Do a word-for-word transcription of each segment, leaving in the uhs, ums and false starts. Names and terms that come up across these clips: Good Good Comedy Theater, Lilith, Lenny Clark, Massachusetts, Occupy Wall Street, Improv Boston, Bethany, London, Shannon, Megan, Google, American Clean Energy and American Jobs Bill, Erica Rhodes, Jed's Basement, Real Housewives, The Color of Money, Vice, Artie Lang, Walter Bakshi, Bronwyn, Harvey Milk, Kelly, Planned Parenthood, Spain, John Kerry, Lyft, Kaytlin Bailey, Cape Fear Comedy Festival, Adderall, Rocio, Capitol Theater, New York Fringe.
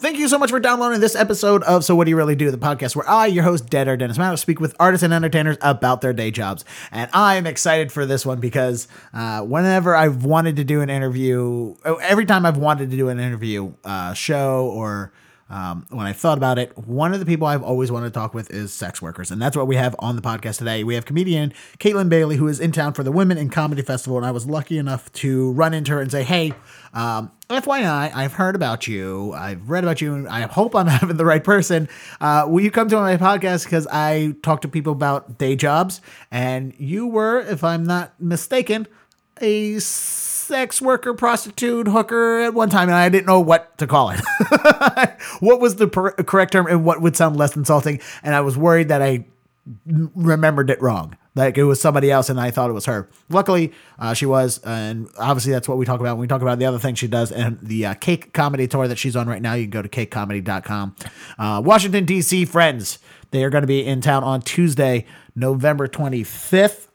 Thank you so much for downloading this episode of So What Do You Really Do, the podcast where I, your host, Dead Art Dennis Maddox, speak with artists and entertainers about their day jobs. And I'm excited for this one because uh, whenever I've wanted to do an interview, every time I've wanted to do an interview uh, show or um, when I've thought about it, one of the people I've always wanted to talk with is sex workers. And that's what we have on the podcast today. We have comedian Kaytlin Bailey, who is in town for the Women in Comedy Festival. And I was lucky enough to run into her and say, hey, um, F Y I, I've heard about you. I've read about you. And I hope I'm having the right person. Uh, will you come to my podcast? Because I talk to people about day jobs. And you were, if I'm not mistaken, a sex worker, prostitute, hooker at one time. And I didn't know what to call it. What was the per- correct term and what would sound less insulting? And I was worried that I remembered it wrong. Like it was somebody else and I thought it was her. Luckily, uh, she was. And obviously that's what we talk about when we talk about the other thing she does and the uh, Cake Comedy Tour that she's on right now. You can go to cake comedy dot com. Uh, Washington, D C friends. They are going to be in town on Tuesday, November twenty-fifth.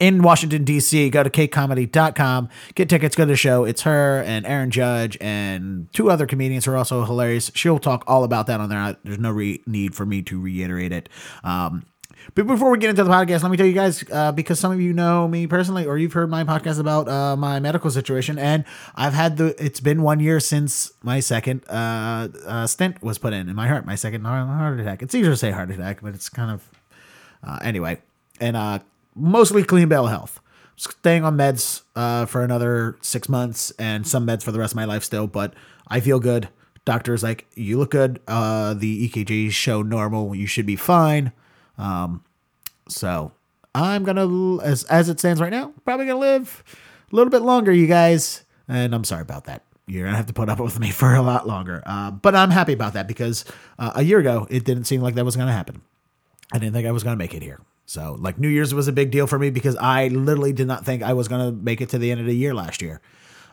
In Washington, D C, go to cake comedy dot com, get tickets, go to the show. It's her and Erin Judge and two other comedians who are also hilarious. She'll talk all about that on there. There's no re- need for me to reiterate it. Um, But before we get into the podcast, let me tell you guys, uh, because some of you know me personally, or you've heard my podcast about uh, my medical situation, and I've had the, it's been one year since my second uh, uh, stent was put in in my heart, my second heart attack. It's easier to say heart attack, but it's kind of, uh, anyway, and uh, mostly clean bill of health. Staying on meds uh, for another six months and some meds for the rest of my life still, but I feel good. Doctor's like, you look good. Uh, the E K Gs show normal. You should be fine. Um, so I'm going to, as, as it stands right now, probably going to live a little bit longer, you guys. And I'm sorry about that. You're going to have to put up with me for a lot longer. Uh, but I'm happy about that because, uh, a year ago, it didn't seem like that was going to happen. I didn't think I was going to make it here. So like New Year's was a big deal for me because I literally did not think I was going to make it to the end of the year last year,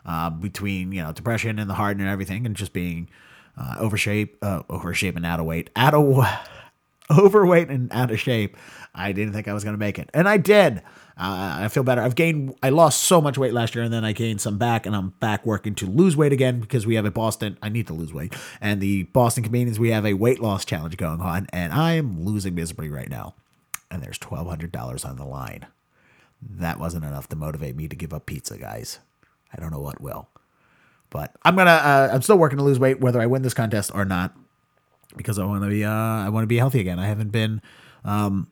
uh, between, you know, depression and the heart and everything and just being, uh, overshape, uh, overshape and out of weight, out of overweight and out of shape. I didn't think I was going to make it. And I did. Uh, I feel better. I've gained, I lost so much weight last year and then I gained some back and I'm back working to lose weight again because we have a Boston, I need to lose weight. And the Boston comedians, we have a weight loss challenge going on and I am losing miserably right now. And there's twelve hundred dollars on the line. That wasn't enough to motivate me to give up pizza, guys. I don't know what will, but I'm going to, uh, I'm still working to lose weight, whether I win this contest or not. Because I want to be, uh, I want to be healthy again. I haven't been um,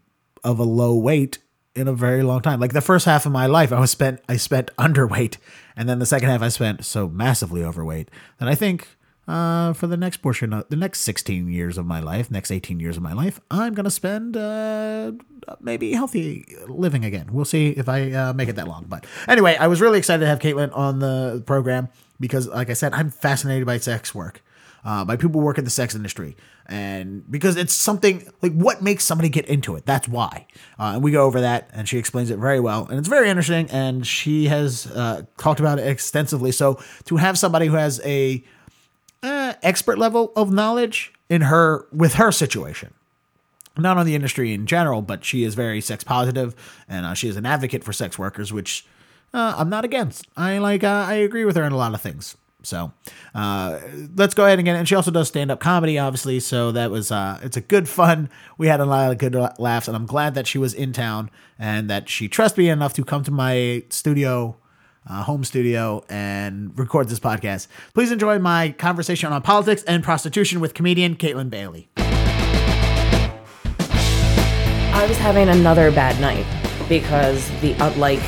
of a low weight in a very long time. Like the first half of my life, I was spent, I spent underweight, and then the second half I spent so massively overweight that I think uh, for the next portion, of the next sixteen years of my life, next eighteen years of my life, I'm gonna spend uh, maybe healthy living again. We'll see if I uh, make it that long. But anyway, I was really excited to have Kaytlin on the program because, like I said, I'm fascinated by sex work. Uh, by people who work in the sex industry. And because it's something like what makes somebody get into it. That's why. Uh, and we go over that and she explains it very well. And it's very interesting. And she has uh, talked about it extensively. So to have somebody who has a uh, expert level of knowledge in her with her situation, not on the industry in general, but she is very sex positive and uh, she is an advocate for sex workers, which uh, I'm not against. I like uh, I agree with her in a lot of things. So uh, let's go ahead and get it. And she also does stand-up comedy, obviously. So that was, uh, it's a good fun. We had a lot of good laughs and I'm glad that she was in town and that she trusted me enough to come to my studio, uh, home studio and record this podcast. Please enjoy my conversation on politics and prostitution with comedian Kaytlin Bailey. I was having another bad night because the, uh, like,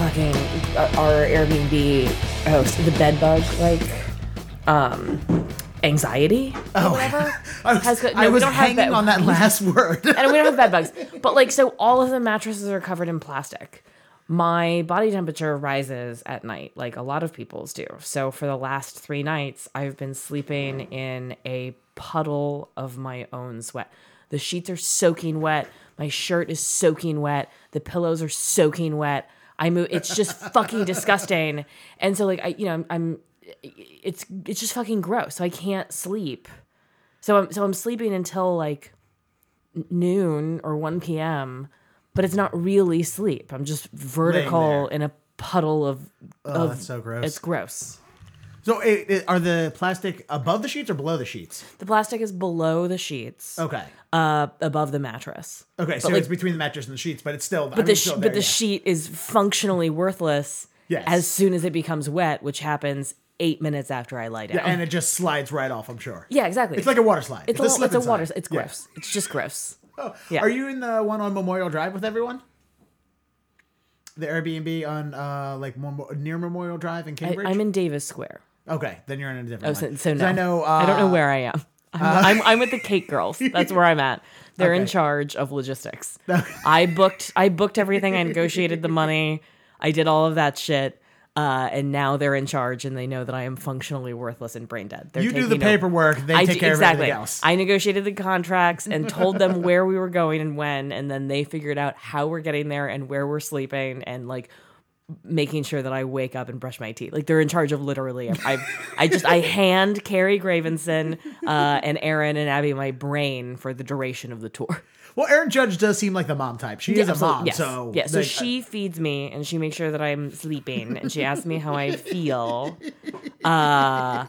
fucking our Airbnb host, the bed bug, like, um, anxiety or oh, whatever. I was, has, no, I was hanging bed- on that last word. And we don't have bed bugs. But, like, so all of the mattresses are covered in plastic. My body temperature rises at night, like a lot of people's do. So for the last three nights, I've been sleeping in a puddle of my own sweat. The sheets are soaking wet. My shirt is soaking wet. The pillows are soaking wet. I move. It's just fucking disgusting. And so, like, I, you know, I'm, I'm, it's, it's just fucking gross. So I can't sleep. So I'm, so I'm sleeping until like noon or one p.m., but it's not really sleep. I'm just vertical in a puddle of, oh, of, that's so gross. It's gross. So it, it, are the plastic above the sheets or below the sheets? The plastic is below the sheets. Okay. Uh, above the mattress. Okay, but so like, it's between the mattress and the sheets, but it's still... But I mean, the, still there, but the yeah. sheet is functionally worthless yes. as soon as it becomes wet, which happens eight minutes after I lie down. Yeah, and it just slides right off, I'm sure. Yeah, exactly. It's like a water slide. It's, it's a, a, slip it's a water slide. It's Griff's. Yeah. It's just Griff's. Oh, yeah. Are you in the one on Memorial Drive with everyone? The Airbnb on uh, like near Memorial Drive in Cambridge? I, I'm in Davis Square. Okay, then you're in a different oh, one. So, so no. I, know, uh, I don't know where I am. I'm, uh, I'm, I'm with the Cake Girls. That's where I'm at. They're okay. in charge of logistics. I booked I booked everything. I negotiated the money. I did all of that shit. Uh, and now they're in charge, and they know that I am functionally worthless and brain dead. They're you taking, do the you know, paperwork. They I take do, care exactly. of everything else. I negotiated the contracts and told them where we were going and when, and then they figured out how we're getting there and where we're sleeping and, like, making sure that I wake up and brush my teeth. Like, they're in charge of literally. I I just I hand Carrie Gravenson uh, and Erin and Abby my brain for the duration of the tour. Well, Erin Judge does seem like the mom type. She yeah, is a mom, yes. so... Yeah, so they, she uh, feeds me, and she makes sure that I'm sleeping, and she asks me how I feel, uh,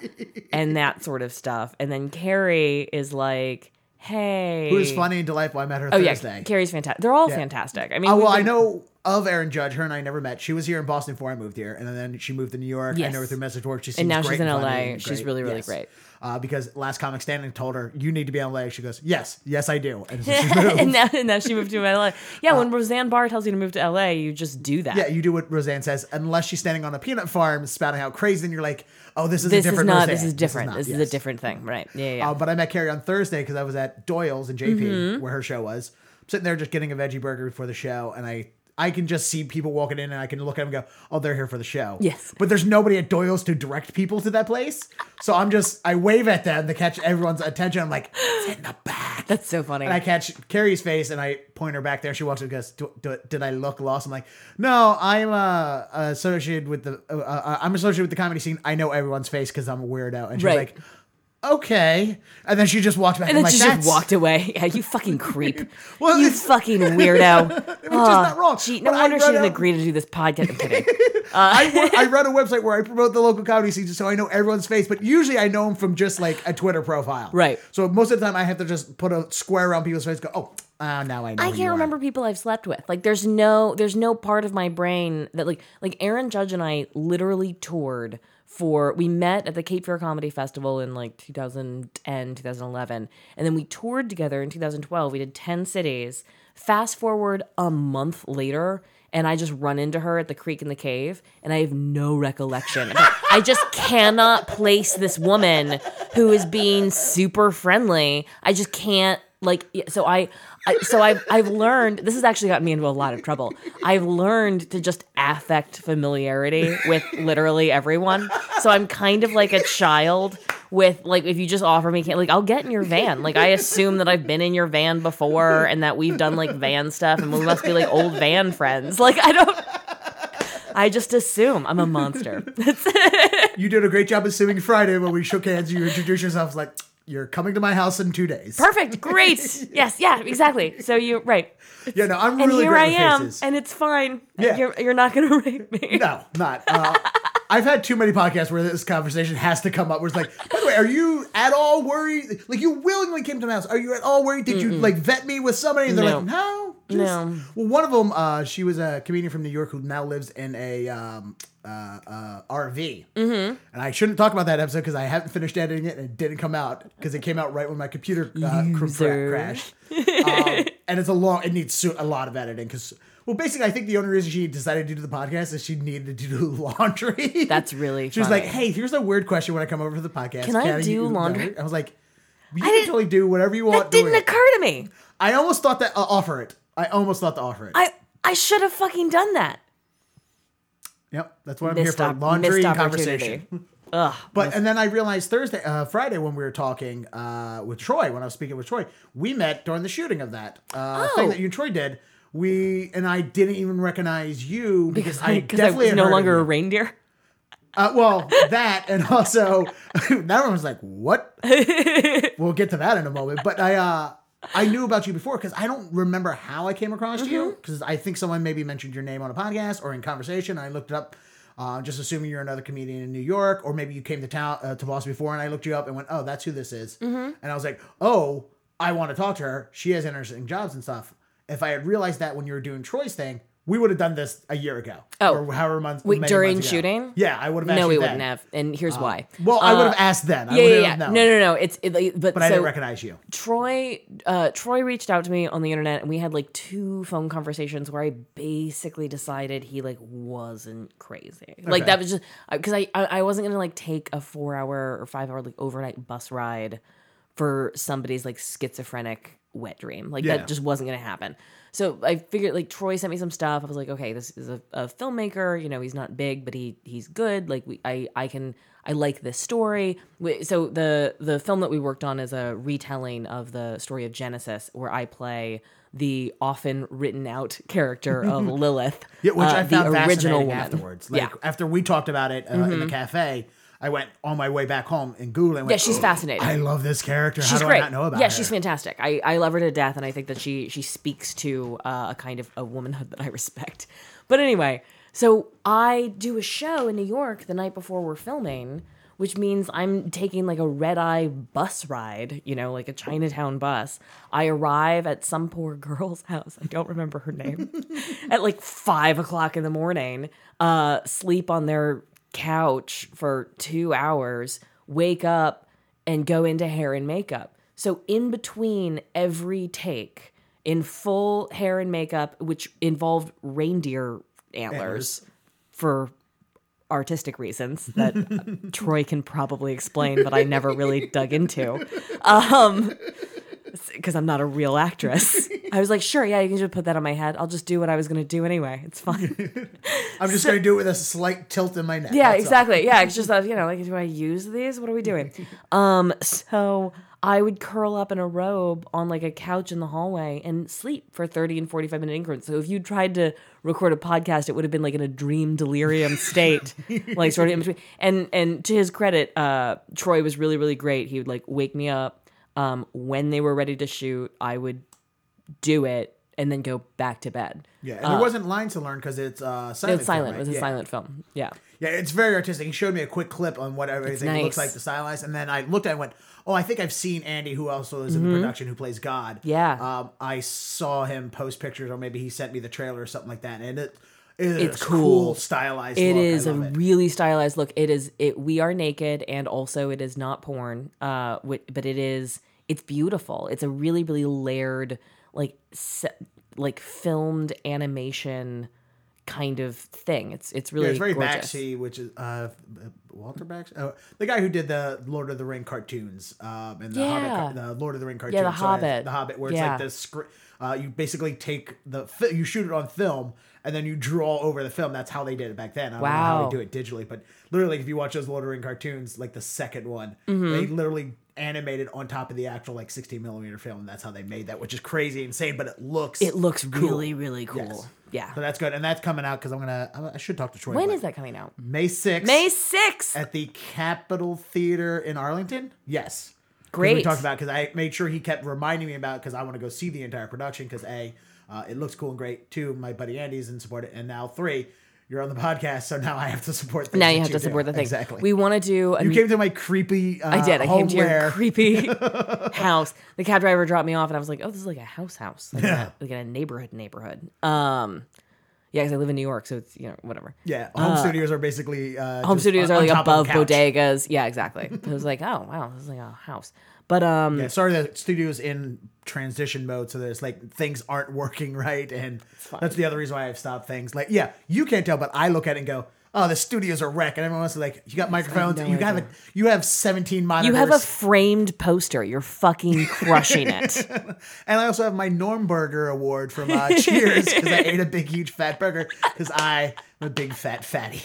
and that sort of stuff. And then Carrie is like, hey... Who is funny and delightful. I met her oh, Thursday. Yeah, Carrie's fantastic. They're all yeah. fantastic. I mean... Oh, well, been, I know... Of Erin Judge, her and I never met. She was here in Boston before I moved here, and then she moved to New York. Yes. I know her through message board. She seems and now great she's in L A. She's really, really yes. great. Uh, because Last Comic Standing told her, "You need to be in L A." She goes, "Yes, yes, I do." And, so she and, now, and now she moved to L A. Yeah, uh, when Roseanne Barr tells you to move to L A, you just do that. Yeah, you do what Roseanne says, unless she's standing on a peanut farm spouting out crazy, and you're like, "Oh, this is this a different is not, Roseanne. This is different. This is, not, this yes. is a different thing, right?" Yeah, yeah. Uh, but I met Carrie on Thursday because I was at Doyle's in J P, mm-hmm. where her show was. I'm sitting there just getting a veggie burger before the show, and I. I can just see people walking in and I can look at them and go, oh, they're here for the show. Yes. But there's nobody at Doyle's to direct people to that place. So I'm just, I wave at them to catch everyone's attention. I'm like, it's in the back. That's so funny. And I catch Carrie's face and I point her back there. She walks up and goes, do, do, did I look lost? I'm like, no, I'm uh, associated with the, uh, uh, I'm associated with the comedy scene. I know everyone's face because I'm a weirdo. And she's right. like, okay. And then she just walked back and, and then like, she just That's... walked away. Yeah, you fucking creep. well, you it's... fucking weirdo. Which is oh, not wrong. Gee, no wonder she didn't a... agree to do this podcast. I'm kidding. Uh... I, work, I run a website where I promote the local comedy scene so I know everyone's face, but usually I know them from just like a Twitter profile. Right. So most of the time I have to just put a square around people's face and go, oh, Uh, now I know. I can't remember people I've slept with. Like, there's no, there's no part of my brain that like, like Erin Judge and I literally toured for. We met at the Cape Fear Comedy Festival in like two thousand ten, two thousand eleven, and then we toured together in two thousand twelve. We did ten cities. Fast forward a month later, and I just run into her at the creek in the cave, and I have no recollection. Like, I just cannot place this woman who is being super friendly. I just can't. Like, so I, I, so I've, I've learned, this has actually gotten me into a lot of trouble. I've learned to just affect familiarity with literally everyone. So I'm kind of like a child with, like, if you just offer me, like, I'll get in your van. Like, I assume that I've been in your van before and that we've done, like, van stuff and we must be, like, old van friends. Like, I don't... I just assume I'm a monster. You did a great job assuming Friday when we shook hands and you introduced yourself like... You're coming to my house in two days. Perfect. Great. Yes. Yeah, exactly. So you're right. Yeah, no, I'm really great with faces. And here I am, and it's fine. Yeah. You're, you're not going to rape me. No, not. Uh, I've had too many podcasts where this conversation has to come up where it's like, by the way, are you at all worried? Like, you willingly came to my house. Are you at all worried? Did Mm-mm. you, like, vet me with somebody? And they're no. like, no. Just. No. Well, one of them, uh, she was a comedian from New York who now lives in a... Um, Uh, uh, R V. Mm-hmm. And I shouldn't talk about that episode because I haven't finished editing it and it didn't come out because it came out right when my computer uh, cr- cr- crashed. um, and it's a long, it needs a lot of editing because, well, basically, I think the only reason she decided to do the podcast is she needed to do laundry. That's really She funny. was like, hey, here's a weird question when I come over to the podcast. Can, Can I, I do laundry? laundry? I was like, you I can totally do whatever you want. That didn't occur it. to me. I almost thought that, uh, offer it. I almost thought to offer it. I, I should have fucking done that. Yep, that's what I'm missed here for, laundry and conversation. Ugh, but missed. And then I realized Thursday, uh, Friday when we were talking uh, with Troy, when I was speaking with Troy, we met during the shooting of that uh, oh. thing that you and Troy did. We and I didn't even recognize you because, because I definitely I was no longer a reindeer. Uh, well, that and also that one was like, what? We'll get to that in a moment. But I uh, I knew about you before because I don't remember how I came across mm-hmm. you because I think someone maybe mentioned your name on a podcast or in conversation. I looked it up Uh, just assuming you're another comedian in New York, or maybe you came to town uh, to Boston before, and I looked you up and went, oh, that's who this is. Mm-hmm. And I was like, oh, I want to talk to her. She has interesting jobs and stuff. If I had realized that when you were doing Troy's thing, we would have done this a year ago. Oh. Or however month, Wait, during months shooting? Yeah, I would have asked No, we then. wouldn't have. And here's uh, why. Well, uh, I would have asked then. Yeah, I would yeah, have yeah. No, no, no. It's, it, like, but but so I didn't recognize you. Troy uh, Troy reached out to me on the internet, and we had like two phone conversations where I basically decided he like wasn't crazy. Okay. Like that was just, because I, I, I wasn't going to like take a four hour or five hour like overnight bus ride for somebody's like schizophrenic wet dream. Like yeah. that just wasn't going to happen. So I figured, like, Troy sent me some stuff. I was like, okay, this is a, a filmmaker. You know, he's not big, but he he's good. Like, we, I, I can, I like this story. We, so the the film that we worked on is a retelling of the story of Genesis, where I play the often written out character of Lilith. Yeah, which uh, I found the original woman. Afterwards. Like, yeah. After we talked about it uh, mm-hmm. in the cafe, I went on my way back home in Google and went, yeah, she's oh, fascinating. I love this character. She's How do great. I not know about yeah, her? Yeah, she's fantastic. I, I love her to death, and I think that she she speaks to uh, a kind of a womanhood that I respect. But anyway, so I do a show in New York the night before we're filming, which means I'm taking like a red-eye bus ride, you know, like a Chinatown bus. I arrive at some poor girl's house. I don't remember her name. At like five o'clock in the morning, uh, sleep on their couch for two hours, wake up, and go into hair and makeup. So in between every take, in full hair and makeup, which involved reindeer antlers for artistic reasons that uh, Troy can probably explain, but I never really dug into, um because I'm not a real actress. I was like, sure, yeah, you can just put that on my head. I'll just do what I was going to do anyway. It's fine. I'm just so, going to do it with a slight tilt in my neck. Yeah, That's exactly. All. Yeah, it's just, you know, like, do I use these? What are we doing? Um, so I would curl up in a robe on like a couch in the hallway and sleep for thirty and forty-five minute increments. So if you tried to record a podcast, it would have been like in a dream delirium state, like sort of in between. And, and to his credit, uh, Troy was really, really great. He would like wake me up. Um, when they were ready to shoot, I would do it and then go back to bed. Yeah, and uh, there wasn't lines to learn because it's uh, silent. It's silent. Film, right? It was yeah. a silent film. Yeah. Yeah, it's very artistic. He showed me a quick clip on what everything nice. looks like to stylize, and then I looked at it and went, oh, I think I've seen Andy, who also is in mm-hmm. the production, who plays God. Yeah. Um, I saw him post pictures, or maybe he sent me the trailer or something like that, and it, it is it's a cool, cool stylized it look. Is a it. Really stylized look. It is it we are naked, and also it is not porn, uh, but it is it's beautiful. It's a really, really layered, like se- like filmed animation kind of thing. It's it's really yeah, it's very gorgeous. Bakshi, which is uh, Walter Bakshi, oh, the guy who did the Lord of the Ring cartoons, um, and the, yeah. Hobbit, the Lord of the Ring cartoons, yeah, the so Hobbit, the Hobbit, where it's yeah. like the script. Uh, you basically take the fi- you shoot it on film. And then you draw over the film. That's how they did it back then. I don't wow. know how they do it digitally. But literally, if you watch those Lord of the Rings cartoons, like the second one, mm-hmm. they literally animated on top of the actual like sixteen millimeter film. And that's how they made that, which is crazy, insane. But it looks It looks cool. really, really cool. Yes. Yeah. So that's good. And that's coming out because I'm going to, I should talk to Troy. When is that coming out? May sixth. May sixth. At the Capitol Theater in Arlington. Yes. Great. We talked about because I made sure he kept reminding me about it because I want to go see the entire production because A, Uh, it looks cool and great. Two, my buddy Andy's in support it. And now three, you're on the podcast, so now I have to support the thing. Now you have you to do. support the thing. Exactly. We want to do... A you came to my creepy uh, I did. I came to your creepy house. The cab driver dropped me off, and I was like, oh, this is like a house house. Like, yeah. a, like a neighborhood neighborhood. Um, yeah, because I live in New York, so it's, you know, whatever. Yeah, home uh, studios are basically... Uh, home studios on, are like above bodegas. Yeah, exactly. It was like, oh, wow, this is like a house. But um, yeah, sorry that studio's in transition mode, so there's like things aren't working right, and that's the other reason why I've stopped things. Like, yeah, you can't tell, but I look at it and go, "Oh, the studio's a wreck," and everyone else is like, "You got microphones, no you idea. have a, you have seventeen monitors, you have a framed poster, you're fucking crushing it." And I also have my Normburger award from uh, Cheers because I ate a big, huge, fat burger because I am a big, fat fatty.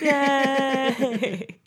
Yay.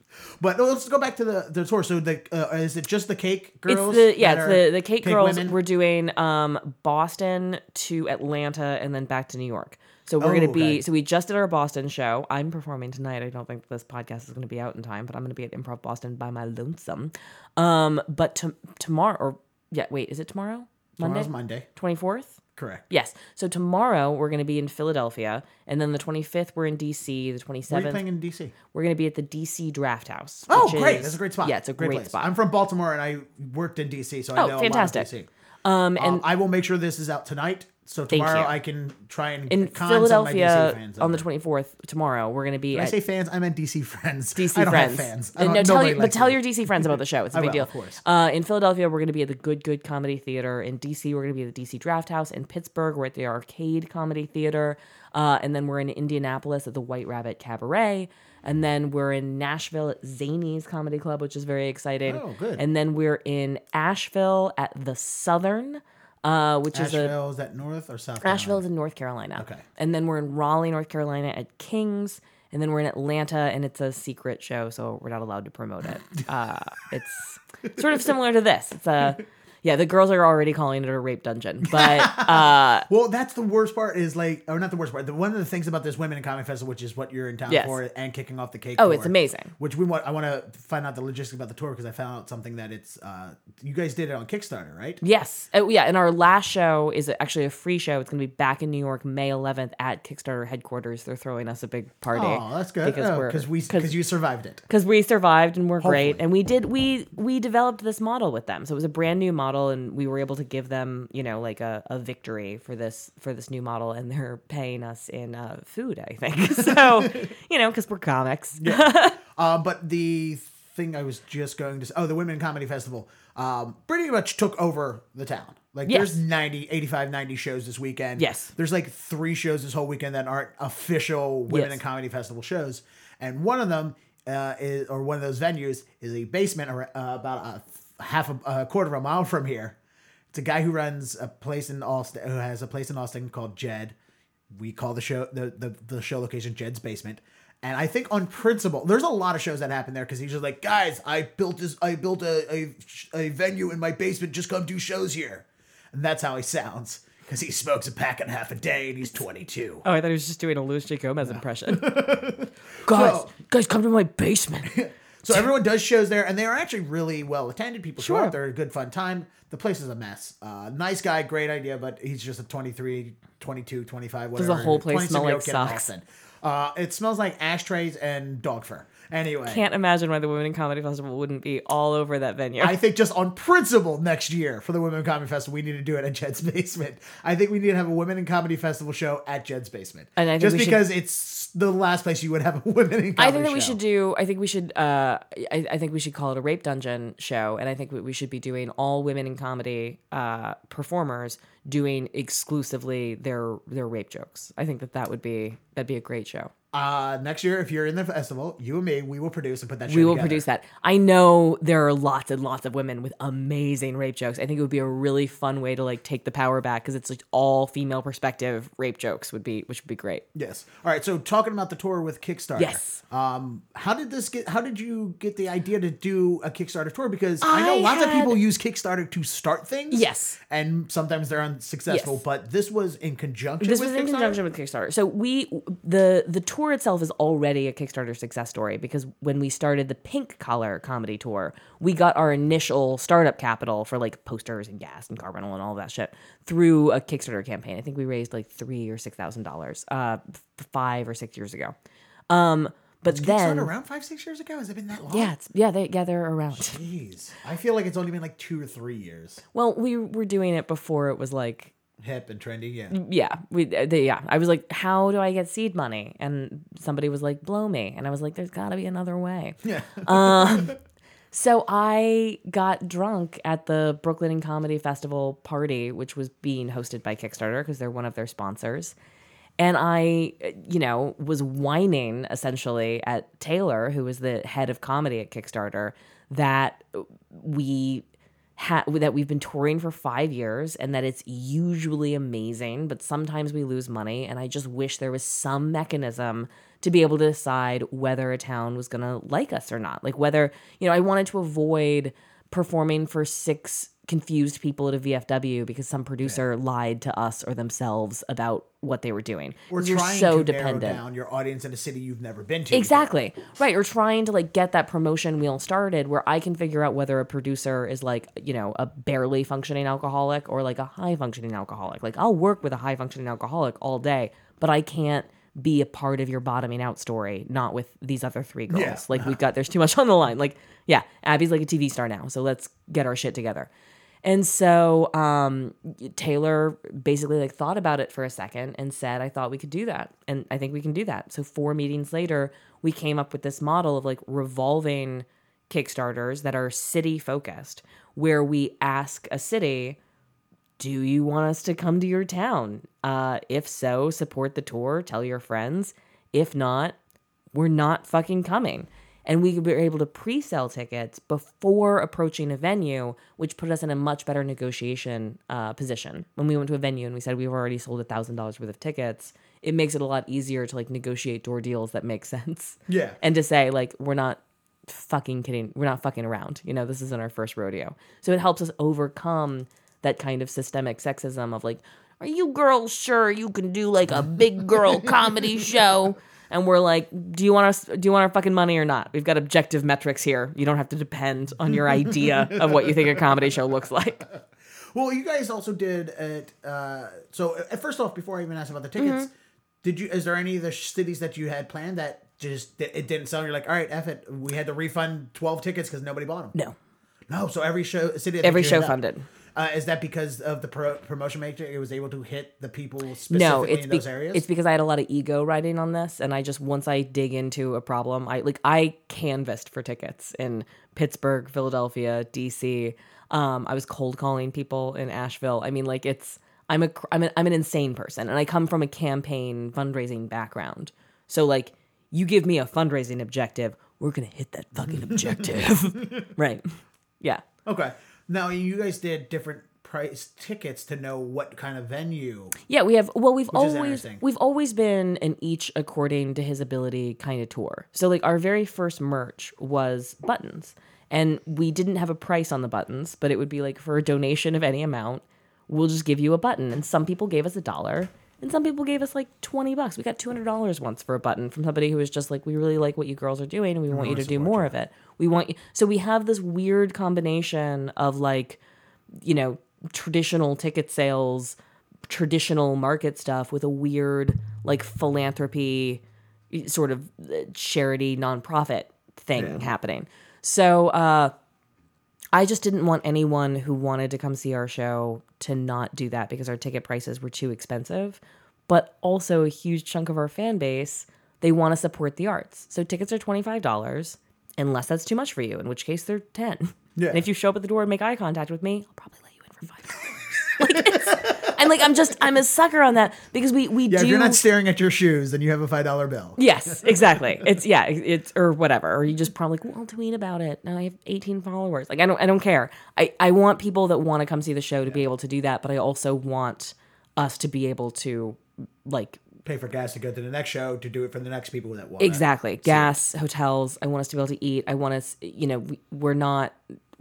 But let's go back to the, the tour. So the uh, is it just the cake girls? It's the, yeah, it's the, the cake, cake girls. Women? We're doing um, Boston to Atlanta and then back to New York. So we're oh, going to be, okay. so we just did our Boston show. I'm performing tonight. I don't think this podcast is going to be out in time, but I'm going to be at Improv Boston by my lonesome. Um, but to, tomorrow, or yeah, wait, is it tomorrow? Monday? Tomorrow's Monday. twenty-fourth? Correct. Yes. So tomorrow we're going to be in Philadelphia, and then the twenty-fifth we're in D C, the twenty-seventh. Where are you playing in D C? We're going to be at the D C Draft House. Oh, great. Is, That's a great spot. Yeah, it's a great, great spot. I'm from Baltimore, and I worked in D C, so oh, I know fantastic. a lot of D C. Um, and um, I will make sure this is out tonight, so tomorrow I can try and in con Philadelphia some of my D C fans on the twenty-fourth. Tomorrow we're going to be. When at, I say fans, I meant D C friends. D C I don't friends. Have fans. I don't, no, tell you, but tell me. your D C friends about the show. It's a I big will, deal. Of course. Uh, in Philadelphia, we're going to be at the Good Good Comedy Theater. In D C, we're going to be at the D C Draft House. In Pittsburgh, we're at the Arcade Comedy Theater, uh, and then we're in Indianapolis at the White Rabbit Cabaret. And then we're in Nashville at Zany's Comedy Club, which is very exciting. Oh, good. And then we're in Asheville at the Southern, uh, which Asheville, is a... Asheville, is that North or South Carolina? Asheville is in North Carolina. Okay. And then we're in Raleigh, North Carolina at King's. And then we're in Atlanta, and it's a secret show, so we're not allowed to promote it. Uh, it's sort of similar to this. It's a... Yeah, the girls are already calling it a rape dungeon, but... Uh, well, that's the worst part is like... Or not the worst part. The, one of the things about this Women in Comedy Festival, which is what you're in town yes. for and kicking off the cake. Oh, tour, it's amazing. Which we want... I want to find out the logistics about the tour because I found out something that it's... Uh, you guys did it on Kickstarter, right? Yes. Uh, yeah, and our last show is actually a free show. It's going to be back in New York May eleventh at Kickstarter headquarters. They're throwing us a big party. Oh, that's good. Because oh, we're, cause we, cause, cause you survived it. Because we survived and we're Hopefully. great. And we did... We we developed this model with them. So it was a brand new model. And we were able to give them, you know, like a, a victory for this for this new model, and they're paying us in uh, food, I think. So, you know, because we're comics. Yeah. uh, but the thing I was just going to say, oh, the Women in Comedy Festival um, pretty much took over the town. Like, yes. There's ninety, eighty-five, ninety shows this weekend. Yes. There's like three shows this whole weekend that aren't official Women yes. in Comedy Festival shows. And one of them, uh, is, or one of those venues, is a basement uh, about a half a, a quarter of a mile from here. It's a guy who runs a place in Austin, who has a place in Austin called Jed. We call the show, the, the, the show location Jed's Basement. And I think on principle, there's a lot of shows that happen there because he's just like, guys, I built this, I built a, a, a venue in my basement. Just come do shows here. And that's how he sounds. Because he smokes a pack and a half a day, and he's twenty-two. Oh, I thought he was just doing a Luis J. Gomez impression. guys, so, guys, come to my basement. So everyone does shows there, and they are actually really well attended. People show sure. up; they're a good, fun time. The place is a mess. Uh, nice guy, great idea, but he's just a twenty-three, twenty-two, twenty-five, whatever. Does the whole place smell like socks? Uh, it smells like ashtrays and dog fur. Anyway, can't imagine why the Women in Comedy Festival wouldn't be all over that venue. I think just on principle, next year for the Women in Comedy Festival, we need to do it at Jed's Basement. I think we need to have a Women in Comedy Festival show at Jed's Basement, and I think just because should... it's the last place you would have a Women in Comedy. I think that show. we should do. I think we should. Uh, I, I think we should call it a rape dungeon show, and I think we should be doing all women in comedy uh, performers doing exclusively their their rape jokes. I think that that would be that'd be a great show. Uh, next year, if you're in the festival, you and me, we will produce and put that show We will together. produce that. I know there are lots and lots of women with amazing rape jokes. I think it would be a really fun way to, like, take the power back because it's, like, all female perspective rape jokes would be, which would be great. Yes. All right. So talking about the tour with Kickstarter. Yes. Um, how did this get, how did you get the idea to do a Kickstarter tour? Because I, I know lots had... of people use Kickstarter to start things. Yes. And sometimes they're unsuccessful, yes. but this was in conjunction this with Kickstarter. This was in conjunction with Kickstarter. So we, the, the tour tour itself is already a Kickstarter success story because when we started the Pink Collar Comedy Tour, we got our initial startup capital for like posters and gas and car rental and all that shit through a Kickstarter campaign. I think we raised like three or six thousand dollars uh, five or six years ago. Um, but was then Kickstarter around five six years ago? Has it been that long? Yeah, it's, yeah, they yeah they're around. Jeez, I feel like it's only been like two or three years. Well, we were doing it before it was like. Hip and trendy, yeah. Yeah, we, they, yeah. I was like, how do I get seed money? And somebody was like, blow me. And I was like, there's got to be another way. Yeah. um, so I got drunk at the Brooklyn and Comedy Festival party, which was being hosted by Kickstarter because they're one of their sponsors. And I, you know, was whining essentially at Taylor, who was the head of comedy at Kickstarter, that we... Ha- that we've been touring for five years and that it's usually amazing, but sometimes we lose money. And I just wish there was some mechanism to be able to decide whether a town was going to like us or not. Like whether, you know, I wanted to avoid performing for six confused people at a V F W because some producer yeah. lied to us or themselves about what they were doing. We're you're trying so to dependent. narrow down your audience in a city you've never been to. Exactly. Before. Right. Or trying to like get that promotion wheel started where I can figure out whether a producer is like, you know, a barely functioning alcoholic or like a high functioning alcoholic. Like I'll work with a high functioning alcoholic all day, but I can't be a part of your bottoming out story, not with these other three girls. Yeah. Like we've got, there's too much on the line. Like, yeah, Abby's like a T V star now. So let's get our shit together. And so um, Taylor basically like thought about it for a second and said, I thought we could do that. And I think we can do that. So four meetings later, we came up with this model of like revolving Kickstarters that are city focused, where we ask a city, do you want us to come to your town? Uh, if so, support the tour, tell your friends. If not, we're not fucking coming. And we were able to pre-sell tickets before approaching a venue, which put us in a much better negotiation uh, position. When we went to a venue and we said we've already sold one thousand dollars worth of tickets, it makes it a lot easier to like negotiate door deals that make sense. Yeah. And to say like, we're not fucking kidding. We're not fucking around. You know, this isn't our first rodeo. So it helps us overcome that kind of systemic sexism of like, are you girls sure you can do like a big girl comedy show? And we're like, do you want us? Do you want our fucking money or not? We've got objective metrics here. You don't have to depend on your idea of what you think a comedy show looks like. Well, you guys also did it. Uh, so uh, first off, before I even ask about the tickets, mm-hmm. did you? Is there any of the cities that you had planned that just it didn't sell? You're like, all right, F it. We had to refund twelve tickets because nobody bought them. No, no. So every show, city, every show funded. Uh, is that because of the pro- promotion matrix? It was able to hit the people specifically no, it's in those be- areas? It's because I had a lot of ego riding on this. And I just, once I dig into a problem, I like I canvassed for tickets in Pittsburgh, Philadelphia, D C. Um, I was cold calling people in Asheville. I mean, like it's, I'm a, I'm an, I'm an insane person. And I come from a campaign fundraising background. So like you give me a fundraising objective, we're going to hit that fucking objective. Right. Yeah. Okay. Now, you guys did different price tickets to know what kind of venue. Yeah, we have. Well, we've always we've always been an each according to his ability kind of tour. So, like, our very first merch was buttons. And we didn't have a price on the buttons, but it would be like for a donation of any amount, we'll just give you a button. And some people gave us a dollar and some people gave us like twenty bucks. We got two hundred dollars once for a button from somebody who was just like, we really like what you girls are doing and we, we want, want you to do more you. of it. We want you. So we have this weird combination of like, you know, traditional ticket sales, traditional market stuff with a weird like philanthropy sort of charity nonprofit thing yeah. happening. So uh, I just didn't want anyone who wanted to come see our show to not do that because our ticket prices were too expensive. But also a huge chunk of our fan base, they want to support the arts. So tickets are twenty-five dollars. Unless that's too much for you, in which case they're ten. Yeah. And if you show up at the door and make eye contact with me, I'll probably let you in for five dollars. Like and like I'm just I'm a sucker on that because we we yeah, do. If you're not staring at your shoes, then you have a five dollar bill. Yes, exactly. It's yeah, it's or whatever. Or you just probably like, well, I'll tweet about it. Now I have eighteen followers. Like I don't I don't care. I, I want people that want to come see the show to yeah. be able to do that, but I also want us to be able to like pay for gas to go to the next show, to do it for the next people that want exactly it. Gas, so. Hotels. I want us to be able to eat. I want us, you know, we, we're not,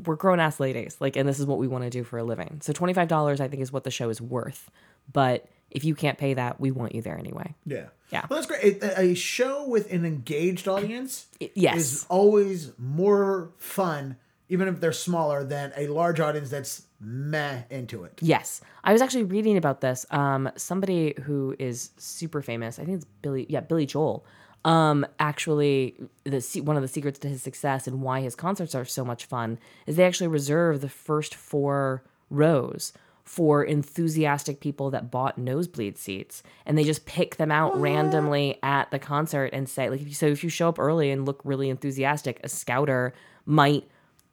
we're grown ass ladies. Like, and this is what we want to do for a living. So twenty-five dollars I think is what the show is worth. But if you can't pay that, we want you there anyway. Yeah. Yeah. Well, that's great. A, a show with an engaged audience it, yes. is always more fun, even if they're smaller, than a large audience that's meh into it. Yes. I was actually reading about this. Um, somebody who is super famous, I think it's Billy, yeah, Billy Joel, um, actually, the one of the secrets to his success and why his concerts are so much fun is they actually reserve the first four rows for enthusiastic people that bought nosebleed seats. And they just pick them out oh. randomly at the concert and say, like, so if you show up early and look really enthusiastic, a scouter might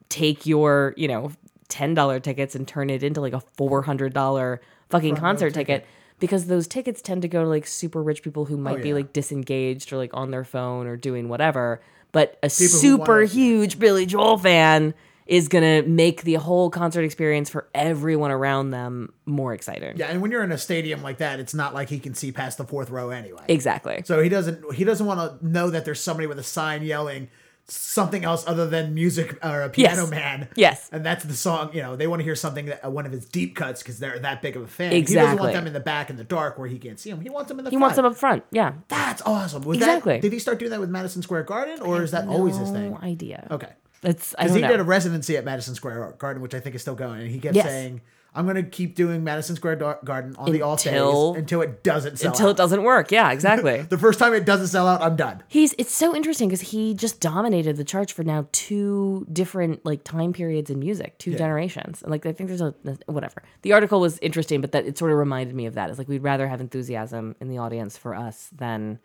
take your, you know, ten dollar tickets and turn it into like a four hundred dollars fucking concert ticket. ticket because those tickets tend to go to like super rich people who might oh, yeah. be like disengaged or like on their phone or doing whatever. But a people super huge Billy Joel fan is going to make the whole concert experience for everyone around them more exciting. Yeah, and when you're in a stadium like that, it's not like he can see past the fourth row anyway. Exactly. So he doesn't he doesn't want to know that there's somebody with a sign yelling, something else other than music or a piano yes. man. Yes. And that's the song, you know, they want to hear something that uh, one of his deep cuts because they're that big of a fan. Exactly. He doesn't want them in the back in the dark where he can't see them. He wants them in the he front. He wants them up front. Yeah. That's awesome. Was exactly. That, did he start doing that with Madison Square Garden or is that no always his thing? No idea. Okay. That's, I don't know. Because he did a residency at Madison Square Garden, which I think is still going. And he kept yes. saying, I'm going to keep doing Madison Square Garden on until, the off days until it doesn't sell until out. Until it doesn't work. Yeah, exactly. The first time it doesn't sell out, I'm done. He's It's so interesting because he just dominated the charts for now two different like time periods in music, two yeah. generations. And like I think there's a, whatever. The article was interesting, but that it sort of reminded me of that. It's like we'd rather have enthusiasm in the audience for us than...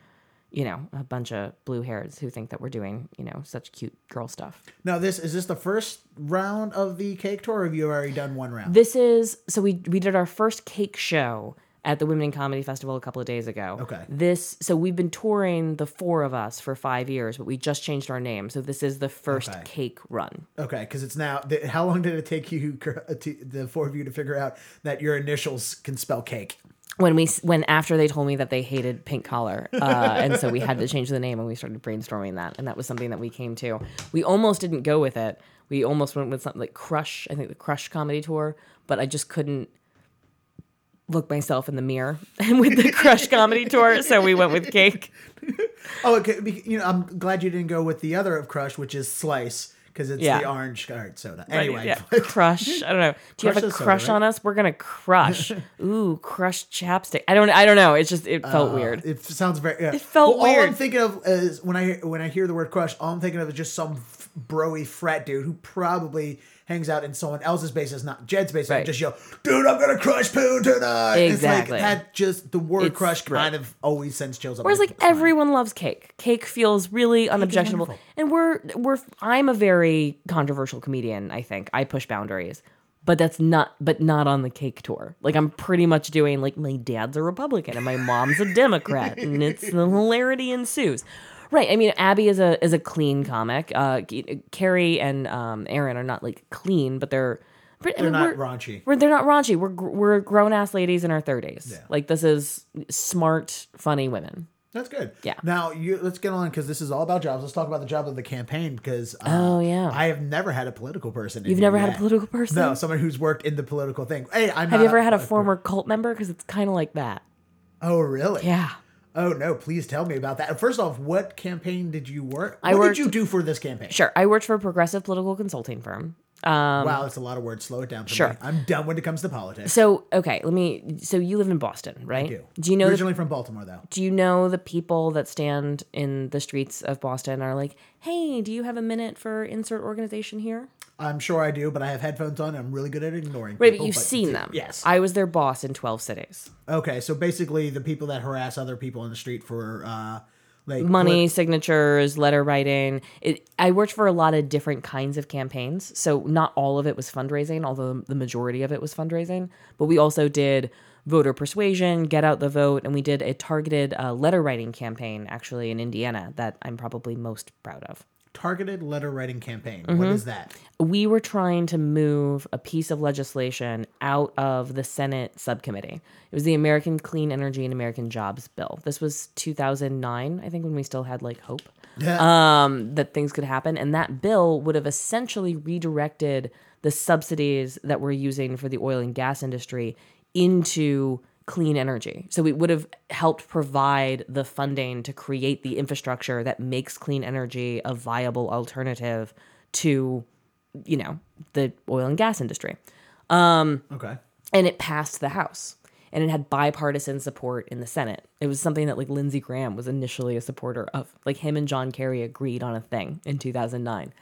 you know, a bunch of blue hairs who think that we're doing, you know, such cute girl stuff. Now, this is this the first round of the cake tour, or have you already done one round? This is, so we we did our first cake show at the Women in Comedy Festival a couple of days ago. Okay. This, so we've been touring, the four of us, for five years, but we just changed our name. So this is the first okay. cake run. Okay, because it's now, the, how long did it take you, to, the four of you, to figure out that your initials can spell cake? When we when after they told me that they hated Pink Collar, uh, and so we had to change the name, and we started brainstorming that, and that was something that we came to. We almost didn't go with it. We almost went with something like Crush, I think the Crush Comedy Tour, but I just couldn't look myself in the mirror with the Crush Comedy Tour, so we went with Cake. Oh, okay. You know, I'm glad you didn't go with the other of Crush, which is Slice. Because it's yeah. the orange card soda. Anyway. Right, yeah. Crush. I don't know. Do you crush have a crush soda, on right? us? We're going to crush. Ooh, Crush chapstick. I don't I don't know. It's just, it felt uh, weird. It sounds very, yeah. It felt well, weird. All I'm thinking of is, when I when I hear the word crush, all I'm thinking of is just some f- bro-y frat dude who probably hangs out in someone else's basement, not Jed's basement, right. and just yell, dude, I'm going to crush poo tonight. Exactly. It's like, that just, the word it's crush right. kind of always sends chills up. Whereas like everyone mind. Loves cake. Cake feels really cake unobjectionable. And we're, we're, I'm a very controversial comedian, I think. I push boundaries. But that's not, but not on the cake tour. Like I'm pretty much doing like my dad's a Republican and my mom's a Democrat and it's the hilarity ensues. Right, I mean, Abby is a is a clean comic. Uh, Carrie and um, Erin are not like clean, but they're they're I mean, not we're, raunchy. We're, they're not raunchy. We're we're grown ass ladies in our thirties. Yeah. Like this is smart, funny women. That's good. Yeah. Now you let's get on because this is all about jobs. Let's talk about the job of the campaign because um, oh yeah, I have never had a political person. You've never had that. A political person? No, someone who's worked in the political thing. Hey, I'm. Have not you ever a, had a, a former per- cult member? Because it's kind of like that. Oh really? Yeah. Oh, no, please tell me about that. First off, what campaign did you work? What I worked, did you do for this campaign? Sure. I worked for a progressive political consulting firm. Um, wow, that's a lot of words. Slow it down for sure. me. I'm done when it comes to politics. So, okay, let me... So you live in Boston, right? I do. Do you know originally the, from Baltimore, though. Do you know the people that stand in the streets of Boston are like, hey, do you have a minute for insert organization here? I'm sure I do, but I have headphones on and I'm really good at ignoring people. Right, but you've but, seen them. Yes. I was their boss in twelve cities. Okay, so basically the people that harass other people on the street for uh, like money, work. Signatures, letter writing. It, I worked for a lot of different kinds of campaigns, so not all of it was fundraising, although the majority of it was fundraising. But we also did voter persuasion, get out the vote, and we did a targeted uh, letter writing campaign actually in Indiana that I'm probably most proud of. Targeted letter writing campaign. Mm-hmm. What is that? We were trying to move a piece of legislation out of the Senate subcommittee. It was the American Clean Energy and American Jobs Bill. This was two thousand nine, I think, when we still had like hope yeah. um, that things could happen. And that bill would have essentially redirected the subsidies that we're using for the oil and gas industry into clean energy. So it would have helped provide the funding to create the infrastructure that makes clean energy a viable alternative to, you know, the oil and gas industry. Um, okay. And it passed the House. And it had bipartisan support in the Senate. It was something that like Lindsey Graham was initially a supporter of. Like him and John Kerry agreed on a thing in two thousand nine.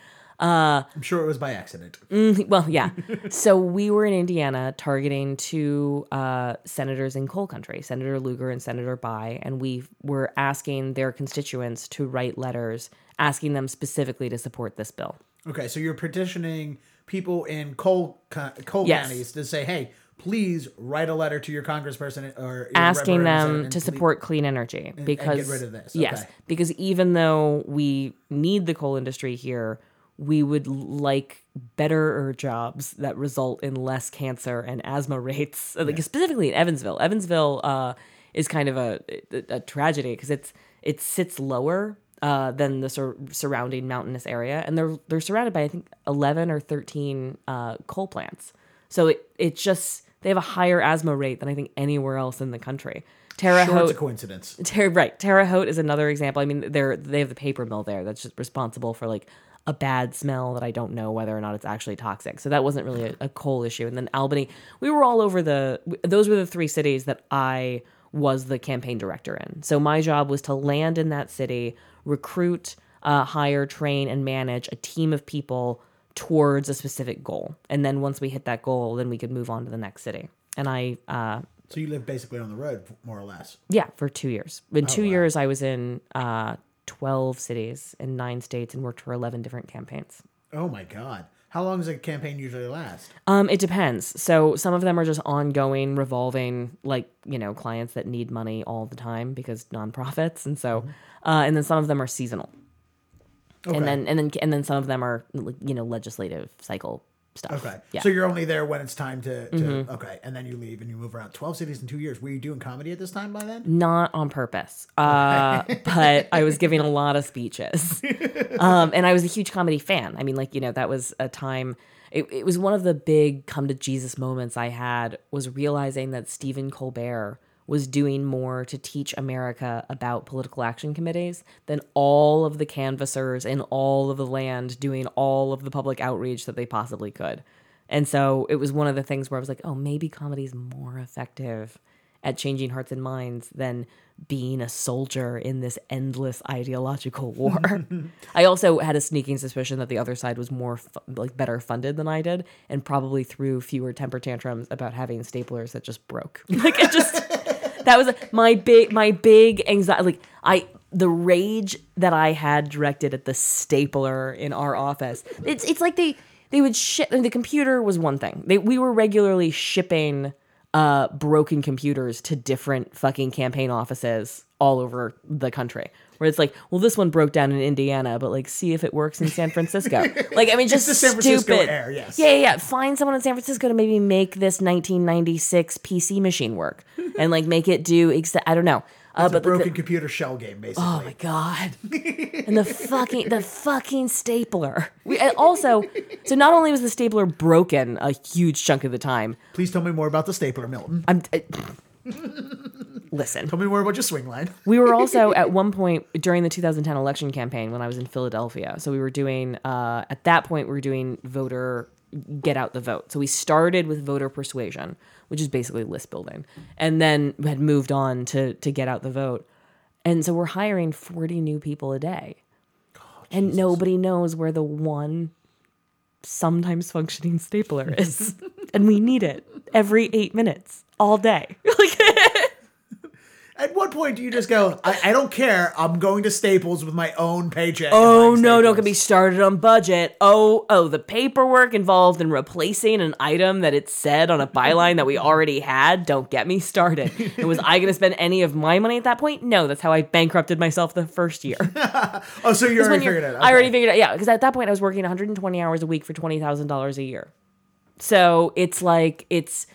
Uh, I'm sure it was by accident. Mm, well, yeah. So we were in Indiana targeting two uh, senators in coal country, Senator Lugar and Senator Bai, and we were asking their constituents to write letters asking them specifically to support this bill. Okay, so you're petitioning people in coal co- coal yes. counties to say, hey, please write a letter to your congressperson or asking them to support clean energy and, because and get rid of this. Okay. Yes, because even though we need the coal industry here, we would like better jobs that result in less cancer and asthma rates, like yeah. specifically in Evansville. Evansville uh, is kind of a, a tragedy because it's it sits lower uh, than the sur- surrounding mountainous area. And they're they're surrounded by, I think, eleven or thirteen uh, coal plants. So it it just, they have a higher asthma rate than I think anywhere else in the country. Terre Haute, sure, it's a coincidence. Ter- right. Terre Haute is another example. I mean, they're, they have the paper mill there that's just responsible for, like, a bad smell that I don't know whether or not it's actually toxic. So that wasn't really a, a coal issue. And then Albany, we were all over the, those were the three cities that I was the campaign director in. So my job was to land in that city, recruit, uh, hire, train, and manage a team of people towards a specific goal. And then once we hit that goal, then we could move on to the next city. And I, uh, so you lived basically on the road, more or less. Yeah. For two years. In oh, two wow. years I was in, uh, twelve cities in nine states and worked for eleven different campaigns. Oh my God. How long does a campaign usually last? Um, it depends. So some of them are just ongoing, revolving, like, you know, clients that need money all the time because nonprofits. And so, mm-hmm. uh, and then some of them are seasonal. Okay. And then, and then, and then some of them are, you know, legislative cycle stuff. Okay. Yeah. So you're only there when it's time to, to mm-hmm. okay. And then you leave and you move around. twelve cities in two years. Were you doing comedy at this time by then? Not on purpose. Uh, but I was giving a lot of speeches. Um, and I was a huge comedy fan. I mean, like, you know, that was a time, it, it was one of the big come to Jesus moments I had, was realizing that Stephen Colbert was doing more to teach America about political action committees than all of the canvassers in all of the land doing all of the public outreach that they possibly could. And so it was one of the things where I was like, oh, maybe comedy is more effective at changing hearts and minds than being a soldier in this endless ideological war. I also had a sneaking suspicion that the other side was more fu- like better funded than I did, and probably threw fewer temper tantrums about having staplers that just broke. Like it just... That was my big, my big anxiety. Like I, the rage that I had directed at the stapler in our office. It's, it's like they, they would ship. The computer was one thing. They, we were regularly shipping uh, broken computers to different fucking campaign offices all over the country. Where it's like, well, this one broke down in Indiana, but like, see if it works in San Francisco. Like, I mean, just it's the San Francisco stupid. Air, yes. Yeah, yeah, yeah. Find someone in San Francisco to maybe make this nineteen ninety-six P C machine work, and like make it do. Ex- I don't know. Uh, it's but a broken the, computer shell game, basically. Oh my God! And the fucking the fucking stapler. We and also, so not only was the stapler broken a huge chunk of the time. Please tell me more about the stapler, Milton. I'm. I, Listen. Tell me more about your swing line. We were also at one point during the two thousand ten election campaign when I was in Philadelphia. So we were doing, uh, at that point, we were doing voter get out the vote. So we started with voter persuasion, which is basically list building, and then had moved on to to get out the vote. And so we're hiring forty new people a day. Oh, and nobody knows where the one sometimes functioning stapler is. And we need it every eight minutes all day. Like, at what point do you just go, I, I don't care, I'm going to Staples with my own paycheck? Oh, no, don't get me started on budget. Oh, oh, the paperwork involved in replacing an item that it said on a byline that we already had. Don't get me started. And was I going to spend any of my money at that point? No, that's how I bankrupted myself the first year. Oh, so you already figured it out. Okay. I already figured it out, yeah, because at that point I was working one hundred twenty hours a week for twenty thousand dollars a year. So it's like, it's...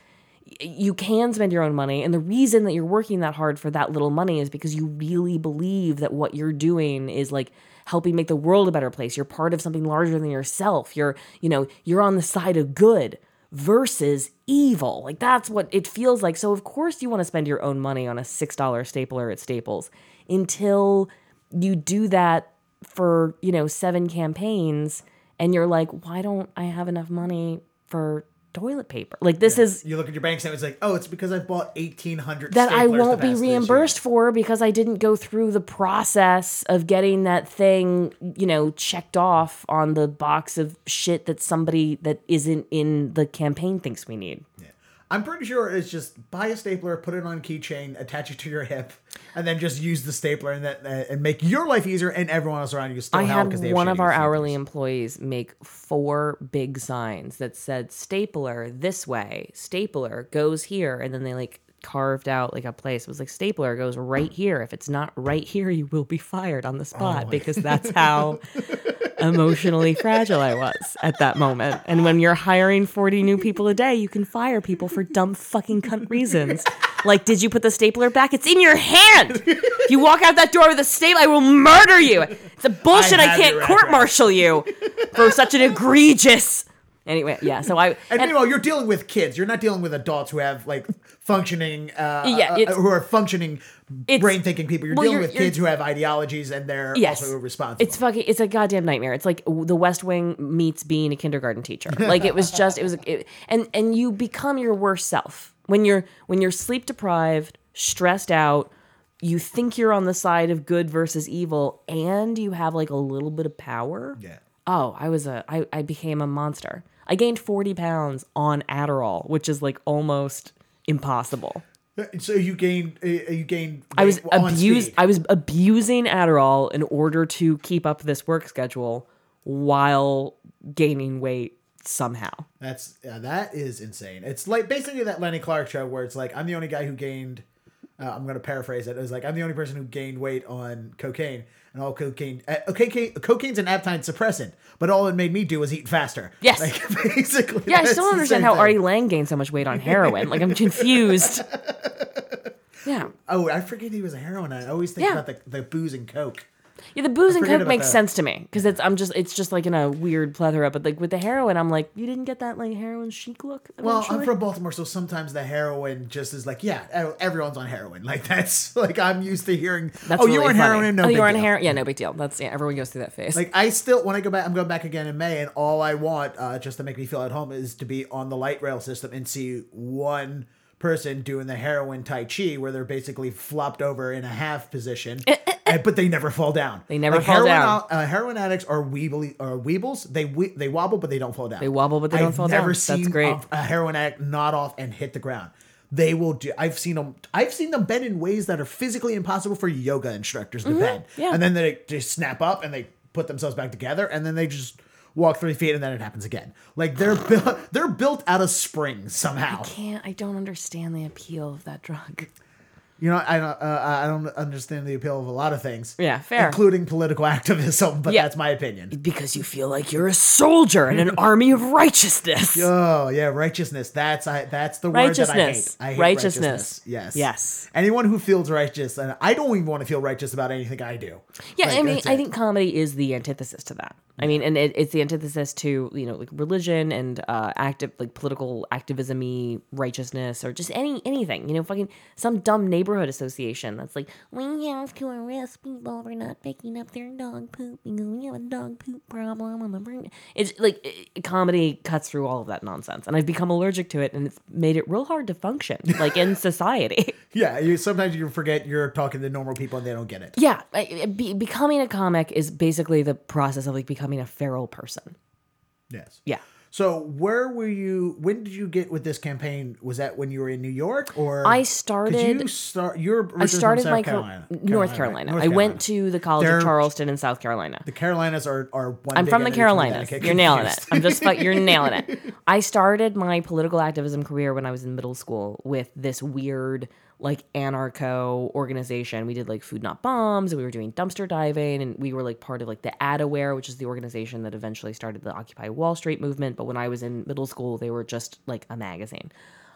you can spend your own money. And the reason that you're working that hard for that little money is because you really believe that what you're doing is like helping make the world a better place. You're part of something larger than yourself. You're, you know, you're on the side of good versus evil. Like that's what it feels like. So of course you want to spend your own money on a six dollar stapler at Staples until you do that for, you know, seven campaigns. And you're like, why don't I have enough money for toilet paper? Like this yeah. is... You look at your bank statement, it's like, oh, it's because I bought eighteen hundred that I won't be reimbursed for because I didn't go through the process of getting that thing, you know, checked off on the box of shit that somebody that isn't in the campaign thinks we need. Yeah. I'm pretty sure it's just buy a stapler, put it on a keychain, attach it to your hip, and then just use the stapler and that uh, and make your life easier and everyone else around you still I have because they have one of our hourly employees make four big signs that said stapler this way, stapler goes here, and then they like carved out like a place. It was like stapler goes right here. If it's not right here, you will be fired on the spot oh because that's how emotionally fragile I was at that moment. And when you're hiring forty new people a day, you can fire people for dumb fucking cunt reasons Like, did you put the stapler back? It's in your hand. If you walk out that door with a stapler, I will murder you. It's a bullshit. I, I can't right, court-martial right. you for such an egregious... Anyway, yeah, so I... And, and meanwhile, you're dealing with kids. You're not dealing with adults who have, like, functioning... Uh, yeah, uh, who are functioning, brain-thinking people. You're well, dealing you're, with you're, kids who have ideologies, and they're yes, also responsible. It's fucking... It's a goddamn nightmare. It's like The West Wing meets being a kindergarten teacher. Like, it was just... It was... It, and and you become your worst self. When you're when you're sleep-deprived, stressed out, you think you're on the side of good versus evil, and you have, like, a little bit of power. Yeah. Oh, I was a... I, I became a monster. I gained forty pounds on Adderall, which is like almost impossible. So you gained, you gained. I was abused. Speed. I was abusing Adderall in order to keep up this work schedule while gaining weight somehow. That's uh, that is insane. It's like basically that Lenny Clark show where it's like, I'm the only guy who gained. Uh, I'm going to paraphrase it. It was like, I'm the only person who gained weight on cocaine. And all cocaine, uh, okay, cocaine's an appetite suppressant, but all it made me do was eat faster. Yes. Like, basically. Yeah, I still don't understand how Artie Lang gained so much weight on heroin. Like, I'm confused. Yeah. Oh, I forget he was a heroin. I always think yeah. about the, the booze and coke. Yeah, the booze and coke makes that. sense to me because it's I'm just it's just like in a weird plethora. But like with the heroin, I'm like, you didn't get that like heroin chic look. Eventually? Well, I'm from Baltimore, so sometimes the heroin just is like, yeah, everyone's on heroin. Like that's like I'm used to hearing. That's oh, really you're on funny. heroin, no oh, big you're on deal. Her- yeah, no big deal. That's yeah, everyone goes through that phase. Like I still when I go back, I'm going back again in May, and all I want uh, just to make me feel at home is to be on the light rail system and see one person doing the heroin tai chi where they're basically flopped over in a half position. But they never fall down. They never like fall heroin, down. Uh, heroin addicts are weebly, are weebles. They we, they wobble, but they don't fall down. They wobble, but they I've don't fall down. I've never seen That's great. A, a heroin addict nod off and hit the ground. They will do. I've seen them. I've seen them bend in ways that are physically impossible for yoga instructors to mm-hmm. bend. Yeah. And then they just snap up and they put themselves back together, and then they just walk three feet, and then it happens again. Like they're bu- they're built out of springs somehow. I can't. I don't understand the appeal of that drug. You know, I don't. Uh, I don't understand the appeal of a lot of things. Yeah, fair, including political activism. But yeah. that's my opinion. Because you feel like you're a soldier in an army of righteousness. Oh yeah, righteousness. That's I. That's the word that I hate. I hate righteousness. righteousness. Yes. Yes. Anyone who feels righteous, and I don't even want to feel righteous about anything I do. Yeah, like, I mean, I think comedy is the antithesis to that. I mean, and it, it's the antithesis to you know like religion and uh, active like political activism-y righteousness or just any anything. You know, fucking some dumb neighbor. Association that's like, we have to arrest people for not picking up their dog poop because we have a dog poop problem on the brain. It's like it, comedy cuts through all of that nonsense, and I've become allergic to it, and it's made it real hard to function like in society. Yeah, you sometimes you forget you're talking to normal people and they don't get it. Yeah, be, becoming a comic is basically the process of like becoming a feral person. Yes. Yeah. So where were you, when did you get with this campaign? Was that when you were in New York or? I started. You start, you're I started my, Carolina, Carolina, North Carolina. North Carolina. I went to the College They're, of Charleston in South Carolina. The Carolinas are, are one I'm from the Carolinas. You're nailing it. I'm just, you're nailing it. I started my political activism career when I was in middle school with this weird like anarcho organization. We did like Food Not Bombs and we were doing dumpster diving and we were like part of like the AdAware, which is the organization that eventually started the Occupy Wall Street movement. But when I was in middle school, they were just like a magazine.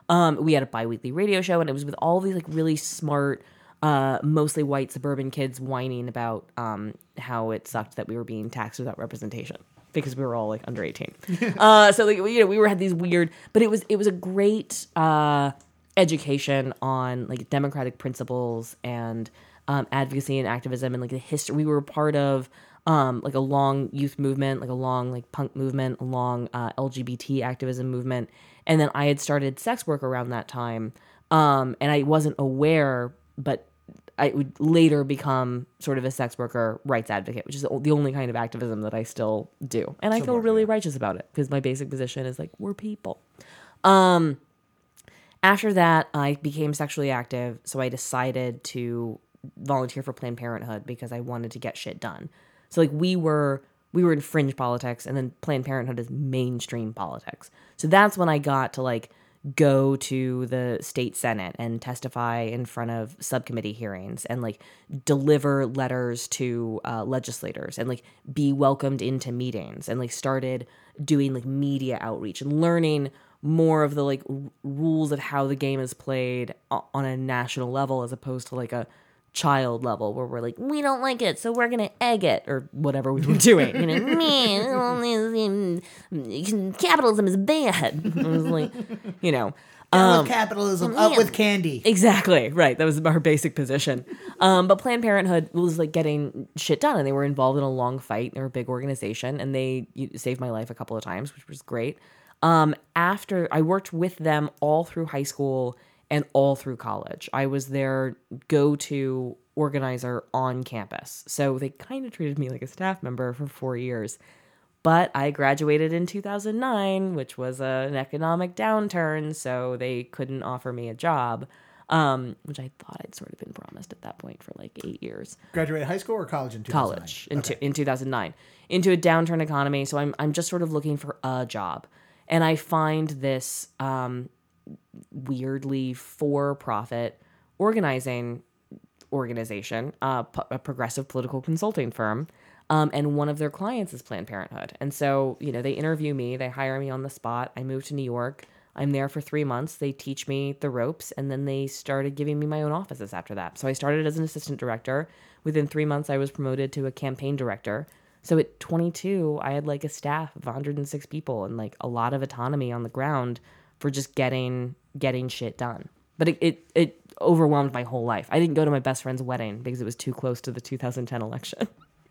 Um, we had a biweekly radio show and it was with all these like really smart, uh, mostly white suburban kids whining about um, how it sucked that we were being taxed without representation because we were all like under eighteen. uh, so like, you know, we were had these weird, but it was, it was a great, uh, education on like democratic principles and um, advocacy and activism and like the history. We were part of um, like a long youth movement, like a long like punk movement, a long uh, L G B T activism movement. And then I had started sex work around that time. Um, and I wasn't aware, but I would later become sort of a sex worker rights advocate, which is the only kind of activism that I still do. And I so feel more, really yeah. righteous about it because my basic position is like, we're people. Um, After that, I became sexually active, so I decided to volunteer for Planned Parenthood because I wanted to get shit done. So, like, we were we were in fringe politics, and then Planned Parenthood is mainstream politics. So that's when I got to, like, go to the state senate and testify in front of subcommittee hearings and, like, deliver letters to uh, legislators and, like, be welcomed into meetings and, like, started doing, like, media outreach and learning more of the like r- rules of how the game is played on a national level as opposed to like a child level where we're like, we don't like it, so we're gonna egg it or whatever we were doing. You know, man, capitalism is bad. I was like, you know, um, with capitalism, man. Up with candy. Exactly right. That was our basic position. Um, but Planned Parenthood was like getting shit done, and they were involved in a long fight. They were a big organization, and they saved my life a couple of times, which was great. Um, after I worked with them all through high school. And all through college, I was their go-to organizer on campus. So they kind of treated me like a staff member for four years. But I graduated in two thousand nine, which was a, an economic downturn, so they couldn't offer me a job, um, which I thought I'd sort of been promised at that point for like eight years. Graduated high school or college in two thousand nine? College in, okay. to, in two thousand nine. Into a downturn economy, so I'm I'm just sort of looking for a job. And I find this... Um, weirdly for-profit organizing organization, uh, p- a progressive political consulting firm, um, and one of their clients is Planned Parenthood. And so, you know, they interview me, they hire me on the spot. I moved to New York. I'm there for three months. They teach me the ropes, and then they started giving me my own offices after that. So I started as an assistant director. Within three months, I was promoted to a campaign director. So at twenty-two, I had like a staff of one hundred six people and like a lot of autonomy on the ground for just getting getting shit done. But it, it it overwhelmed my whole life. I didn't go to my best friend's wedding because it was too close to the two thousand ten election.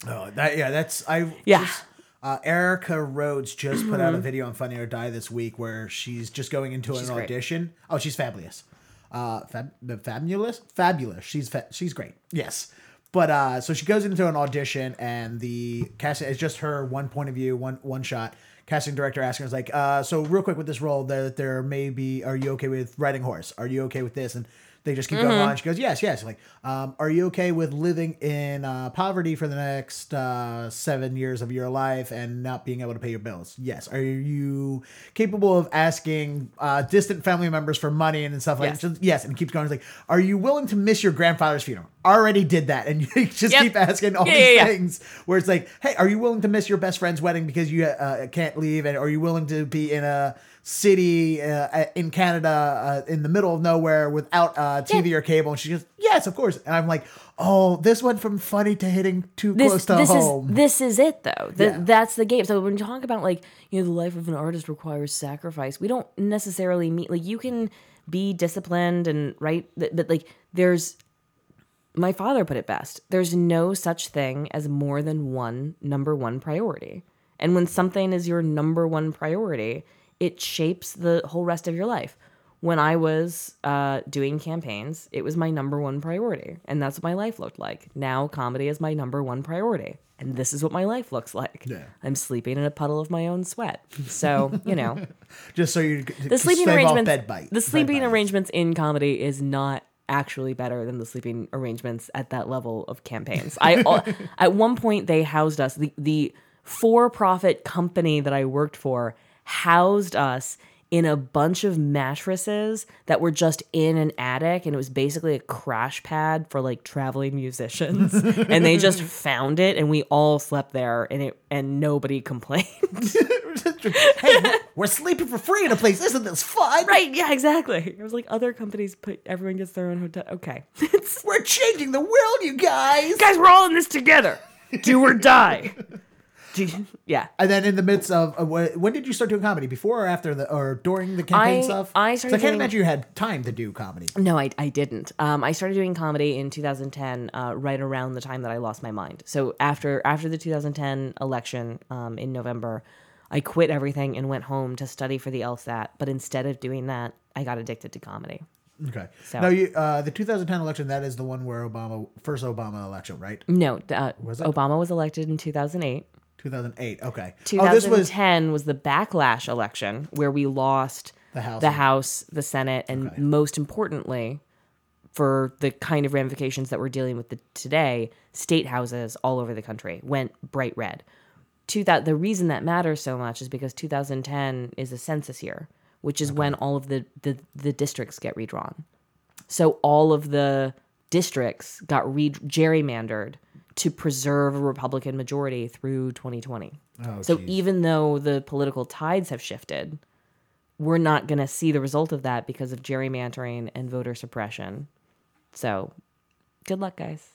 Oh, that yeah, that's... I yeah. Just, uh, Erica Rhodes just put out a video on Funny or Die this week where she's just going into she's an great. audition. Oh, she's fabulous. Uh, fab, fabulous? Fabulous. She's fa- she's great. Yes. But uh, so she goes into an audition, and the casting is just her one point of view, one one shot. Casting director asking us like, uh, so real quick with this role, there there may be, are you okay with riding horse? Are you okay with this? And they just keep mm-hmm. going on. She goes, yes, yes. Like, um, are you okay with living in uh, poverty for the next uh, seven years of your life and not being able to pay your bills? Yes. Are you capable of asking uh, distant family members for money and stuff like yes. that? Yes. And it keeps going. It's like, are you willing to miss your grandfather's funeral? Already did that, and you just yep. keep asking all yeah, these yeah, things yeah. where it's like, hey, are you willing to miss your best friend's wedding because you uh, can't leave, and are you willing to be in a city uh, in Canada uh, in the middle of nowhere without uh, T V yeah. or cable? And she goes, yes, of course. And I'm like, oh, this went from funny to hitting too this, close to this home. Is, this is it, though. The, yeah. That's the game. So when you talk about, like, you know, the life of an artist requires sacrifice, we don't necessarily mean, like, you can be disciplined and, right, but, like, there's... My father put it best. There's no such thing as more than one number one priority. And when something is your number one priority, it shapes the whole rest of your life. When I was uh, doing campaigns, it was my number one priority. And that's what my life looked like. Now comedy is my number one priority. And this is what my life looks like. Yeah. I'm sleeping in a puddle of my own sweat. So, you know. Just so you the sleeping arrangements, bed bite. The sleeping bed arrangements bite. In comedy is not actually better than the sleeping arrangements at that level of campaigns. I at one point they housed us, the, the for-profit company that I worked for housed us in a bunch of mattresses that were just in an attic, and it was basically a crash pad for like traveling musicians. And they just found it, and we all slept there, and it and nobody complained. Hey, we're sleeping for free in a place. Isn't this fun? Right? Yeah, exactly. It was like other companies put everyone gets their own hotel. Okay, we're changing the world, you guys. You guys, we're all in this together. Do or die. Yeah. And then in the midst of, uh, when did you start doing comedy? Before or after the, or during the campaign I, stuff? I started. So I can't doing, imagine you had time to do comedy. No, I, I didn't. Um, I started doing comedy in two thousand ten, uh, right around the time that I lost my mind. So after after the two thousand ten election, um, in November, I quit everything and went home to study for the LSAT. But instead of doing that, I got addicted to comedy. Okay. So. Now, you, uh, the two thousand ten election, that is the one where Obama, first Obama election, right? No. Uh, was it? Obama was elected in two thousand eight. two thousand eight, okay. twenty ten oh, was... was the backlash election where we lost the House, the, House, the Senate, and okay. most importantly, for the kind of ramifications that we're dealing with the, today, state houses all over the country went bright red. To that, the reason that matters so much is because two thousand ten is a census year, which is okay. when all of the, the, the districts get redrawn. So all of the districts got re- gerrymandered to preserve a Republican majority through twenty twenty. Oh, so geez. Even though the political tides have shifted, we're not going to see the result of that because of gerrymandering and voter suppression. So good luck, guys.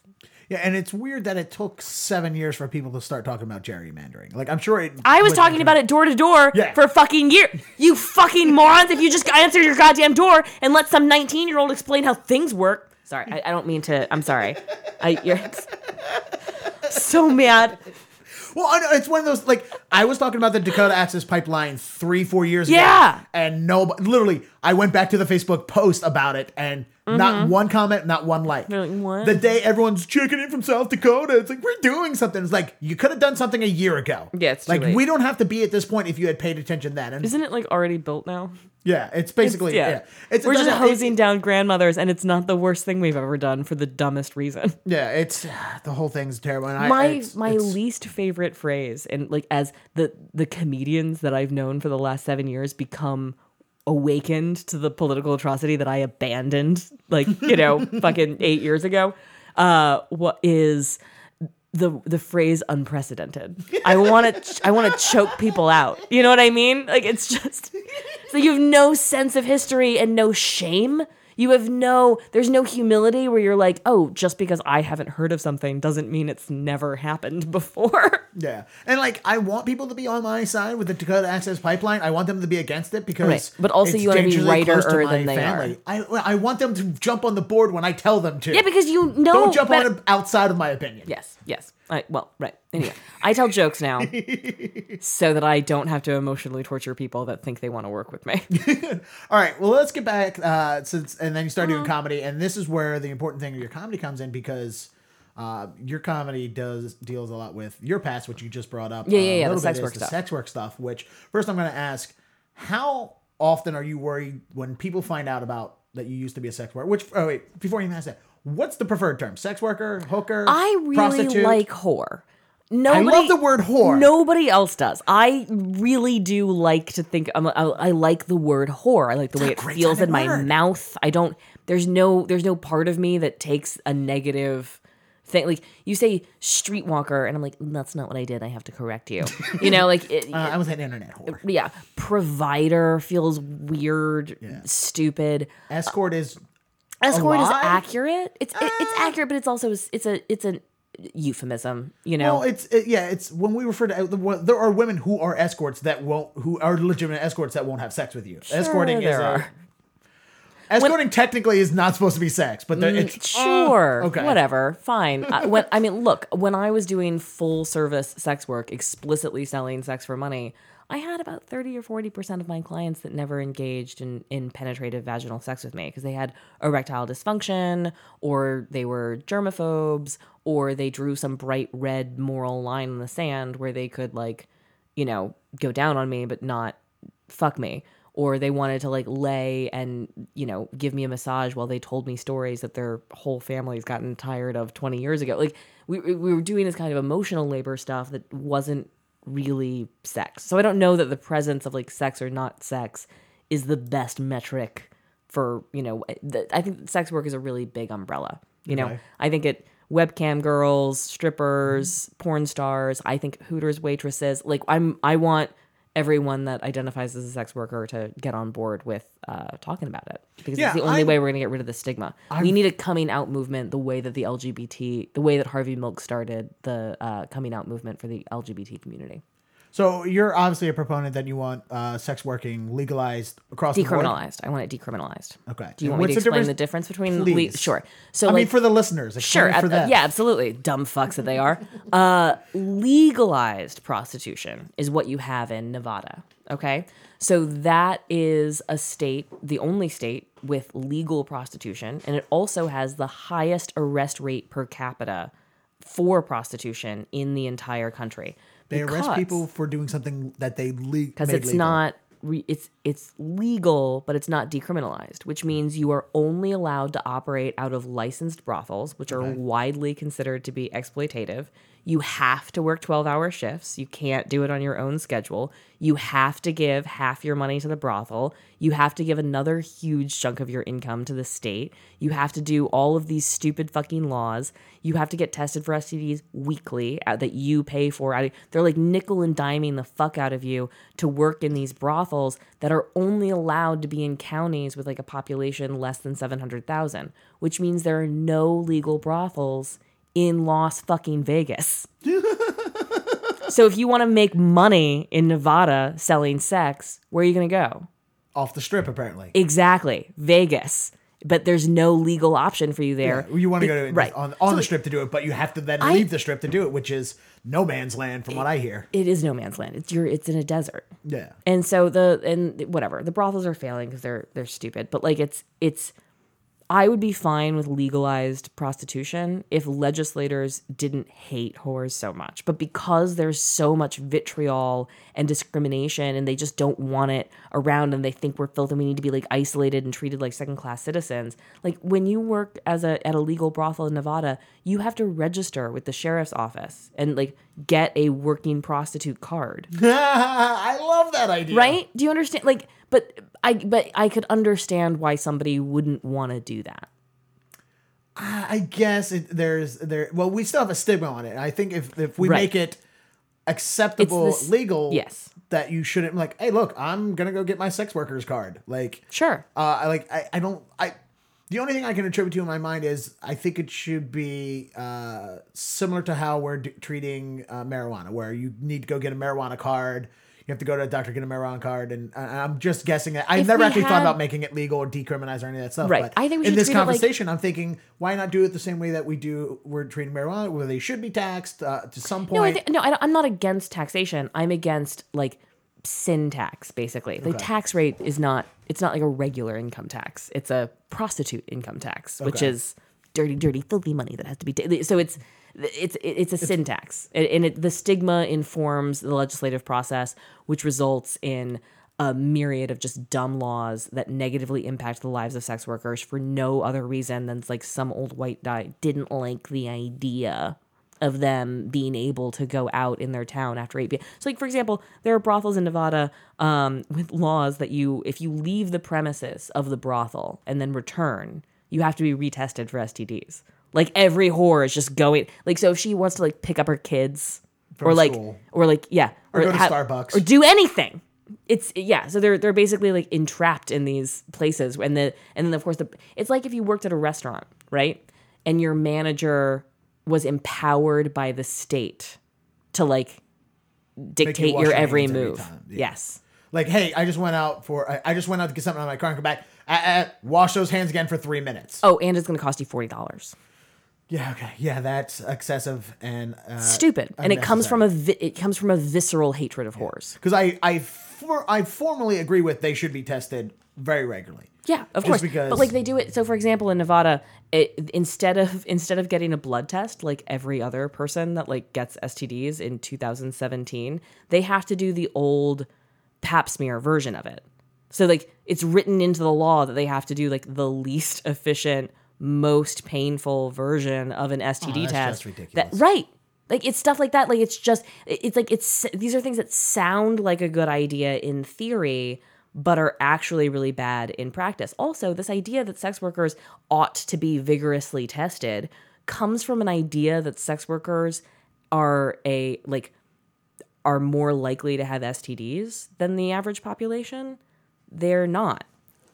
Yeah, and it's weird that it took seven years for people to start talking about gerrymandering. Like, I'm sure it... I was talking about it door to door for a fucking year. You fucking morons, if you just answer your goddamn door and let some nineteen-year-old explain how things work. Sorry, I, I don't mean to... I'm sorry. I, you're so mad. Well, it's one of those, like, I was talking about the Dakota Access Pipeline three, four years yeah. ago. Yeah. And no, literally, I went back to the Facebook post about it, and mm-hmm. not one comment, not one like. They're like, what? The day everyone's checking in from South Dakota, it's like, we're doing something. It's like, you could have done something a year ago. Yeah, it's too Like, late. We don't have to be at this point if you had paid attention then. And isn't it, like, already built now? Yeah, it's basically, it's, yeah. yeah. It's, we're it just hosing it, down grandmothers, and it's not the worst thing we've ever done for the dumbest reason. Yeah, it's, the whole thing's terrible. And I, my it's, my it's, least favorite phrase, and like as the, the comedians that I've known for the last seven years become awakened to the political atrocity that I abandoned, like, you know, fucking eight years ago, uh, what is... The the phrase unprecedented. I want to ch- I want to choke people out. You know what I mean? Like, it's just, so you have no sense of history and no shame. You have no, there's no humility where you're like, oh, just because I haven't heard of something doesn't mean it's never happened before. Yeah. And like, I want people to be on my side with the Dakota Access Pipeline. I want them to be against it because right. But also it's you want to be righter to than they family. Are. I, I want them to jump on the board when I tell them to. Yeah, because you know. Don't jump on it outside of my opinion. Yes, yes. I, well, right. Anyway, I tell jokes now so that I don't have to emotionally torture people that think they want to work with me. All right. Well, let's get back. Uh, since And then you start uh-huh. doing comedy. And this is where the important thing of your comedy comes in, because uh, your comedy does deals a lot with your past, which you just brought up. Yeah, uh, yeah, yeah. The sex work the stuff. The sex work stuff, which first I'm going to ask, how often are you worried when people find out about that you used to be a sex worker? Which, oh, wait, before you even ask that. What's the preferred term? Sex worker, hooker, I really prostitute? Like whore. Nobody, I love the word whore. Nobody else does. I really do like to think. I'm, I, I like the word whore. I like the it's way it feels in my word. Mouth. I don't. There's no. There's no part of me that takes a negative thing. Like you say streetwalker, and I'm like, that's not what I did. I have to correct you. You know, like it, uh, I was an internet whore. Yeah, provider feels weird, yeah. Stupid. Escort is. Escort is accurate. It's uh, it's accurate, but it's also it's a it's a euphemism. You know. Well, it's it, yeah. It's when we refer to the, there are women who are escorts that won't who are legitimate escorts that won't have sex with you. Sure, escorting there is are. A, escorting when, technically is not supposed to be sex, but there, it's sure. Uh, okay. Whatever. Fine. I, when I mean, look, when I was doing full service sex work, explicitly selling sex for money, I had about thirty or forty percent of my clients that never engaged in, in penetrative vaginal sex with me because they had erectile dysfunction or they were germaphobes or they drew some bright red moral line in the sand where they could, like, you know, go down on me but not fuck me. Or they wanted to, like, lay and, you know, give me a massage while they told me stories that their whole family's gotten tired of twenty years ago. Like, we we were doing this kind of emotional labor stuff that wasn't really sex. So I don't know that the presence of, like, sex or not sex is the best metric for, you know, th- I think sex work is a really big umbrella. You okay. know, I think it webcam girls, strippers, mm-hmm. porn stars, I think Hooters waitresses, like I'm, I want everyone that identifies as a sex worker to get on board with uh, talking about it because yeah, it's the only I'm, way we're going to get rid of the stigma. I'm, we need a coming out movement the way that the L G B T, the way that Harvey Milk started the uh, coming out movement for the L G B T community. So you're obviously a proponent that you want uh, sex working legalized across the board? Decriminalized. I want it decriminalized. Okay. Do you and want me to explain difference? The difference between... Please. Le- sure. So, I like, mean, for the listeners. Sure. For uh, yeah, absolutely. Dumb fucks that they are. Uh, legalized prostitution is what you have in Nevada. Okay? So that is a state, the only state, with legal prostitution. And it also has the highest arrest rate per capita for prostitution in the entire country. They because, arrest people for doing something that they le- because it's legal. Not re- it's it's legal, but it's not decriminalized, which means you are only allowed to operate out of licensed brothels, which okay. are widely considered to be exploitative. You have to work twelve-hour shifts. You can't do it on your own schedule. You have to give half your money to the brothel. You have to give another huge chunk of your income to the state. You have to do all of these stupid fucking laws. You have to get tested for S T Ds weekly that you pay for. They're like nickel and diming the fuck out of you to work in these brothels that are only allowed to be in counties with like a population less than seven hundred thousand, which means there are no legal brothels in Las fucking Vegas. So if you want to make money in Nevada selling sex, where are you going to go? Off the strip, apparently. Exactly. Vegas. But there's no legal option for you there. Yeah, you want to go to, right. on, on so the strip to do it, but you have to then I, leave the strip to do it, which is no man's land from it, what I hear. It is no man's land. It's your, it's in a desert. Yeah. And so the, and whatever, the brothels are failing because they're, they're stupid. But like it's, it's, I would be fine with legalized prostitution if legislators didn't hate whores so much. But because there's so much vitriol and discrimination and they just don't want it around and they think we're filthy, we need to be like isolated and treated like second-class citizens. Like when you work as a at a legal brothel in Nevada, you have to register with the sheriff's office and like get a working prostitute card. I love that idea. Right? Do you understand? Like But I but I could understand why somebody wouldn't want to do that. I guess it, there's there. Well, we still have a stigma on it. I think if, if we right. make it acceptable, this, legal, yes. that you shouldn't like. Hey, look, I'm gonna go get my sex worker's card. Like, sure. Uh, I like I, I don't I. The only thing I can attribute to in my mind is I think it should be uh, similar to how we're d- treating uh, marijuana, where you need to go get a marijuana card. You have to go to a doctor, get a marijuana card, and I'm just guessing that. I've if never actually had, thought about making it legal or decriminalize or any of that stuff. Right. But I think we in this conversation, like, I'm thinking, why not do it the same way that we do, we're treating marijuana, where they should be taxed uh, to some point? No, I th- no I, I'm not against taxation. I'm against, like, sin tax, basically. The okay. like, tax rate is not, it's not like a regular income tax. It's a prostitute income tax, okay. which is dirty, dirty, filthy money that has to be ta- So it's... It's it's a sin tax, and it, the stigma informs the legislative process, which results in a myriad of just dumb laws that negatively impact the lives of sex workers for no other reason than it's like some old white guy didn't like the idea of them being able to go out in their town after eight p.m. So, like, for example, there are brothels in Nevada um, with laws that you, if you leave the premises of the brothel and then return, you have to be retested for S T Ds. Like every whore is just going like so if she wants to like pick up her kids From or like school. or like yeah or, or go to ha- Starbucks or do anything. It's yeah, so they're they're basically like entrapped in these places and the and then of course the it's like if you worked at a restaurant, right? And your manager was empowered by the state to like dictate your every move. Every yeah. Yes. Like, hey, I just went out for I, I just went out to get something out of my car and come back. I, I, wash those hands again for three minutes. Oh, and it's going to cost you forty dollars. Yeah, okay. Yeah, that's excessive and uh, stupid. And it comes from a vi- it comes from a visceral hatred of yeah. whores. Because I I, for, I formally agree with they should be tested very regularly. Yeah, of course. Because but like they do it. So for example, in Nevada, it, instead of instead of getting a blood test like every other person that like gets S T Ds in two thousand seventeen, they have to do the old Pap smear version of it. So like it's written into the law that they have to do like the least efficient, most painful version of an S T D oh, that's test. Just ridiculous. That, right. Like it's stuff like that. Like it's just, it's like, it's, these are things that sound like a good idea in theory, but are actually really bad in practice. Also, this idea that sex workers ought to be vigorously tested comes from an idea that sex workers are a, like are more likely to have S T Ds than the average population. They're not.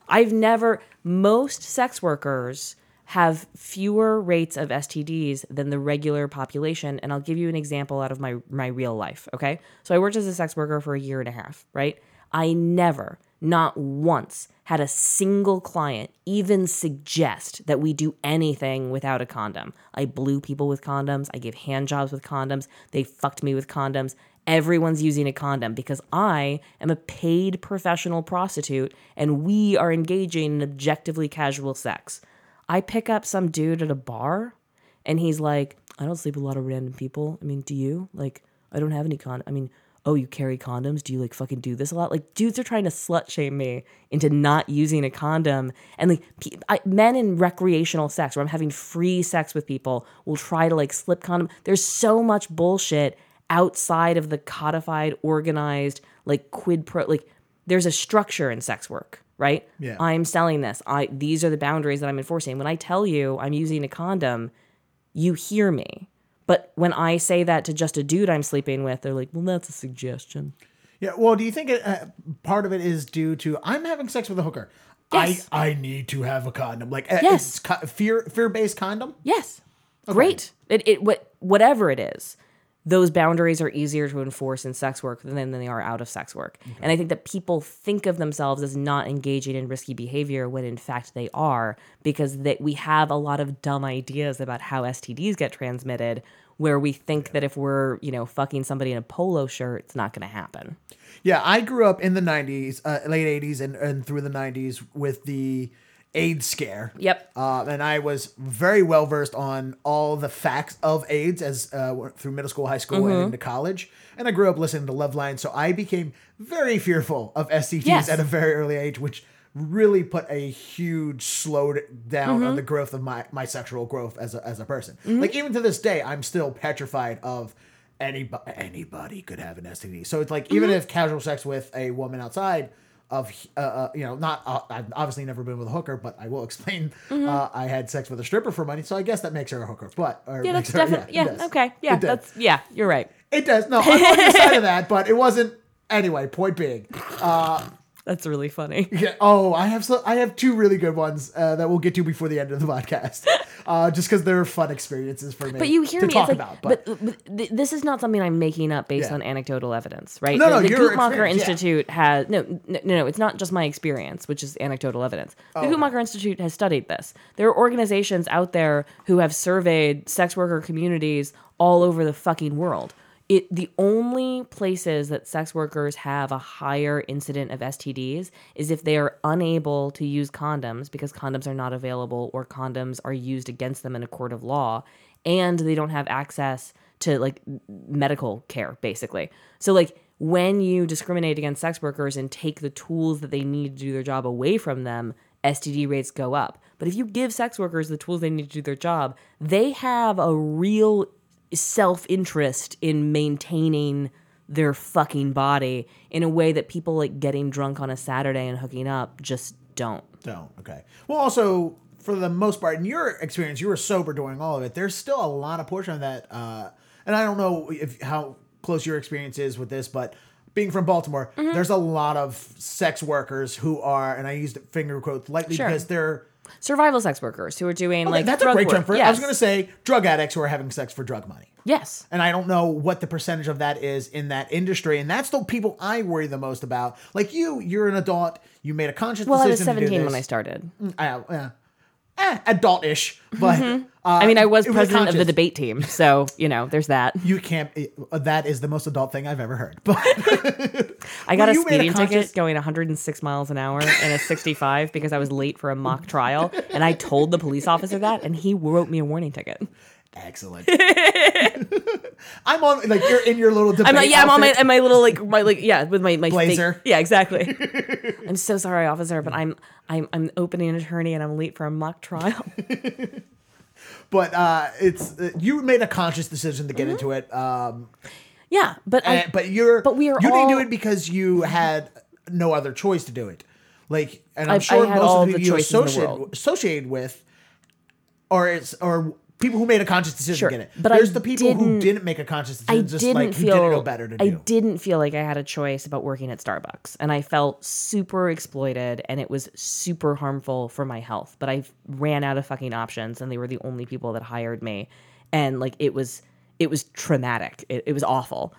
I've never, most sex workers have fewer rates of S T Ds than the regular population. And I'll give you an example out of my, my real life, okay? So I worked as a sex worker for a year and a half, right? I never, not once, had a single client even suggest that we do anything without a condom. I blew people with condoms. I gave hand jobs with condoms. They fucked me with condoms. Everyone's using a condom because I am a paid professional prostitute and we are engaging in objectively casual sex. I pick up some dude at a bar and he's like, I don't sleep with a lot of random people. I mean, do you? Like, I don't have any condom. I mean, oh, you carry condoms? Do you, like, fucking do this a lot? Like, dudes are trying to slut-shame me into not using a condom. And, like, pe- I, men in recreational sex, where I'm having free sex with people, will try to, like, slip condom. There's so much bullshit outside of the codified, organized, like, quid pro... Like, there's a structure in sex work, right? Yeah. I'm selling this. I These are the boundaries that I'm enforcing. When I tell you I'm using a condom, you hear me. But when I say that to just a dude I'm sleeping with, they're like, well, that's a suggestion. Yeah, well, do you think it, uh, part of it is due to, I'm having sex with a hooker. Yes. I, I need to have a condom. Like, uh, yes. It's co- fear, fear-based condom? Yes. Okay. Great. It, it what, Whatever it is, those boundaries are easier to enforce in sex work than, than they are out of sex work. Okay. And I think that people think of themselves as not engaging in risky behavior when in fact they are, because that we have a lot of dumb ideas about how S T Ds get transmitted, where we think that if we're, you know, fucking somebody in a polo shirt, it's not going to happen. Yeah, I grew up in the nineties, uh, late eighties and, and through the nineties with the AIDS scare. Yep. Uh, and I was very well versed on all the facts of AIDS as uh, through middle school, high school, mm-hmm. and into college. And I grew up listening to Loveline, so I became very fearful of S T Ds yes. at a very early age, which really put a huge slow down mm-hmm. on the growth of my, my sexual growth as a, as a person. Mm-hmm. Like, even to this day, I'm still petrified of anybody. Anybody could have an S T D. So it's like, mm-hmm. even if casual sex with a woman outside of, uh, uh, you know, not, uh, I've obviously never been with a hooker, but I will explain, mm-hmm. uh, I had sex with a stripper for money. So I guess that makes her a hooker, but, or yeah, that's definitely, her, yeah, yeah okay. Yeah. That's, yeah, you're right. It does. No, I'm on the side of that, but it wasn't anyway, point being, uh, that's really funny. Yeah. Oh, I have so I have two really good ones uh, that we'll get to before the end of the podcast, uh, just because they're fun experiences for me. But you hear to me talk like, about. But, but, but th- this is not something I'm making up based yeah. on anecdotal evidence, right? No, no, the Guttmacher Institute yeah. has no, no, no. It's not just my experience, which is anecdotal evidence. The oh, Guttmacher okay. Institute has studied this. There are organizations out there who have surveyed sex worker communities all over the fucking world. It the only places that sex workers have a higher incident of S T Ds is if they are unable to use condoms because condoms are not available or condoms are used against them in a court of law, and they don't have access to, like, medical care, basically. So, like, when you discriminate against sex workers and take the tools that they need to do their job away from them, S T D rates go up. But if you give sex workers the tools they need to do their job, they have a real self-interest in maintaining their fucking body in a way that people, like, getting drunk on a Saturday and hooking up just don't. Don't. Okay. Well, also, for the most part, in your experience, you were sober during all of it. There's still a lot of portion of that. Uh, and I don't know if how close your experience is with this, but being from Baltimore, mm-hmm. there's a lot of sex workers who are, and I used finger quotes lightly sure. because they're survival sex workers who are doing okay, like that's drug a great term for it. Yes. I was going to say drug addicts who are having sex for drug money. Yes. And I don't know what the percentage of that is in that industry. And that's the people I worry the most about. Like you, you're an adult. You made a conscious well, decision to do this. Well, I was seventeen when I started. Uh, uh, eh, adult-ish. But, mm-hmm. uh, I mean, I was president was of the debate team. So, you know, there's that. You can't. Uh, that is the most adult thing I've ever heard. But I got well, a speeding a conscious... ticket going one hundred six miles an hour in a sixty-five because I was late for a mock trial. And I told the police officer that, and he wrote me a warning ticket. Excellent. I'm on, like, you're in your little debate. I'm like, yeah, outfit. I'm on my, and my little, like, my, like, yeah, with my, my blazer. Fake, yeah, exactly. I'm so sorry, officer, but I'm, I'm, I'm opening an attorney and I'm late for a mock trial. But, uh, it's, uh, you made a conscious decision to get mm-hmm. into it. Um, yeah, but, and, I, but you're, but we are you all... didn't do it because you had no other choice to do it. Like, and I'm I've, sure most of the people you associated, associated with or it's, or, people who made a conscious decision sure, to get it. But There's I the people didn't, who didn't make a conscious decision, I just didn't like feel, who didn't know better to do. I didn't feel like I had a choice about working at Starbucks. And I felt super exploited and it was super harmful for my health. But I ran out of fucking options and they were the only people that hired me. And like it was it was traumatic. It, it was awful.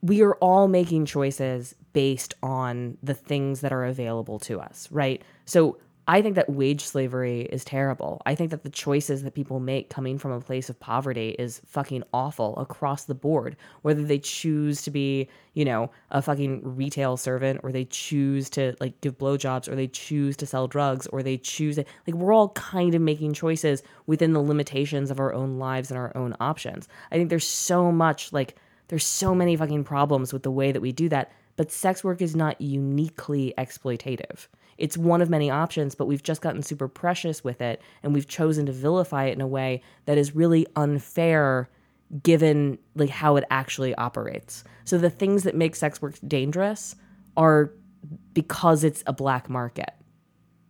We are all making choices based on the things that are available to us, right? So I think that wage slavery is terrible. I think that the choices that people make coming from a place of poverty is fucking awful across the board, whether they choose to be, you know, a fucking retail servant or they choose to like give blowjobs or they choose to sell drugs or they choose to, like we're all kind of making choices within the limitations of our own lives and our own options. I think there's so much like There's so many fucking problems with the way that we do that. But sex work is not uniquely exploitative. It's one of many options, but we've just gotten super precious with it, and we've chosen to vilify it in a way that is really unfair given like how it actually operates. So the things that make sex work dangerous are because it's a black market.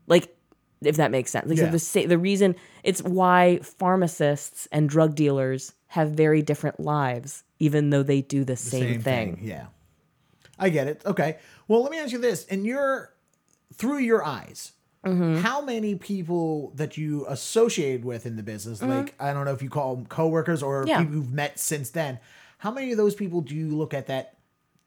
Like, if that makes sense. Like, yeah. so the sa- the reason, it's why pharmacists and drug dealers have very different lives, even though they do the, the same, same thing. thing. Yeah. I get it. Okay. Well, let me ask you this. And you're... Through your eyes, mm-hmm. how many people that you associated with in the business, mm-hmm. like, I don't know if you call them coworkers or yeah. people you've met since then, how many of those people do you look at that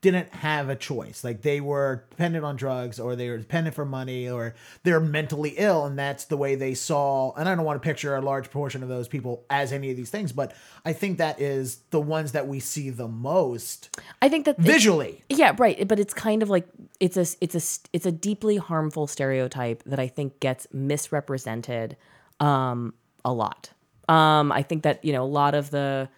didn't have a choice? Like, they were dependent on drugs, or they were dependent for money, or they're mentally ill, and that's the way they saw. And I don't want to picture a large portion of those people as any of these things, but I think that is the ones that we see the most. I think that visually, yeah, right. But it's kind of like it's a it's a it's a deeply harmful stereotype that I think gets misrepresented um, a lot. Um, I think that you know a lot of the.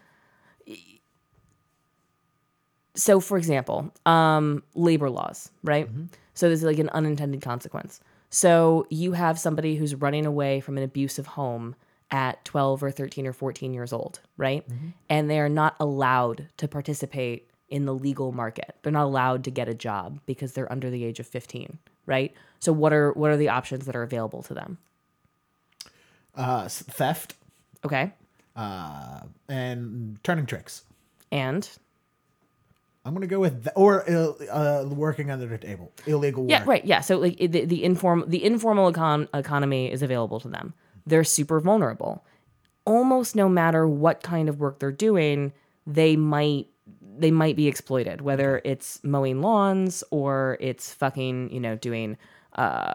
So, for example, um, labor laws, right? Mm-hmm. So there's like an unintended consequence. So you have somebody who's running away from an abusive home at twelve or thirteen or fourteen years old, right? Mm-hmm. And they're not allowed to participate in the legal market. They're not allowed to get a job because they're under the age of fifteen, right? So what are what are the options that are available to them? Uh, theft. Okay. Uh, and turning tricks. And... I'm going to go with, the, or uh, working under the table, illegal work. Yeah, right, yeah. So like the, the, inform, the informal econ- economy is available to them. They're super vulnerable. Almost no matter what kind of work they're doing, they might they might be exploited, whether it's mowing lawns or it's fucking, you know, doing, uh,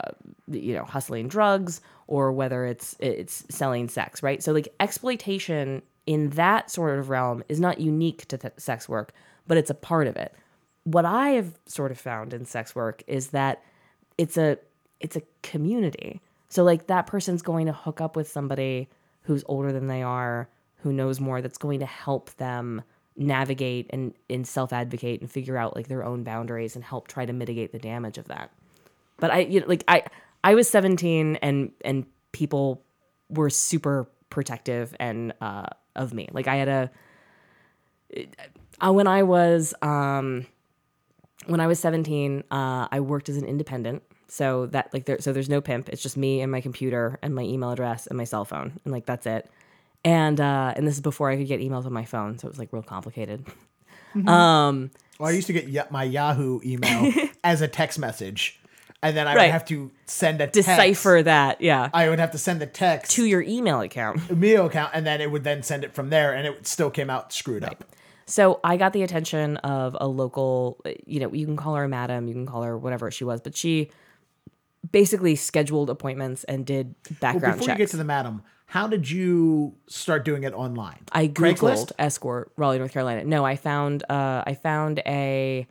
you know, hustling drugs, or whether it's it's selling sex, right? So like exploitation in that sort of realm is not unique to th- sex work, but it's a part of it. What I have sort of found in sex work is that it's a it's a community. So like that person's going to hook up with somebody who's older than they are, who knows more, that's going to help them navigate and, and self-advocate and figure out like their own boundaries and help try to mitigate the damage of that. But I you know, like I I was seventeen and and people were super protective and uh, of me. Like I had a it, Uh, when I was um, when I was seventeen, uh, I worked as an independent. So that like there, so there's no pimp. It's just me and my computer and my email address and my cell phone, and like that's it. And uh, and this is before I could get emails on my phone, so it was like real complicated. Mm-hmm. Um, well, I used to get my Yahoo email as a text message, and then I right. would have to send a text. Decipher that, yeah. I would have to send the text to your email account, email account, and then it would then send it from there, and it still came out screwed right. up. So I got the attention of a local, you know, you can call her madam, you can call her whatever she was, but she basically scheduled appointments and did background well, before checks. Before you get to the madam, how did you start doing it online? I Googled Craigslist? Escort, Raleigh, North Carolina. No, I found uh, I found a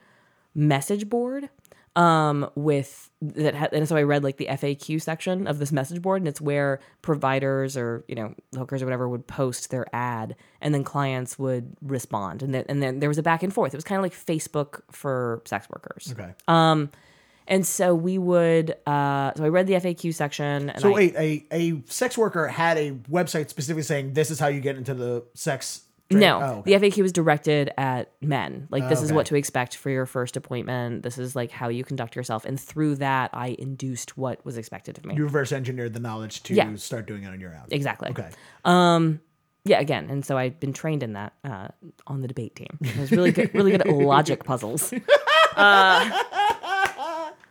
message board um, with that, ha- and so I read like the F A Q section of this message board, and it's where providers or you know hookers or whatever would post their ad, and then clients would respond, and then and then there was a back and forth. It was kind of like Facebook for sex workers. Okay. Um, and so we would. Uh, so I read the F A Q section. And so I, wait, a a sex worker had a website specifically saying this is how you get into the sex. Drink? No, oh, okay. The F A Q was directed at men. Like, this oh, okay. is what to expect for your first appointment. This is, like, how you conduct yourself. And through that, I induced what was expected of me. You reverse engineered the knowledge to yeah. start doing it on your own. Exactly. Okay. Um, yeah, again. And so I've been trained in that uh, on the debate team. I was really good, really good at logic puzzles. Uh,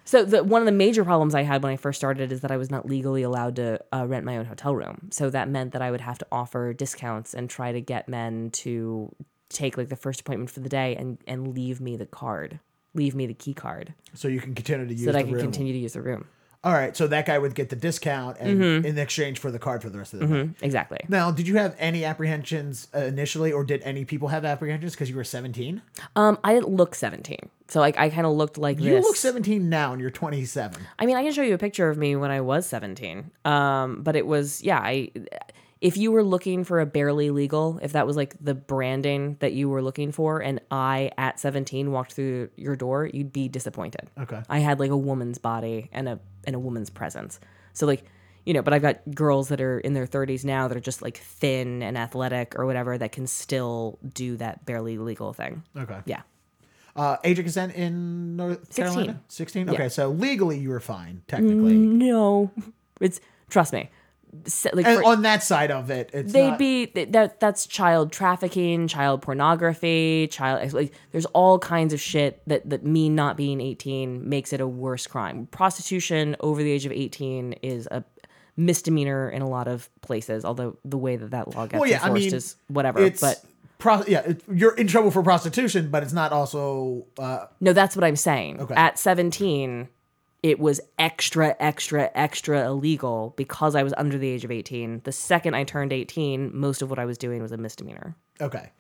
so the, one of the major problems I had when I first started is that I was not legally allowed to uh, rent my own hotel room. So that meant that I would have to offer discounts and try to get men to take like the first appointment for the day and, and leave me the card, leave me the key card. So you can continue to use so the room. So that I can room. continue to use the room. All right. So that guy would get the discount and mm-hmm. in exchange for the card for the rest of the mm-hmm. night. Exactly. Now, did you have any apprehensions uh, initially, or did any people have apprehensions because you were seventeen? Um, I didn't look seventeen. So like I kind of looked like you this. You look seventeen now, and you're twenty-seven. I mean, I can show you a picture of me when I was seventeen. Um, but it was yeah, I if you were looking for a barely legal, if that was like the branding that you were looking for, and I at seventeen walked through your door, you'd be disappointed. Okay. I had like a woman's body and a and a woman's presence. So like, you know, but I've got girls that are in their thirties now that are just like thin and athletic or whatever that can still do that barely legal thing. Okay. Yeah. Uh, age of consent in North Carolina? sixteen Okay, yeah. So legally you were fine, technically. No. It's, trust me. Like for, on that side of it, it's they'd not... be that that's child trafficking, child pornography, child like there's all kinds of shit that that me not being eighteen makes it a worse crime. Prostitution over the age of eighteen is a misdemeanor in a lot of places. Although the way that that law gets well, yeah, enforced I mean, is whatever, it's, but. Pro- yeah, it, you're in trouble for prostitution, but it's not also... Uh... No, that's what I'm saying. Okay. At seventeen, it was extra, extra, extra illegal because I was under the age of eighteen. The second I turned eighteen, most of what I was doing was a misdemeanor. Okay.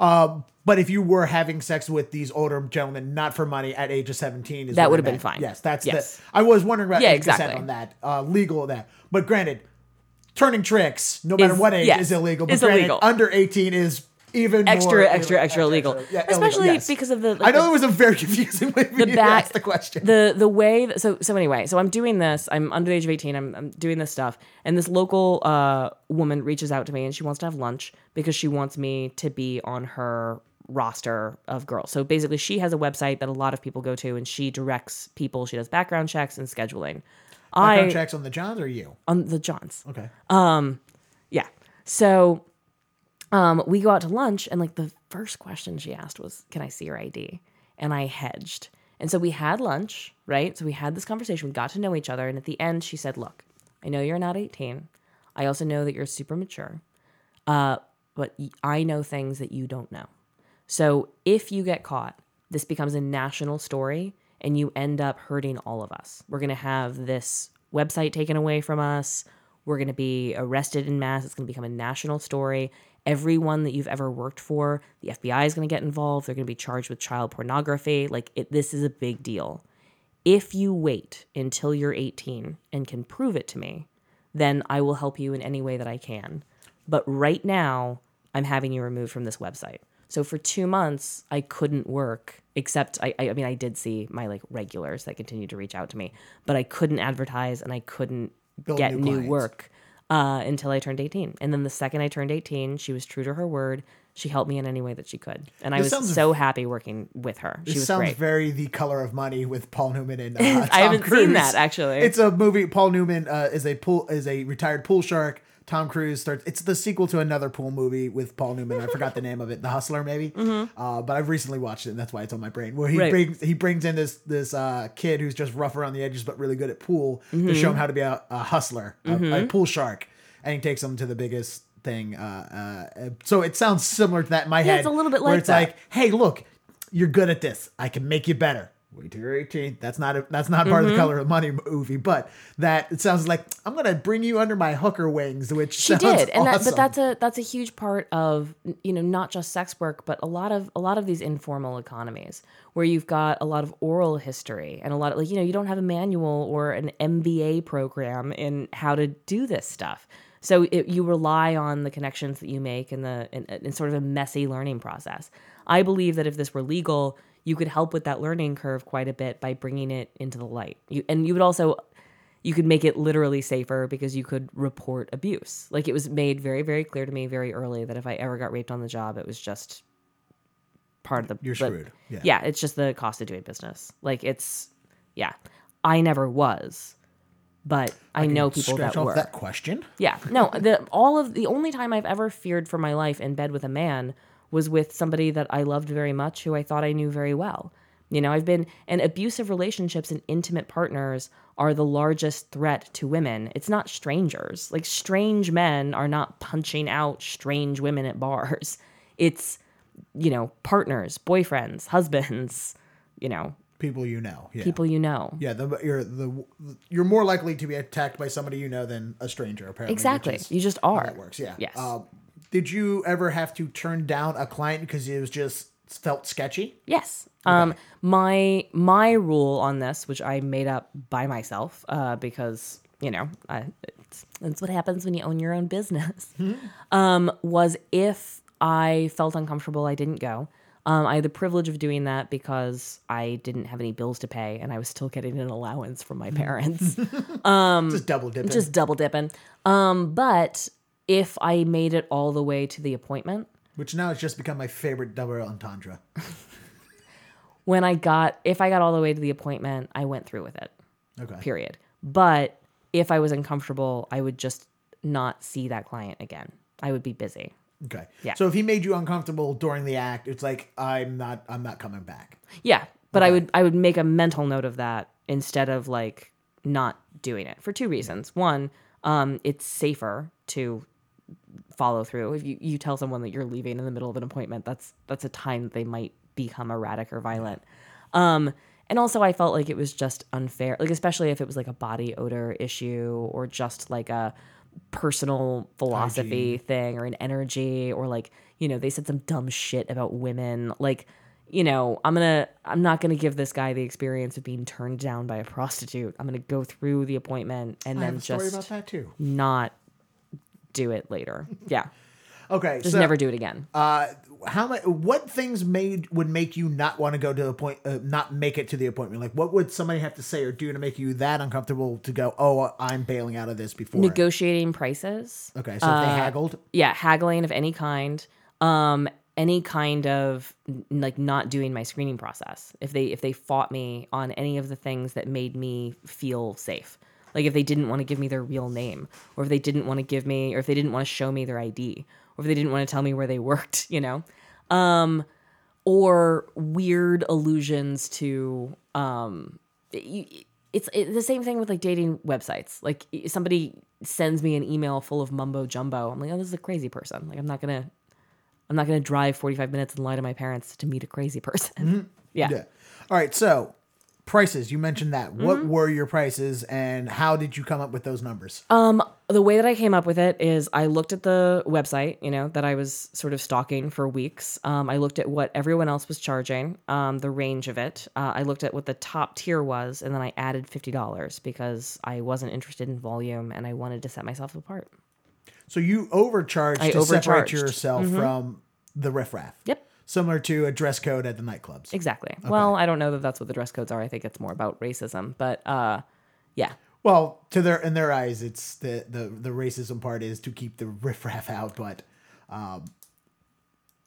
Uh, but if you were having sex with these older gentlemen, not for money, at age of seventeen... Is that would have been fine. Yes, that's yes. the... I was wondering about yeah, exactly. on that. Uh, legal on that. But granted, turning tricks, no matter is, what age, yes, is illegal. But granted, illegal. Under eighteen is... Even extra, more extra, extra, extra illegal. Extra, yeah, Especially illegal, yes. because of the. Like, I know the, it was a very confusing way for you to ask the question. The the way that, so so anyway, so I'm doing this. I'm under the age of eighteen. I'm I'm doing this stuff, and this local uh, woman reaches out to me, and she wants to have lunch because she wants me to be on her roster of girls. So basically, she has a website that a lot of people go to, and she directs people. She does background checks and scheduling. Background I, checks on the Johns or you on the Johns. Okay. Um, yeah. So. Um, we go out to lunch, and like the first question she asked was, "Can I see your I D?" And I hedged. And so we had lunch, right? So we had this conversation. We got to know each other, and at the end, she said, "Look, I know you're not eighteen. I also know that you're super mature, uh, but I know things that you don't know. So if you get caught, this becomes a national story, and you end up hurting all of us. We're gonna have this website taken away from us. We're gonna be arrested in mass. It's gonna become a national story." Everyone that you've ever worked for, the F B I is going to get involved. They're going to be charged with child pornography. Like, it, this is a big deal. If you wait until you're eighteen and can prove it to me, then I will help you in any way that I can. But right now, I'm having you removed from this website. So for two months, I couldn't work, except, I, I, I mean, I did see my, like, regulars that continued to reach out to me. But I couldn't advertise, and I couldn't get new work. Uh, until I turned eighteen. And then the second I turned eighteen, she was true to her word. She helped me in any way that she could. And this I was so v- happy working with her. She was sounds great. Very The Color of Money with Paul Newman and uh, Tom I haven't Cruise. Seen that, actually. It's a movie. Paul Newman uh, is a pool is a retired pool shark. Tom Cruise starts... It's the sequel to another pool movie with Paul Newman. I forgot the name of it. The Hustler, maybe? Mm-hmm. Uh, but I've recently watched it, and that's why it's on my brain. Where he right. brings he brings in this this uh, kid who's just rough around the edges but really good at pool mm-hmm. to show him how to be a, a hustler, mm-hmm. a, a pool shark. And he takes him to the biggest thing. Uh, uh, so it sounds similar to that in my yeah, head. Yeah, it's a little bit like where it's that. Like, hey, look, you're good at this. I can make you better. Wait till you're eighteen. That's not a, that's not part mm-hmm. of the Color of Money movie, but that it sounds like I'm gonna bring you under my hooker wings, which she sounds did, and awesome. That, but that's a that's a huge part of you know not just sex work, but a lot of a lot of these informal economies where you've got a lot of oral history and a lot of like you know you don't have a manual or an M B A program in how to do this stuff, so it, you rely on the connections that you make and the in, in sort of a messy learning process. I believe that if this were legal, you could help with that learning curve quite a bit by bringing it into the light. You, and you would also, you could make it literally safer because you could report abuse. Like it was made very, very clear to me very early that if I ever got raped on the job, it was just part of the... You're but, screwed. Yeah. yeah, it's just the cost of doing business. Like it's, yeah. I never was, but I, I know people that were. That question? Yeah. No, the, all of the only time I've ever feared for my life in bed with a man was with somebody that I loved very much who I thought I knew very well. You know, I've been, and abusive relationships and intimate partners are the largest threat to women. It's not strangers. Like, strange men are not punching out strange women at bars. It's, you know, partners, boyfriends, husbands, you know. People you know. Yeah. People you know. Yeah, the, you're the you're more likely to be attacked by somebody you know than a stranger, apparently. Exactly. Is, you just are. That works, yeah. Yes. Um, Did you ever have to turn down a client because it was just felt sketchy? Yes. Okay. Um, my my rule on this, which I made up by myself uh, because you know, I, it's, that's what happens when you own your own business, um, was if I felt uncomfortable, I didn't go. Um, I had the privilege of doing that because I didn't have any bills to pay and I was still getting an allowance from my parents. Um, just double dipping. Just double dipping. Um, but if I made it all the way to the appointment. Which now has just become my favorite double entendre. When I got, if I got all the way to the appointment, I went through with it. Okay. Period. But if I was uncomfortable, I would just not see that client again. I would be busy. Okay. Yeah. So if he made you uncomfortable during the act, it's like I'm not I'm not coming back. Yeah, but okay. I would I would make a mental note of that instead of like not doing it for two reasons. One, um, it's safer to follow through. If you, you tell someone that you're leaving in the middle of an appointment, that's that's a time that they might become erratic or violent. Um, and also I felt like it was just unfair, like especially if it was like a body odor issue or just like a personal philosophy Energy. thing or an energy or like, you know, they said some dumb shit about women. Like, you know, I'm gonna I'm not gonna give this guy the experience of being turned down by a prostitute. I'm gonna go through the appointment and I then have a story just about that too. Not do it later. Yeah. Okay. Just so, never do it again. Uh, how much? What things made would make you not want to go to the point, uh, not make it to the appointment? Like, what would somebody have to say or do to make you that uncomfortable to go? Oh, I'm bailing out of this before negotiating it. Prices. Okay, so uh, if they haggled. Yeah, haggling of any kind, um, any kind of like not doing my screening process. If they if they fought me on any of the things that made me feel safe. Like if they didn't want to give me their real name, or if they didn't want to give me, or if they didn't want to show me their I D, or if they didn't want to tell me where they worked, you know, um, or weird allusions to, um, it's, it's the same thing with like dating websites. Like somebody sends me an email full of mumbo jumbo. I'm like, oh, this is a crazy person. Like I'm not gonna, I'm not gonna drive forty-five minutes and lie to my parents to meet a crazy person. Mm-hmm. Yeah. Yeah. All right. So. Prices, you mentioned that. Mm-hmm. What were your prices and how did you come up with those numbers? Um, the way that I came up with it is I looked at the website, you know, that I was sort of stalking for weeks. Um, I looked at what everyone else was charging, um, the range of it. Uh, I looked at what the top tier was and then I added fifty dollars because I wasn't interested in volume and I wanted to set myself apart. So you overcharged I to overcharged. separate yourself mm-hmm. from the riffraff. Yep. Similar to a dress code at the nightclubs. Exactly. Okay. Well, I don't know that that's what the dress codes are. I think it's more about racism, but uh, yeah. Well, to their in their eyes, it's the, the, the racism part is to keep the riffraff out, but um,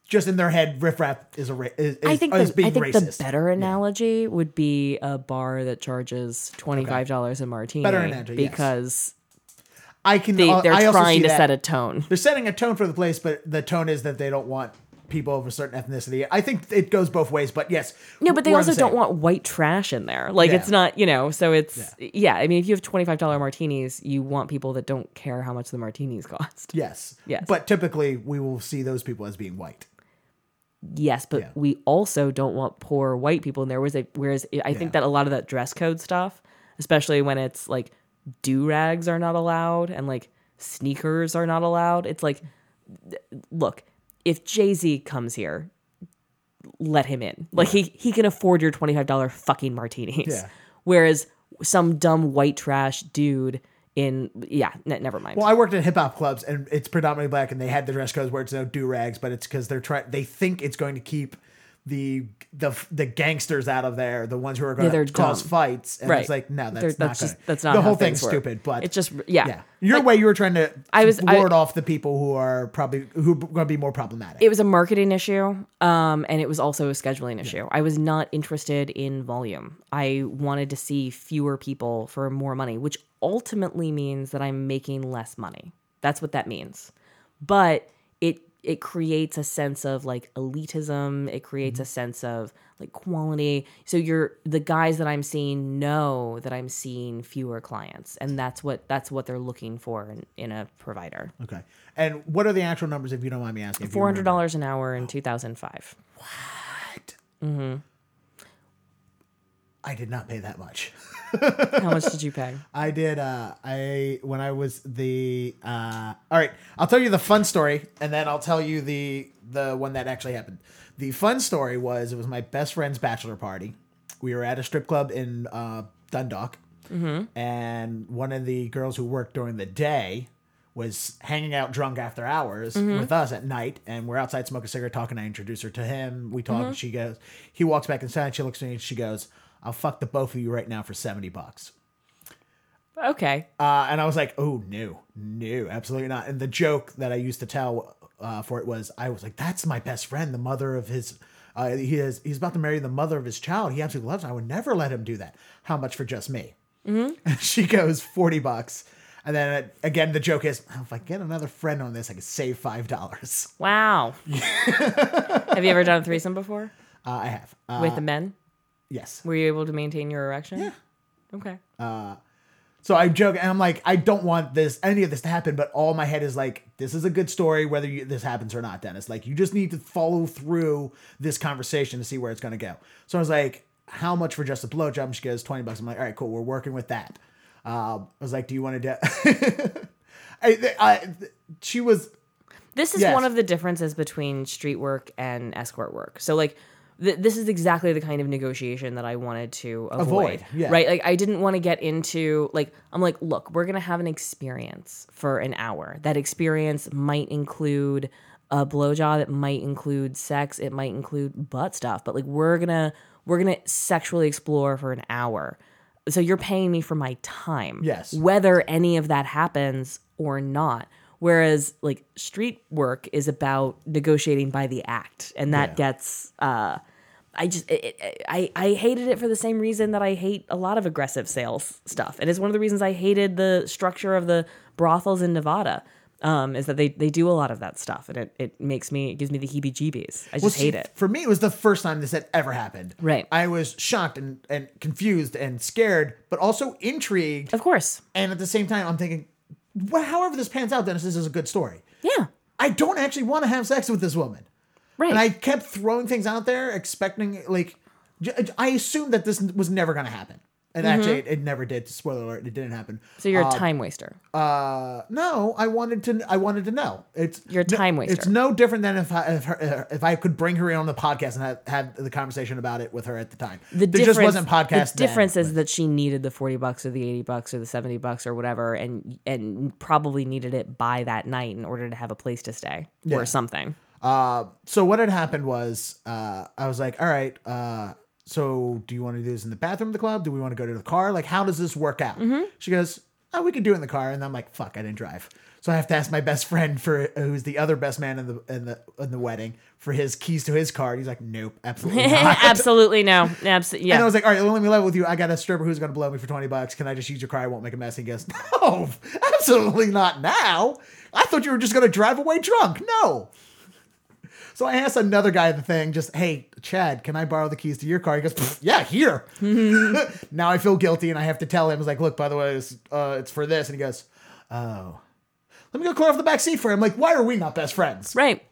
just in their head, riffraff is a ra- is, is, I think is the, being I think racist. The better analogy yeah. would be a bar that charges twenty-five dollars okay. a martini better analogy, because. Yes. I can. They, they're I trying to that. set a tone. They're setting a tone for the place, but the tone is that they don't want. People of a certain ethnicity. I think it goes both ways, but yes. No, but they also don't want white trash in there. Like yeah. it's not, you know, so it's, yeah. yeah. I mean, if you have twenty-five dollars martinis, you want people that don't care how much the martinis cost. Yes. Yes. But typically we will see those people as being white. Yes. But yeah. we also don't want poor white people in there. Whereas, whereas I think yeah. that a lot of that dress code stuff, especially when it's like do-rags are not allowed and like sneakers are not allowed. It's like, look, if Jay-Z comes here, let him in. Like he, he can afford your twenty-five dollars fucking martinis. Yeah. Whereas some dumb white trash dude in, yeah, n- never mind. Well, I worked in hip hop clubs and it's predominantly black and they had the dress codes where it's no do-rags, but it's because they're trying, they think it's going to keep the, the, the gangsters out of there, the ones who are going yeah, to cause dumb. fights. And right. it's like, no, that's they're, not that's, just, that's not the whole thing's work. stupid, but it's just, yeah. yeah. Your like, way you were trying to I was, ward I, off the people who are probably, who are going to be more problematic. It was a marketing issue. Um, and it was also a scheduling issue. Yeah. I was not interested in volume. I wanted to see fewer people for more money, which ultimately means that I'm making less money. That's what that means. But it, It creates a sense of like elitism. It creates mm-hmm. a sense of like quality. So you're the guys that I'm seeing know that I'm seeing fewer clients, and that's what that's what they're looking for in, in a provider. Okay. And what are the actual numbers, if you don't mind me asking? Four hundred dollars an hour in oh. two thousand five. What? Mm-hmm. I did not pay that much. How much did you pay? I did. Uh, I when I was the. Uh, all right, I'll tell you the fun story, and then I'll tell you the the one that actually happened. The fun story was it was my best friend's bachelor party. We were at a strip club in uh, Dundalk, Mm-hmm. And one of the girls who worked during the day was hanging out drunk after hours mm-hmm. with us at night, and we're outside smoking a cigarette talking. I introduce her to him. We talk, mm-hmm. and she goes, he walks back inside, she looks at me, and she goes, I'll fuck the both of you right now for seventy bucks. Okay. Uh, and I was like, oh, no, no, absolutely not. And the joke that I used to tell uh, for it was, I was like, that's my best friend, the mother of his, uh, he is, he's about to marry the mother of his child. He absolutely loves her. I would never let him do that. How much for just me? Mm-hmm. And she goes, forty bucks. And then again, the joke is, oh, if I get another friend on this, I could save five dollars. Wow. Have you ever done a threesome before? Uh, I have. Uh, With the men? Yes. Were you able to maintain your erection? Yeah. Okay. Uh, so I joke, and I'm like, I don't want this, any of this to happen, but all my head is like, this is a good story, whether you, this happens or not, Dennis. Like, you just need to follow through this conversation to see where it's going to go. So I was like, how much for just a blowjob? And she goes, twenty bucks. I'm like, all right, cool. We're working with that. Uh, I was like, do you want to do... I, I, she was... This is yes. one of the differences between street work and escort work. So, like, th- this is exactly the kind of negotiation that I wanted to avoid. avoid yeah. Right? Like, I didn't want to get into... Like, I'm like, look, we're going to have an experience for an hour. That experience might include a blowjob. It might include sex. It might include butt stuff. But, like, we're going to we're gonna sexually explore for an hour. So you're paying me for my time. Yes. Whether any of that happens or not. Whereas like street work is about negotiating by the act. And that yeah. gets, uh, I just, it, it, I, I hated it for the same reason that I hate a lot of aggressive sales stuff. And it's one of the reasons I hated the structure of the brothels in Nevada. Um, is that they, they do a lot of that stuff, and it, it makes me, it gives me the heebie-jeebies. I just well, see, hate it. For me, it was the first time this had ever happened. Right. I was shocked and, and confused and scared, but also intrigued. Of course. And at the same time, I'm thinking, well, however this pans out, Dennis, this is a good story. Yeah. I don't actually want to have sex with this woman. Right. And I kept throwing things out there, expecting, like, I assumed that this was never going to happen. And mm-hmm. actually, it, it never did. Spoiler alert, it didn't happen. So you're uh, a time waster. Uh, no, I wanted to I wanted to know. It's You're a time waster. It's no different than if I, if, her, if I could bring her in on the podcast and have, have the conversation about it with her at the time. The there just wasn't podcast. The difference then, is but. that she needed the forty bucks or the eighty bucks or the seventy bucks or whatever, and and probably needed it by that night in order to have a place to stay yeah. or something. Uh, so what had happened was uh, I was like, all right, uh, so do you want to do this in the bathroom of the club? Do we want to go to the car? Like, how does this work out? Mm-hmm. She goes, oh, we could do it in the car. And I'm like, fuck, I didn't drive. So I have to ask my best friend for who's the other best man in the in the in the wedding for his keys to his car. And he's like, nope, absolutely not. Absolutely no. Absolutely. Yeah. And I was like, all right, well, let me level with you. I got a stripper who's going to blow me for twenty bucks. Can I just use your car? I won't make a mess. And he goes, no, absolutely not now. I thought you were just going to drive away drunk. No. So I asked another guy the thing, just, hey, Chad, can I borrow the keys to your car? He goes, yeah, here. Mm-hmm. Now I feel guilty, and I have to tell him. I was like, look, by the way, it's, uh, it's for this. And he goes, oh, let me go clear off the back seat for him. I'm like, why are we not best friends? Right.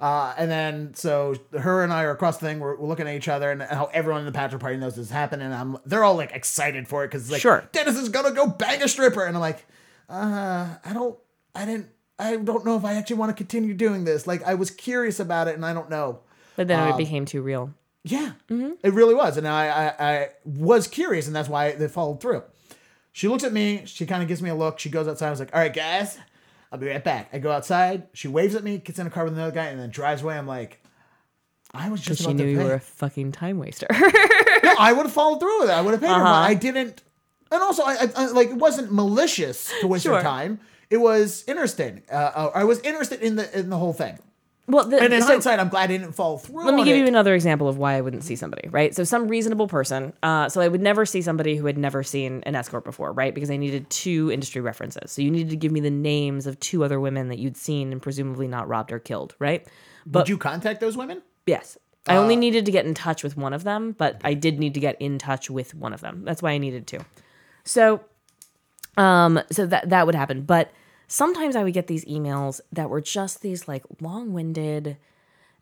Uh, and then so her and I are across the thing. We're, we're looking at each other, and how everyone in the bachelor party knows this is happening. And I'm, they're all, like, excited for it because, like, sure. Dennis is going to go bang a stripper. And I'm like, uh, I don't – I didn't – I don't know if I actually want to continue doing this. Like, I was curious about it, and I don't know. But then um, it became too real. Yeah, mm-hmm. It really was. And I, I, I was curious, and that's why they followed through. She looks at me. She kind of gives me a look. She goes outside. I was like, all right, guys, I'll be right back. I go outside. She waves at me, gets in a car with another guy, and then drives away. I'm like, I was just about to pay. She knew you were a fucking time waster. No, I would have followed through with it. I would have paid uh-huh. her, but I didn't. And also, I, I, I like, it wasn't malicious to waste sure. your time. It was interesting. Uh, I was interested in the in the whole thing. Well, the, and in so, hindsight, I'm glad I didn't fall through. Let me on give it. you another example of why I wouldn't see somebody, right? So some reasonable person. Uh, so I would never see somebody who had never seen an escort before, right? Because I needed two industry references. So you needed to give me the names of two other women that you'd seen and presumably not robbed or killed, right? But, did you contact those women? Yes. I uh, only needed to get in touch with one of them, but I did need to get in touch with one of them. That's why I needed two. So, um, so that that would happen, but. Sometimes I would get these emails that were just these like long-winded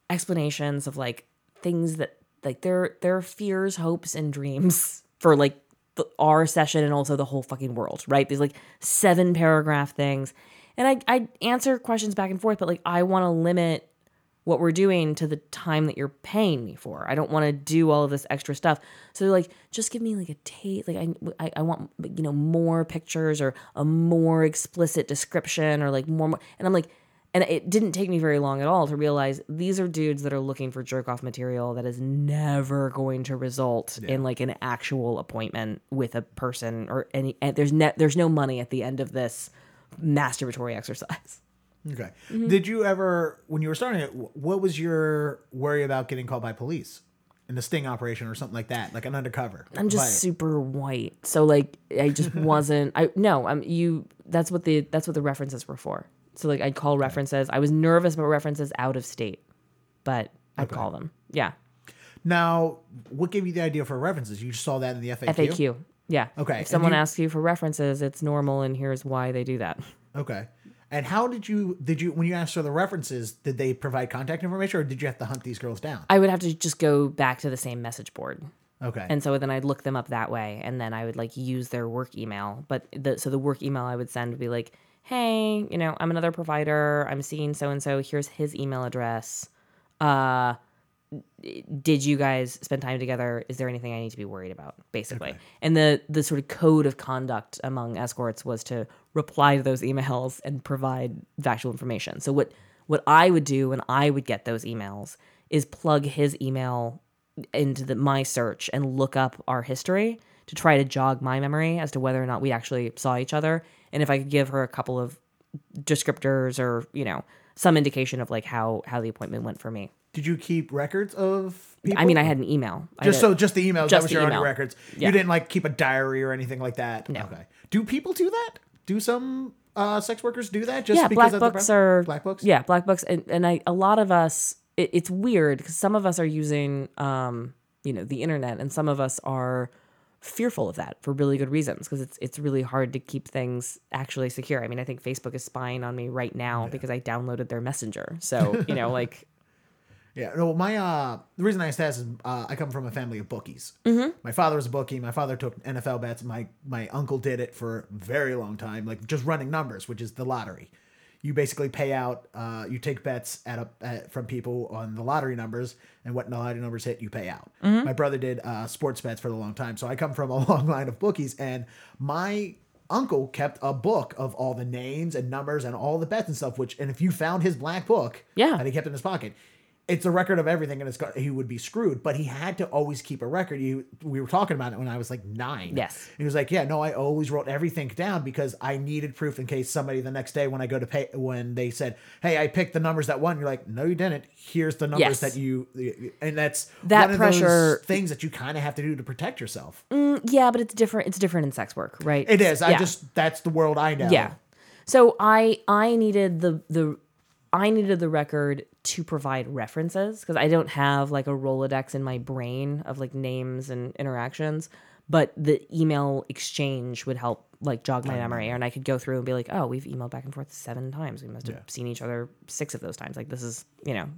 explanations of like things that like their their fears, hopes, and dreams for like the, our session and also the whole fucking world, right? These like seven paragraph things. And I I answer questions back and forth, but like I want to limit what we're doing to the time that you're paying me for. I don't want to do all of this extra stuff. So they're like, just give me like a tape. Like I, I, I want, you know, more pictures or a more explicit description or like more, more. And I'm like, and it didn't take me very long at all to realize these are dudes that are looking for jerk off material that is never going to result yeah. in like an actual appointment with a person or any, and there's ne- there's no money at the end of this masturbatory exercise. Okay. Mm-hmm. Did you ever, when you were starting it, what was your worry about getting called by police in a sting operation or something like that, like an undercover? I'm just but. super white, so like I just wasn't. I no, I'm you. That's what the that's what the references were for. So like I'd call references. I was nervous about references out of state, but I'd okay. call them. Yeah. Now, what gave you the idea for references? You just saw that in the F A Q. F A Q. Yeah. Okay. If someone you, asks you for references, it's normal, and here's why they do that. Okay. And how did you, did you, when you asked for the references, did they provide contact information or did you have to hunt these girls down? I would have to just go back to the same message board. Okay. And so then I'd look them up that way and then I would like use their work email. But the, so the work email I would send would be like, hey, you know, I'm another provider. I'm seeing so-and-so. Here's his email address. Uh, did you guys spend time together? Is there anything I need to be worried about? Basically. Okay. And the, the sort of code of conduct among escorts was to reply to those emails and provide factual information. So what, what I would do when I would get those emails is plug his email into the, my search and look up our history to try to jog my memory as to whether or not we actually saw each other. And if I could give her a couple of descriptors or, you know, some indication of like how, how the appointment went for me. Did you keep records of people? I mean, I had an email. Just so, just the emails. Just that was your own records. Yeah. You didn't like keep a diary or anything like that. No. Okay. Do people do that? Do some uh, sex workers do that? Just yeah, because black of books the are black books. Yeah, black books, and and I, a lot of us. It, it's weird because some of us are using, um, you know, the internet, and some of us are fearful of that for really good reasons because it's it's really hard to keep things actually secure. I mean, I think Facebook is spying on me right now yeah. because I downloaded their Messenger. So you know, like. Yeah, no, my, uh, the reason I asked that is uh, I come from a family of bookies. Mm-hmm. My father was a bookie. My father took N F L bets. My, my uncle did it for a very long time, like just running numbers, which is the lottery. You basically pay out, uh, you take bets at, a, at from people on the lottery numbers, and what the lottery numbers hit, you pay out. Mm-hmm. My brother did uh, sports bets for a long time, so I come from a long line of bookies, and my uncle kept a book of all the names and numbers and all the bets and stuff, which, and if you found his black book yeah. that he kept in his pocket... It's a record of everything, and it's got, he would be screwed. But he had to always keep a record. He, we were talking about it when I was like nine. Yes. He was like, yeah, no, I always wrote everything down because I needed proof in case somebody the next day when I go to pay, when they said, hey, I picked the numbers that won. You're like, no, you didn't. Here's the numbers yes. that you – and that's that one of pressure, those things that you kind of have to do to protect yourself. Mm, yeah, but it's different. It's different in sex work, right? It is. Yeah. I just – that's the world I know. Yeah. So I I needed the the – I needed the record to provide references because I don't have like a Rolodex in my brain of like names and interactions, but the email exchange would help like jog my memory and I could go through and be like, oh, we've emailed back and forth seven times. We must have yeah. seen each other six of those times. Like this is, you know,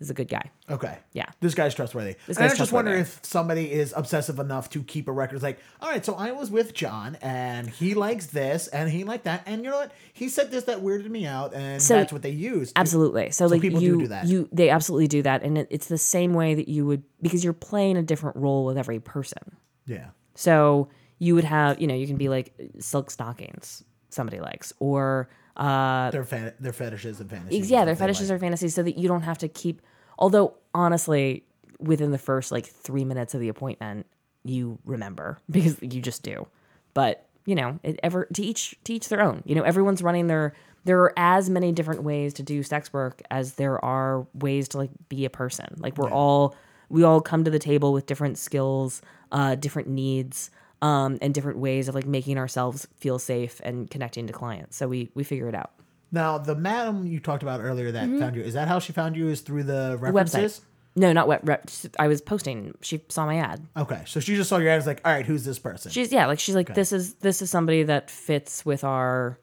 this is a good guy. Okay. Yeah. This guy's trustworthy. This guy's and I just wonder if somebody is obsessive enough to keep a record. It's like, all right, so I was with John and he likes this and he liked that. And you know what? He said this that weirded me out and so, that's what they used. Absolutely. So, so like people you, do do that. You, they absolutely do that. And it, it's the same way that you would, because you're playing a different role with every person. Yeah. So you would have, you know, you can be like silk stockings somebody likes or... Uh, their, fan- their fetishes and fantasies. Yeah, their fetishes like. Or fantasies so that you don't have to keep... Although, honestly, within the first, like, three minutes of the appointment, you remember because you just do. But, you know, it ever to each, to each their own. You know, everyone's running their... There are as many different ways to do sex work as there are ways to, like, be a person. Like, we're yeah. all... We all come to the table with different skills, uh, different needs... Um, and different ways of like making ourselves feel safe and connecting to clients. So we we figure it out. Now, the madam you talked about earlier that mm-hmm. found you, is that how she found you? Is through the references? Website. No, not web. Rep, I was posting. She saw my ad. Okay, so she just saw your ad. Is like, all right, who's this person? She's yeah, like she's like okay. this is this is somebody that fits with our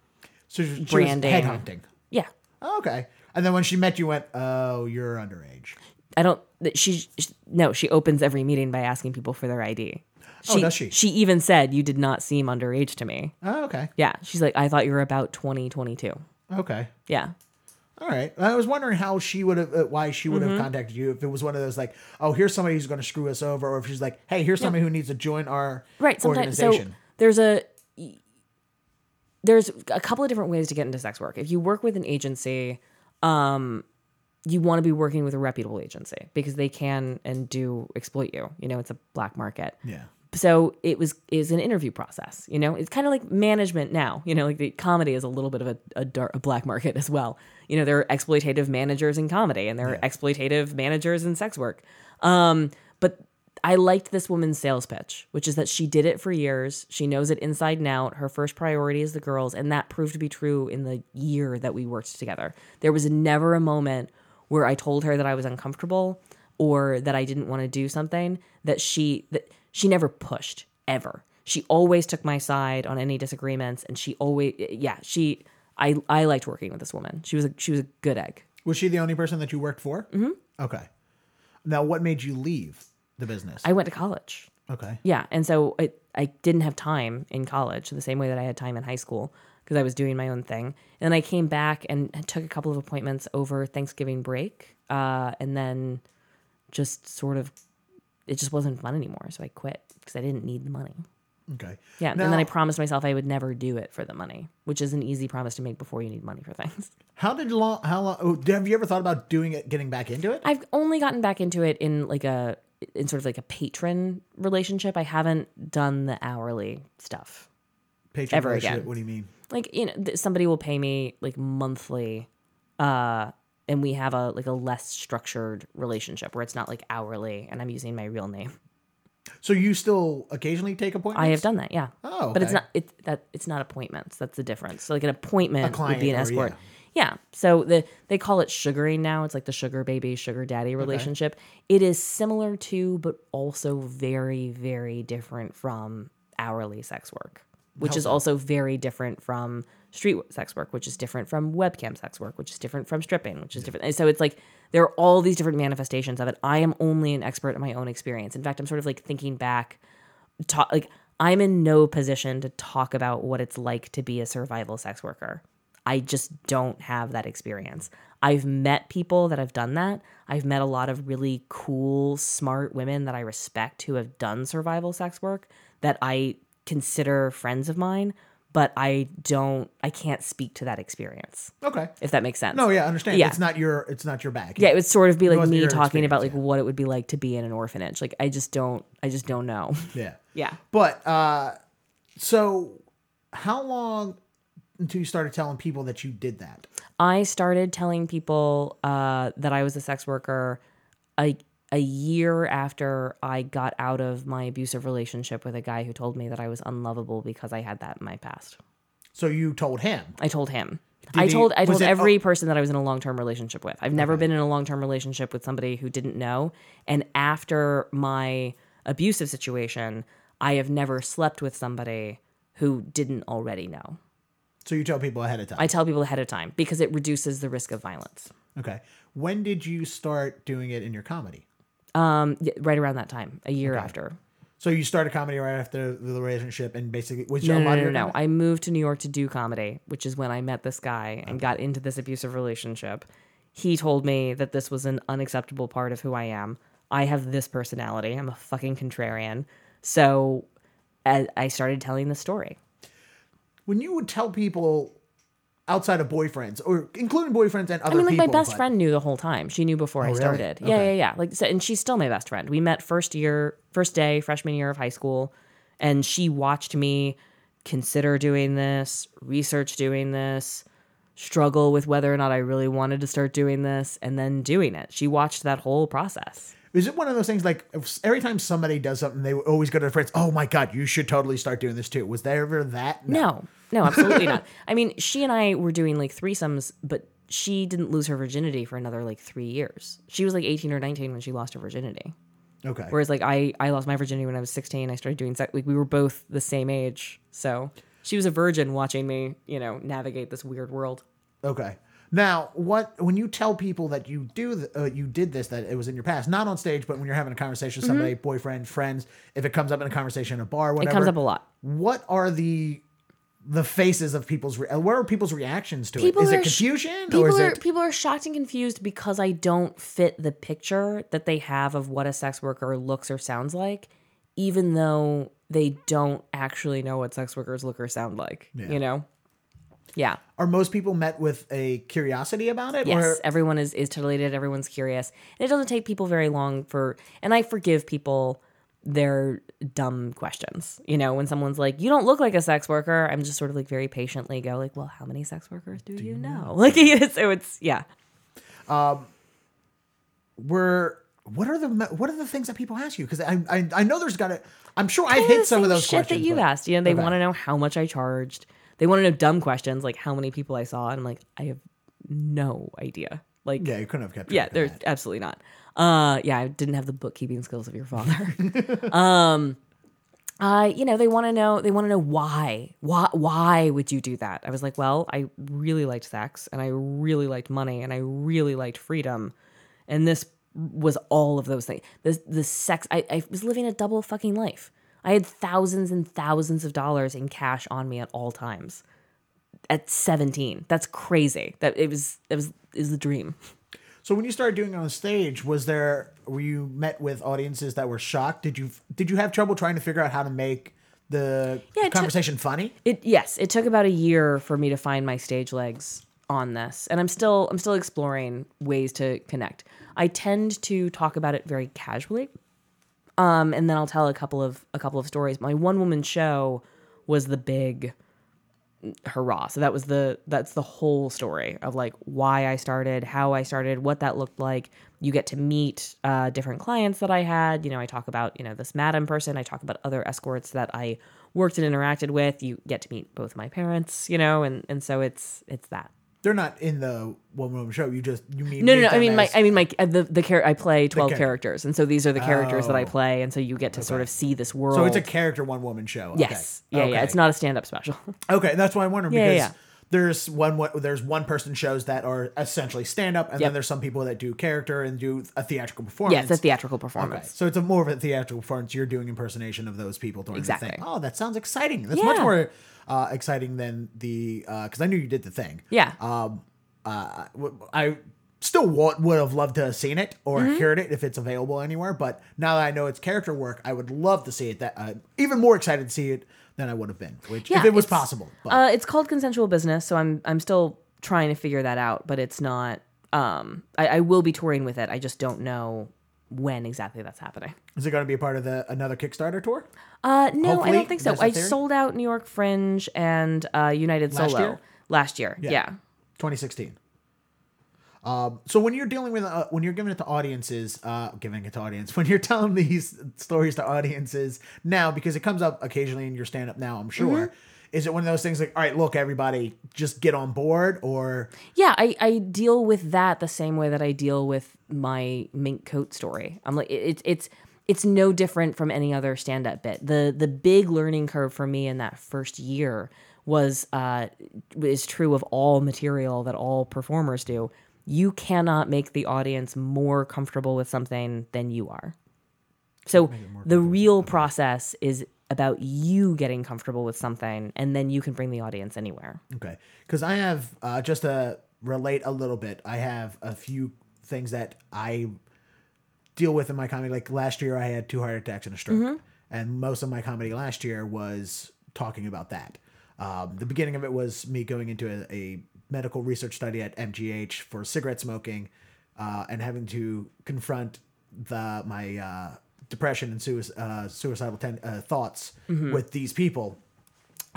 so she, she branding. Was headhunting. Yeah. Oh, okay. And then when she met you, went, oh, you're underage. I don't. She, she no. She opens every meeting by asking people for their I D. She, oh, does she? She even said, you did not seem underage to me. Oh, okay. Yeah. She's like, I thought you were about twenty, twenty-two. Okay. Yeah. All right. I was wondering how she would have, uh, why she would mm-hmm. have contacted you if it was one of those like, oh, here's somebody who's going to screw us over, or if she's like, hey, here's yeah. somebody who needs to join our right, organization. So there's a there's a couple of different ways to get into sex work. If you work with an agency, um, you want to be working with a reputable agency because they can and do exploit you. You know, it's a black market. Yeah. So it was is an interview process, you know. It's kind of like management now, you know. Like the comedy is a little bit of a a, dark, a black market as well. You know, there are exploitative managers in comedy, and there are yeah. exploitative managers in sex work. Um, but I liked this woman's sales pitch, which is that she did it for years. She knows it inside and out. Her first priority is the girls, and that proved to be true in the year that we worked together. There was never a moment where I told her that I was uncomfortable or that I didn't want to do something that she that. She never pushed, ever. She always took my side on any disagreements, and she always, yeah, she, I I liked working with this woman. She was a, she was a good egg. Was she the only person that you worked for? Mm-hmm. Okay. Now, what made you leave the business? I went to college. Okay. Yeah, and so I, I didn't have time in college the same way that I had time in high school because I was doing my own thing. And then I came back and took a couple of appointments over Thanksgiving break, uh, and then just sort of, it just wasn't fun anymore. So I quit because I didn't need the money. Okay. Yeah. Now, and then I promised myself I would never do it for the money, which is an easy promise to make before you need money for things. How did long, how long, oh, have you ever thought about doing it, getting back into it? I've only gotten back into it in like a, in sort of like a patron relationship. I haven't done the hourly stuff. Patron ever relationship? Again. What do you mean? Like, you know, th- somebody will pay me like monthly, uh, and we have a like a less structured relationship where it's not like hourly and I'm using my real name. So you still occasionally take appointments? I have done that, yeah. Oh, okay. But it's not it that it's not appointments. That's the difference. So like an appointment would be an escort. Or, yeah. yeah. So the they call it sugaring now. It's like the sugar baby, sugar daddy relationship. Okay. It is similar to, but also very, very different from hourly sex work, which How is so? also very different from street sex work, which is different from webcam sex work, which is different from stripping, which is different. And so it's like there are all these different manifestations of it. I am only an expert in my own experience. In fact, I'm sort of like thinking back, talk, like I'm in no position to talk about what it's like to be a survival sex worker. I just don't have that experience. I've met people that have done that. I've met a lot of really cool, smart women that I respect who have done survival sex work that I consider friends of mine, but I don't, I can't speak to that experience. Okay. If that makes sense. No, yeah, I understand. Yeah. It's not your, it's not your bag. Yeah, it would sort of be like me talking about like yeah. what it would be like to be in an orphanage. Like I just don't, I just don't know. Yeah. Yeah. But, uh, so how long until you started telling people that you did that? I started telling people, uh, that I was a sex worker a, a year after I got out of my abusive relationship with a guy who told me that I was unlovable because I had that in my past. So you told him? I told him. Did I told he, I told every it, oh, person that I was in a long-term relationship with. I've never okay. been in a long-term relationship with somebody who didn't know. And after my abusive situation, I have never slept with somebody who didn't already know. So you tell people ahead of time? I tell people ahead of time because it reduces the risk of violence. Okay. When did you start doing it in your comedy? Um, right around that time, a year okay. after. So you started comedy right after the relationship, and basically, was no, no, no, no, no. Comedy? I moved to New York to do comedy, which is when I met this guy okay. and got into this abusive relationship. He told me that this was an unacceptable part of who I am. I have this personality. I'm a fucking contrarian. So I started telling the story. When you would tell people outside of boyfriends, or including boyfriends and other people. I mean, like people, my best but... friend knew the whole time. She knew before oh, I started. Really? Okay. Yeah, yeah, yeah. Like, so, and she's still my best friend. We met first year, first day, freshman year of high school, and she watched me consider doing this, research doing this, struggle with whether or not I really wanted to start doing this, and then doing it. She watched that whole process. Is it one of those things like every time somebody does something, they always go to their friends, oh my God, you should totally start doing this too. Was there ever that? No, no, no absolutely not. I mean, she and I were doing like threesomes, but she didn't lose her virginity for another like three years. She was like eighteen or nineteen when she lost her virginity. Okay. Whereas like I, I lost my virginity when I was sixteen. I started doing sex. Like we were both the same age. So she was a virgin watching me, you know, navigate this weird world. Okay. Now, what when you tell people that you do th- uh, you did this, that it was in your past, not on stage, but when you're having a conversation with somebody, mm-hmm. boyfriend, friends, if it comes up in a conversation in a bar, whatever. It comes up a lot. What are the the faces of people's, re- what are people's reactions to people it? Is it confusion? Sh- or is are, it... People are shocked and confused because I don't fit the picture that they have of what a sex worker looks or sounds like, even though they don't actually know what sex workers look or sound like, yeah. you know? Yeah. Are most people met with a curiosity about it? Yes, or? Everyone is, is titillated. Everyone's curious. And it doesn't take people very long for, and I forgive people their dumb questions. You know, when someone's like, you don't look like a sex worker, I'm just sort of like very patiently go like, well, how many sex workers do, do you know? know? Like, it's, it's, yeah. Um, we're, what are the, what are the things that people ask you? Because I, I I know there's got to, I'm sure I've hit some of those shit questions. That you asked. You know, they want to know how much I charged. They want to know dumb questions like how many people I saw, and I'm like, I have no idea. Like, yeah, you couldn't have kept. Yeah, there's absolutely not. Uh, yeah, I didn't have the bookkeeping skills of your father. um, uh, you know, they want to know. They want to know why. Why? Why would you do that? I was like, well, I really liked sex, and I really liked money, and I really liked freedom, and this was all of those things. This the sex. I, I was living a double fucking life. I had thousands and thousands of dollars in cash on me at all times. At seventeen, that's crazy. That it was, it was, it was the dream. So when you started doing it on stage, was there, were you met with audiences that were shocked? Did you, did you have trouble trying to figure out how to make the yeah, conversation took, funny? It yes, it took about a year for me to find my stage legs on this, and I'm still, I'm still exploring ways to connect. I tend to talk about it very casually. Um, and then I'll tell a couple of a couple of stories. My one woman show was the big hurrah. So that was the that's the whole story of like why I started, how I started, what that looked like. You get to meet uh, different clients that I had. You know, I talk about, you know, this madam person. I talk about other escorts that I worked and interacted with. You get to meet both my parents, you know, and, and so it's it's that. They're not in the one woman show. You just you mean no no. no I mean my I mean my the the char- I play twelve char- characters, and so these are the characters oh. that I play, and so you get to okay. sort of see this world. So it's a character one woman show. Okay. Yes, yeah, okay. yeah. It's not a stand up special. Okay, that's why I'm wondering yeah, because yeah. there's one there's one person shows that are essentially stand up, and yep. then there's some people that do character and do a theatrical performance. Yeah, it's a theatrical performance. Okay. So it's a more of a theatrical performance. You're doing impersonation of those people during exactly. the thing. Oh, that sounds exciting. That's yeah. much more. Uh, exciting than the uh, because I knew you did the thing. Yeah. Um. Uh. I still w- would have loved to have seen it or mm-hmm. heard it if it's available anywhere. But now that I know it's character work, I would love to see it. That uh, even more excited to see it than I would have been, which yeah, if it was possible. But. Uh, it's called Consensual Business, so I'm I'm still trying to figure that out. But it's not. Um. I, I will be touring with it. I just don't know when exactly that's happening. Is it going to be a part of the another Kickstarter tour? Uh, no, hopefully. I don't think so. I sold out New York Fringe and uh, United last Solo year? last year. Yeah, yeah. twenty sixteen. Um, so when you're dealing with uh, when you're giving it to audiences, uh, giving it to audience, when you're telling these stories to audiences now, because it comes up occasionally in your stand up now, I'm sure. Mm-hmm. Is it one of those things like, all right, look, everybody, just get on board? Or yeah, I, I deal with that the same way that I deal with my mink coat story. I'm like, it's it's it's no different from any other stand up bit. The the big learning curve for me in that first year was uh, is true of all material that all performers do. You cannot make the audience more comfortable with something than you are. So the real process is about you getting comfortable with something, and then you can bring the audience anywhere. Okay. Because I have, uh, just to relate a little bit, I have a few things that I deal with in my comedy. Like last year, I had two heart attacks and a stroke. Mm-hmm. And most of my comedy last year was talking about that. Um, the beginning of it was me going into a, a medical research study at M G H for cigarette smoking uh, and having to confront the my... Uh, depression and suicide, uh, suicidal ten- uh, thoughts mm-hmm. with these people.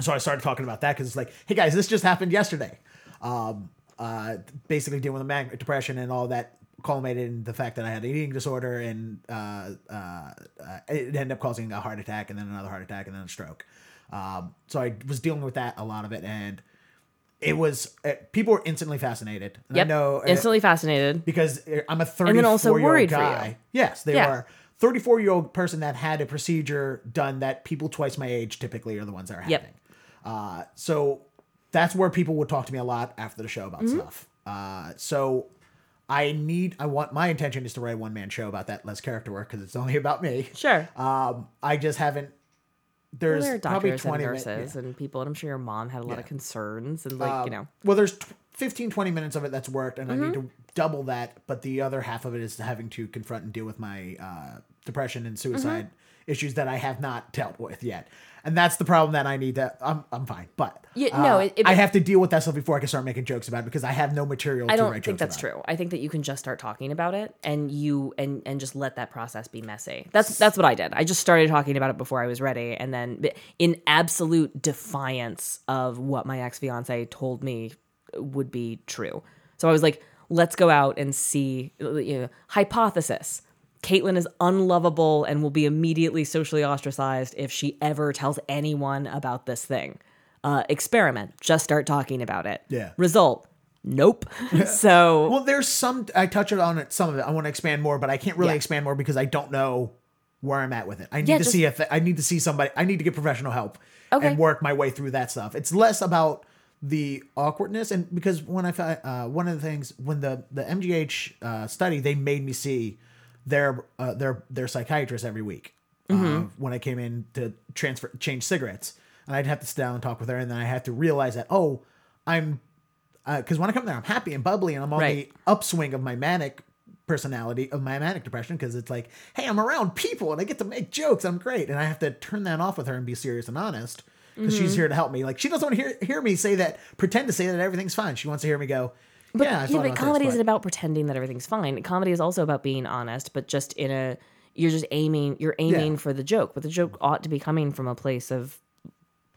So I started talking about that because it's like, hey guys, this just happened yesterday. Um, uh, basically dealing with the mag- depression and all that culminated in the fact that I had an eating disorder and uh, uh, uh, it ended up causing a heart attack and then another heart attack and then a stroke. Um, so I was dealing with that, a lot of it. And it was, uh, people were instantly fascinated. And yep. I know, uh, instantly fascinated. Because I'm a thirty-four-year-old guy. And then also worried for you. Yes, they yeah. were. thirty-four-year-old person that had a procedure done that people twice my age typically are the ones that are having. Yep. Uh, so that's where people would talk to me a lot after the show about mm-hmm. stuff. Uh, so I need, I want, my intention is to write a one-man show about that, less character work, because it's only about me. Sure. Um, I just haven't There's well, there are probably twenty and nurses min- yeah. and people, and I'm sure your mom had a lot yeah. of concerns and like um, you know. Well, there's t- fifteen, twenty minutes of it that's worked, and mm-hmm. I need to double that. But the other half of it is having to confront and deal with my uh, depression and suicide mm-hmm. issues that I have not dealt with yet, and that's the problem that I need to. I'm I'm fine, but yeah, uh, no, it, it, I have to deal with that stuff before I can start making jokes about it because I have no material. I don't to write think jokes that's about. True. I think that you can just start talking about it, and you and and just let that process be messy. That's that's what I did. I just started talking about it before I was ready, and then in absolute defiance of what my ex-fiance told me would be true. So I was like, let's go out and see, you know, hypothesis. Kaytlin is unlovable and will be immediately socially ostracized if she ever tells anyone about this thing. Uh, experiment. Just start talking about it. Yeah. Result. Nope. So. Well, there's some, I touched on it, some of it. I want to expand more, but I can't really yeah. expand more because I don't know where I'm at with it. I need yeah, to just, see if I need to see somebody, I need to get professional help okay. and work my way through that stuff. It's less about the awkwardness, and because when I uh, one of the things when the the M G H uh, study, they made me see their uh, their their psychiatrist every week mm-hmm. uh, when I came in to transfer change cigarettes, and I'd have to sit down and talk with her, and then I had to realize that oh, I'm because uh, when I come there, I'm happy and bubbly, and I'm on right. the upswing of my manic personality of my manic depression because it's like hey, I'm around people and I get to make jokes, I'm great, and I have to turn that off with her and be serious and honest. Because mm-hmm. she's here to help me. Like, she doesn't want to hear, hear me say that, pretend to say that everything's fine. She wants to hear me go, but, yeah, yeah, but comedy isn't about pretending that everything's fine. Comedy is also about being honest, but just in a, you're just aiming, you're aiming yeah. for the joke. But the joke ought to be coming from a place of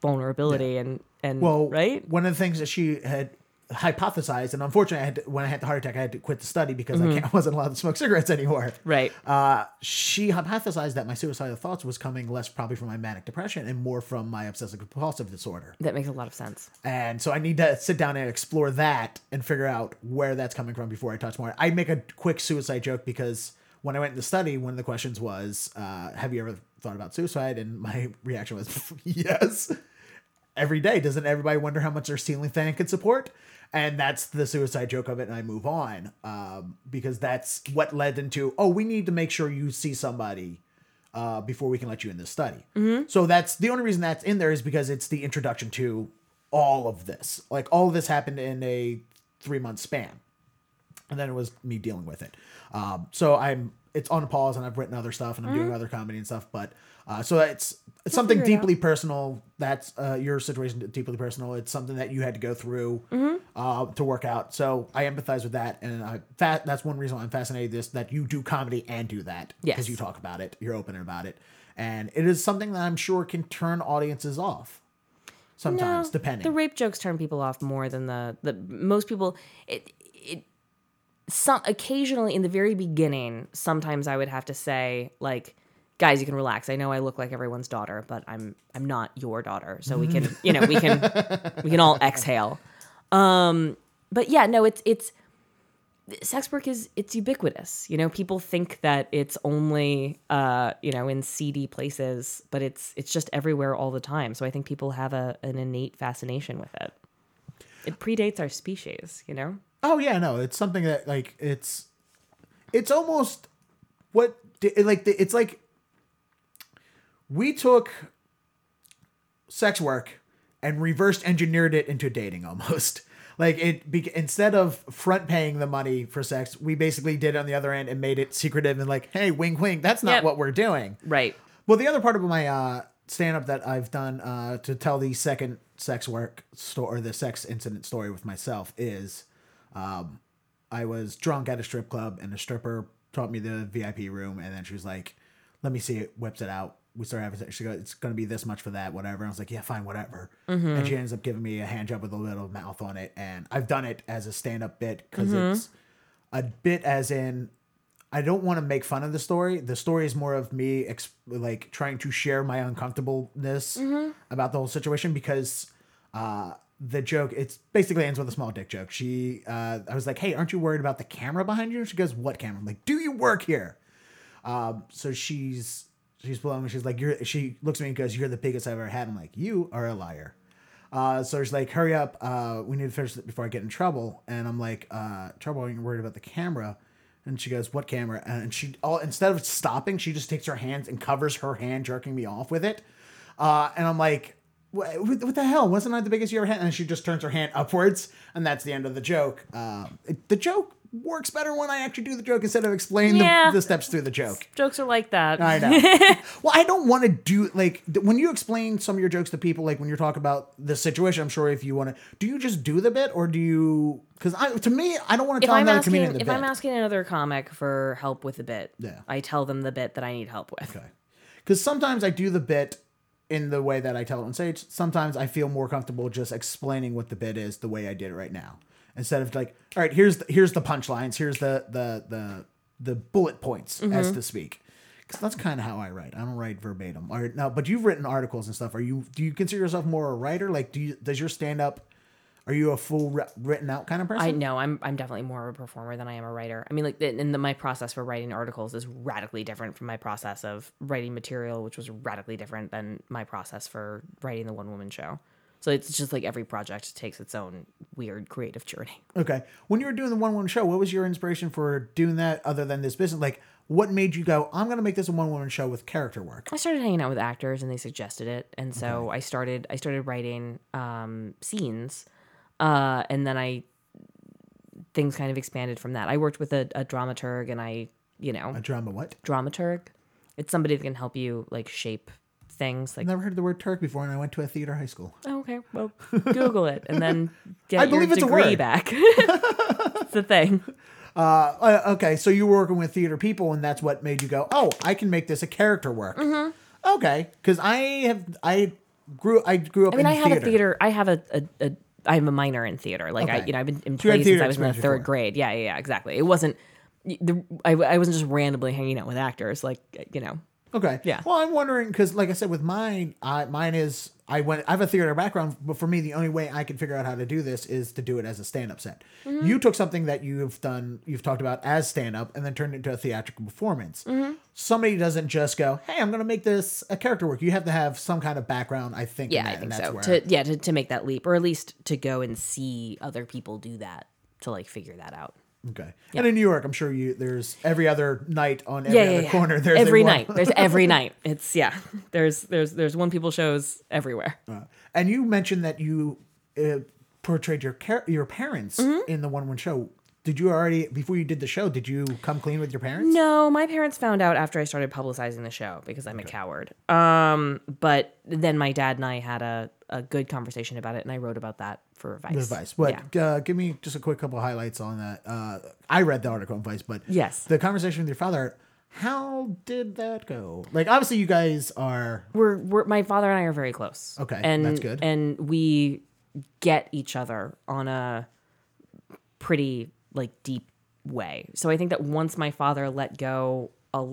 vulnerability yeah. and, and, well, right? One of the things that she had hypothesized, and unfortunately, I had to, when I had the heart attack, I had to quit the study because mm-hmm. I, can't, I wasn't allowed to smoke cigarettes anymore. Right. Uh, she hypothesized that my suicidal thoughts was coming less probably from my manic depression and more from my obsessive compulsive disorder. That makes a lot of sense. And so I need to sit down and explore that and figure out where that's coming from before I touch more. I make a quick suicide joke because when I went in the study, one of the questions was, uh, have you ever thought about suicide? And my reaction was, yes. Every day, doesn't everybody wonder how much their ceiling fan could support? And that's the suicide joke of it, and I move on um, because that's what led into, oh, we need to make sure you see somebody uh, before we can let you in this study. Mm-hmm. So that's the only reason that's in there is because it's the introduction to all of this. Like, all of this happened in a three-month span, and then it was me dealing with it. Um, so I'm it's on pause, and I've written other stuff, and I'm mm-hmm. doing other comedy and stuff, but uh, so it's it's something deeply it personal. That's uh, your situation deeply personal. It's something that you had to go through mm-hmm. uh, to work out. So I empathize with that. And I fa- that's one reason why I'm fascinated this, that you do comedy and do that. Yes. Because you talk about it. You're open about it. And it is something that I'm sure can turn audiences off. Sometimes, no, depending. The rape jokes turn people off more than the, the most people. It, it, some, occasionally in the very beginning, sometimes I would have to say like, guys, you can relax. I know I look like everyone's daughter, but I'm I'm not your daughter. So we can, you know, we can we can all exhale. Um, but yeah, no, it's it's sex work is it's ubiquitous. You know, people think that it's only uh, you know, in seedy places, but it's it's just everywhere all the time. So I think people have a an innate fascination with it. It predates our species, you know? Oh yeah, no, it's something that like it's it's almost what like it's like we took sex work and reverse engineered it into dating almost. Like it, be, instead of front paying the money for sex, we basically did it on the other end and made it secretive and like, hey, wink, wink, that's not yep. what we're doing. Right. Well, the other part of my uh, stand up that I've done uh, to tell the second sex work story, or the sex incident story with myself is um, I was drunk at a strip club and a stripper taught me the V I P room. And then she was like, let me see it, whips it out. We started having sex. She goes, it's going to be this much for that, whatever. And I was like, yeah, fine, whatever. Mm-hmm. And she ends up giving me a hand job with a little mouth on it. And I've done it as a stand-up bit because mm-hmm. it's a bit as in, I don't want to make fun of the story. The story is more of me exp- like trying to share my uncomfortableness mm-hmm. about the whole situation because uh, the joke, it's basically ends with a small dick joke. She, uh, I was like, hey, aren't you worried about the camera behind you? She goes, what camera? I'm like, do you work here? Um, so she's... She's blowing. She's like, you're, she looks at me and goes, you're the biggest I've ever had. I'm like, you are a liar. Uh, so she's like, hurry up. Uh, we need to finish it before I get in trouble. And I'm like, uh, trouble? You're worried about the camera. And she goes, what camera? And she, all, instead of stopping, she just takes her hands and covers her hand, jerking me off with it. Uh, and I'm like, what, what the hell? Wasn't I the biggest you ever had? And she just turns her hand upwards, and that's the end of the joke. Uh, it, the joke works better when I actually do the joke instead of explaining yeah. the, the steps through the joke. Jokes are like that. I know. Well, I don't want to do, like, when you explain some of your jokes to people, like when you're talking about the situation, I'm sure if you want to, do you just do the bit or do you, because I, to me, I don't want to tell another comedian the bit. If I'm asking another comic for help with the bit, yeah. I tell them the bit that I need help with. Okay. Because sometimes I do the bit in the way that I tell it on stage. Sometimes I feel more comfortable just explaining what the bit is the way I did it right now. Instead of like, all right, here's the, here's the punchlines, here's the the the the bullet points, mm-hmm. as to speak, because that's kind of how I write. I don't write verbatim. All right, now, but you've written articles and stuff. Are you do you consider yourself more a writer? Like, do you, does your stand up? Are you a full re- written out kind of person? I know I'm I'm definitely more of a performer than I am a writer. I mean, like, and the, my process for writing articles is radically different from my process of writing material, which was radically different than my process for writing the one woman show. So it's just like every project takes its own weird creative journey. Okay. When you were doing the one-woman show, what was your inspiration for doing that other than this business? Like, what made you go, I'm going to make this a one-woman show with character work? I started hanging out with actors and they suggested it. And so okay. I started I started writing um, scenes. Uh, and then I things kind of expanded from that. I worked with a, a dramaturg and I, you know. A drama what? Dramaturg. It's somebody that can help you, like, shape things. Like, I've never heard the word Turk before, and I went to a theater high school. Oh, okay, well, Google it, and then get I your believe it's degree a word. Back. It's a thing. Uh, okay, so you were working with theater people, and that's what made you go, oh, I can make this a character work. Mm-hmm. Okay, because I have, I grew, I grew up. I mean, in I have theater. a theater. I have a, a, a, I have a minor in theater. Like okay. I, you know, I've been in so play since I was in the third before. grade. Yeah, yeah, yeah, exactly. It wasn't. The, I, I wasn't just randomly hanging out with actors. Like, you know. Okay. Yeah. Well, I'm wondering because, like I said, with mine, I, mine is I went. I have a theater background, but for me, the only way I can figure out how to do this is to do it as a stand-up set. Mm-hmm. You took something that you've done, you've talked about as stand-up, and then turned it into a theatrical performance. Mm-hmm. Somebody doesn't just go, "Hey, I'm going to make this a character work." You have to have some kind of background, I think. Yeah, in that, I think and that's so. Where to, I, yeah, to, to make that leap, or at least to go and see other people do that to like figure that out. Okay. Yep. And in New York, I'm sure you there's every other night on every yeah, yeah, other yeah. corner. There's every night. There's every night. It's yeah. There's there's there's one people shows everywhere. Uh, and you mentioned that you uh, portrayed your your parents mm-hmm. in the one one show. Did you already before you did the show? Did you come clean with your parents? No, my parents found out after I started publicizing the show because I'm okay. a coward. Um, but then my dad and I had a a good conversation about it, and I wrote about that. For Vice. The Vice. But yeah. uh, give me just a quick couple of highlights on that. Uh, I read the article on Vice, but yes. the conversation with your father, how did that go? Like, obviously you guys are... We're, we're my father and I are very close. Okay, and, that's good. And we get each other on a pretty, like, deep way. So I think that once my father let go, a,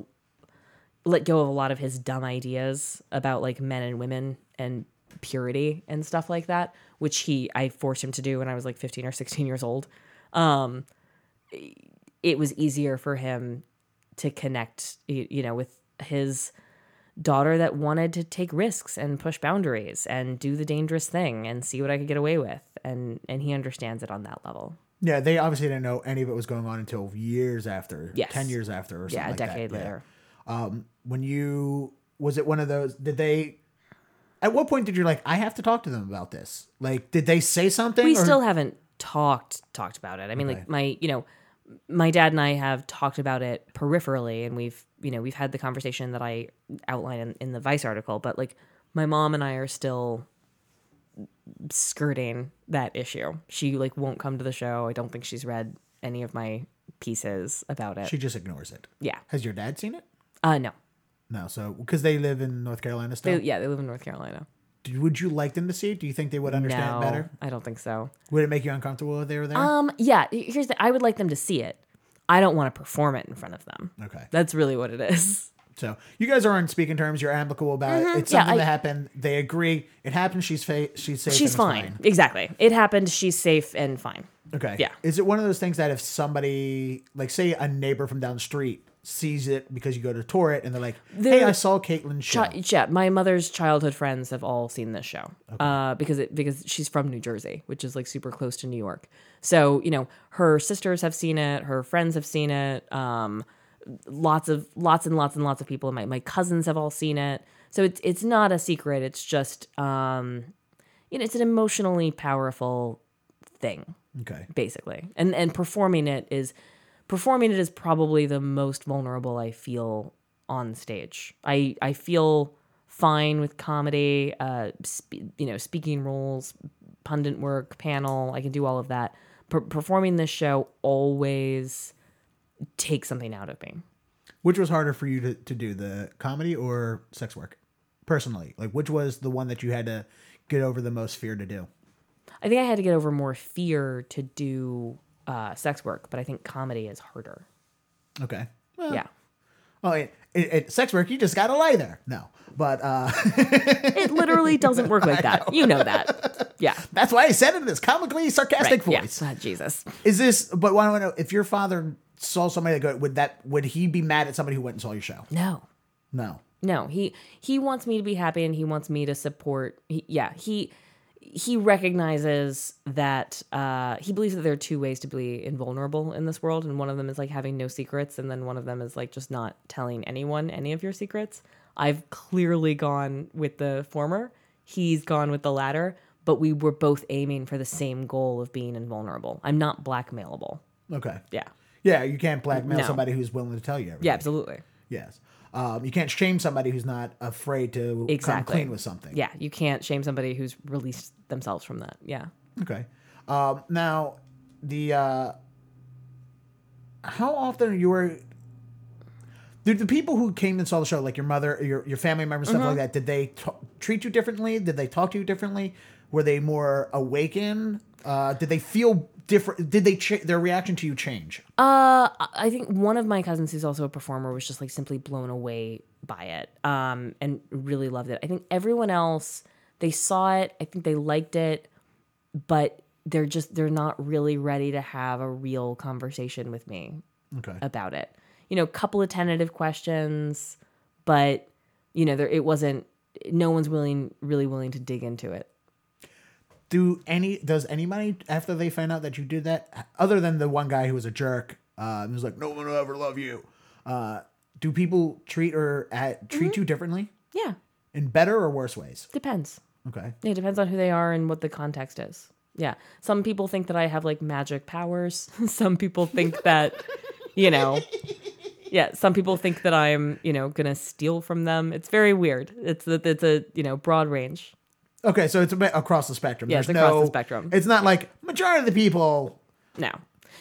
let go of a lot of his dumb ideas about, like, men and women and purity and stuff like that, which he I forced him to do when I was like fifteen or sixteen years old. Um, it was easier for him to connect, you, you know, with his daughter that wanted to take risks and push boundaries and do the dangerous thing and see what I could get away with. And and he understands it on that level. Yeah, they obviously didn't know any of it was going on until years after, yes. ten years after or something yeah, like that. Yeah, a decade later. Yeah. Um, when you, was it one of those, did they... At what point did you like, I have to talk to them about this? Like, did they say something? We or? still haven't talked talked about it. I mean, okay. like my, you know, my dad and I have talked about it peripherally, and we've, you know, we've had the conversation that I outlined in, in the Vice article. But like, my mom and I are still skirting that issue. She like won't come to the show. I don't think she's read any of my pieces about it. She just ignores it. Yeah. Has your dad seen it? Uh, no. No, so because they live in North Carolina still? They, yeah, they live in North Carolina. Do, would you like them to see it? Do you think they would understand no, better? I don't think so. Would it make you uncomfortable if they were there? Um, yeah, here's the I would like them to see it. I don't want to perform it in front of them. Okay. That's really what it is. So you guys are on speaking terms. You're amicable about mm-hmm. it. It's something yeah, I, that happened. They agree. It happened. She's fa- she's safe. She's and fine. fine. Exactly. It happened. She's safe and fine. Okay. Yeah. Is it one of those things that if somebody, like say a neighbor from down the street, sees it because you go to tour it and they're like, the, hey, I saw Caitlin's show. Chi- yeah, my mother's childhood friends have all seen this show okay. uh, because it because she's from New Jersey, which is like super close to New York. So, you know, her sisters have seen it. Her friends have seen it. Um, lots of lots and lots and lots of people. My, my cousins have all seen it. So it's it's not a secret. It's just, um, you know, it's an emotionally powerful thing. Okay. Basically. And and performing it is performing it is probably the most vulnerable I feel on stage. I I feel fine with comedy, uh, sp- you know, speaking roles, pundit work, panel. I can do all of that. Per- performing this show always takes something out of me. Which was harder for you to, to do, the comedy or sex work? Personally, like, which was the one that you had to get over the most fear to do? I think I had to get over more fear to do uh, sex work, but I think comedy is harder. Okay. Well, yeah. Oh, it, it, it, sex work, you just got to lie there. No, but... Uh... it literally doesn't work like that. Know. You know that. Yeah. That's why I said it in this comically sarcastic right. voice. Yeah. Oh, Jesus. Is this... But I want to know, if your father saw somebody that go, would that... Would he be mad at somebody who went and saw your show? No. No. No. He, he wants me to be happy, and he wants me to support... He, yeah. He... He recognizes that uh, he believes that there are two ways to be invulnerable in this world. And one of them is like having no secrets. And then one of them is like just not telling anyone any of your secrets. I've clearly gone with the former. He's gone with the latter. But we were both aiming for the same goal of being invulnerable. I'm not blackmailable. Okay. Yeah. Yeah. You can't blackmail no. somebody who's willing to tell you everything. Yeah, absolutely. Yes. Um, you can't shame somebody who's not afraid to exactly. come clean with something. Yeah, you can't shame somebody who's released themselves from that. Yeah. Okay. Um, now, the uh, how often are you were did the people who came and saw the show, like your mother, your your family members, stuff mm-hmm. like that, did they t- treat you differently? Did they talk to you differently? Were they more awakened? Uh, did they feel different? Did they ch- their reaction to you change? Uh, I think one of my cousins, who's also a performer, was just like simply blown away by it, um, and really loved it. I think everyone else, they saw it. I think they liked it, but they're just they're not really ready to have a real conversation with me okay. about it. You know, a couple of tentative questions, but you know, there it wasn't. No one's willing, really willing to dig into it. Do any does anybody after they find out that you did that, other than the one guy who was a jerk, uh, who's like, no one will ever love you? Uh, do people treat or uh, treat mm-hmm. you differently? Yeah, in better or worse ways. Depends. Okay. Yeah, it depends on who they are and what the context is. Yeah, some people think that I have like magic powers. Some people think that, you know, yeah, some people think that I'm, you know, gonna steal from them. It's very weird. It's that it's a you know broad range. Okay, so it's a bit across the spectrum. Yeah, There's it's across no, the spectrum. It's not like majority of the people. No.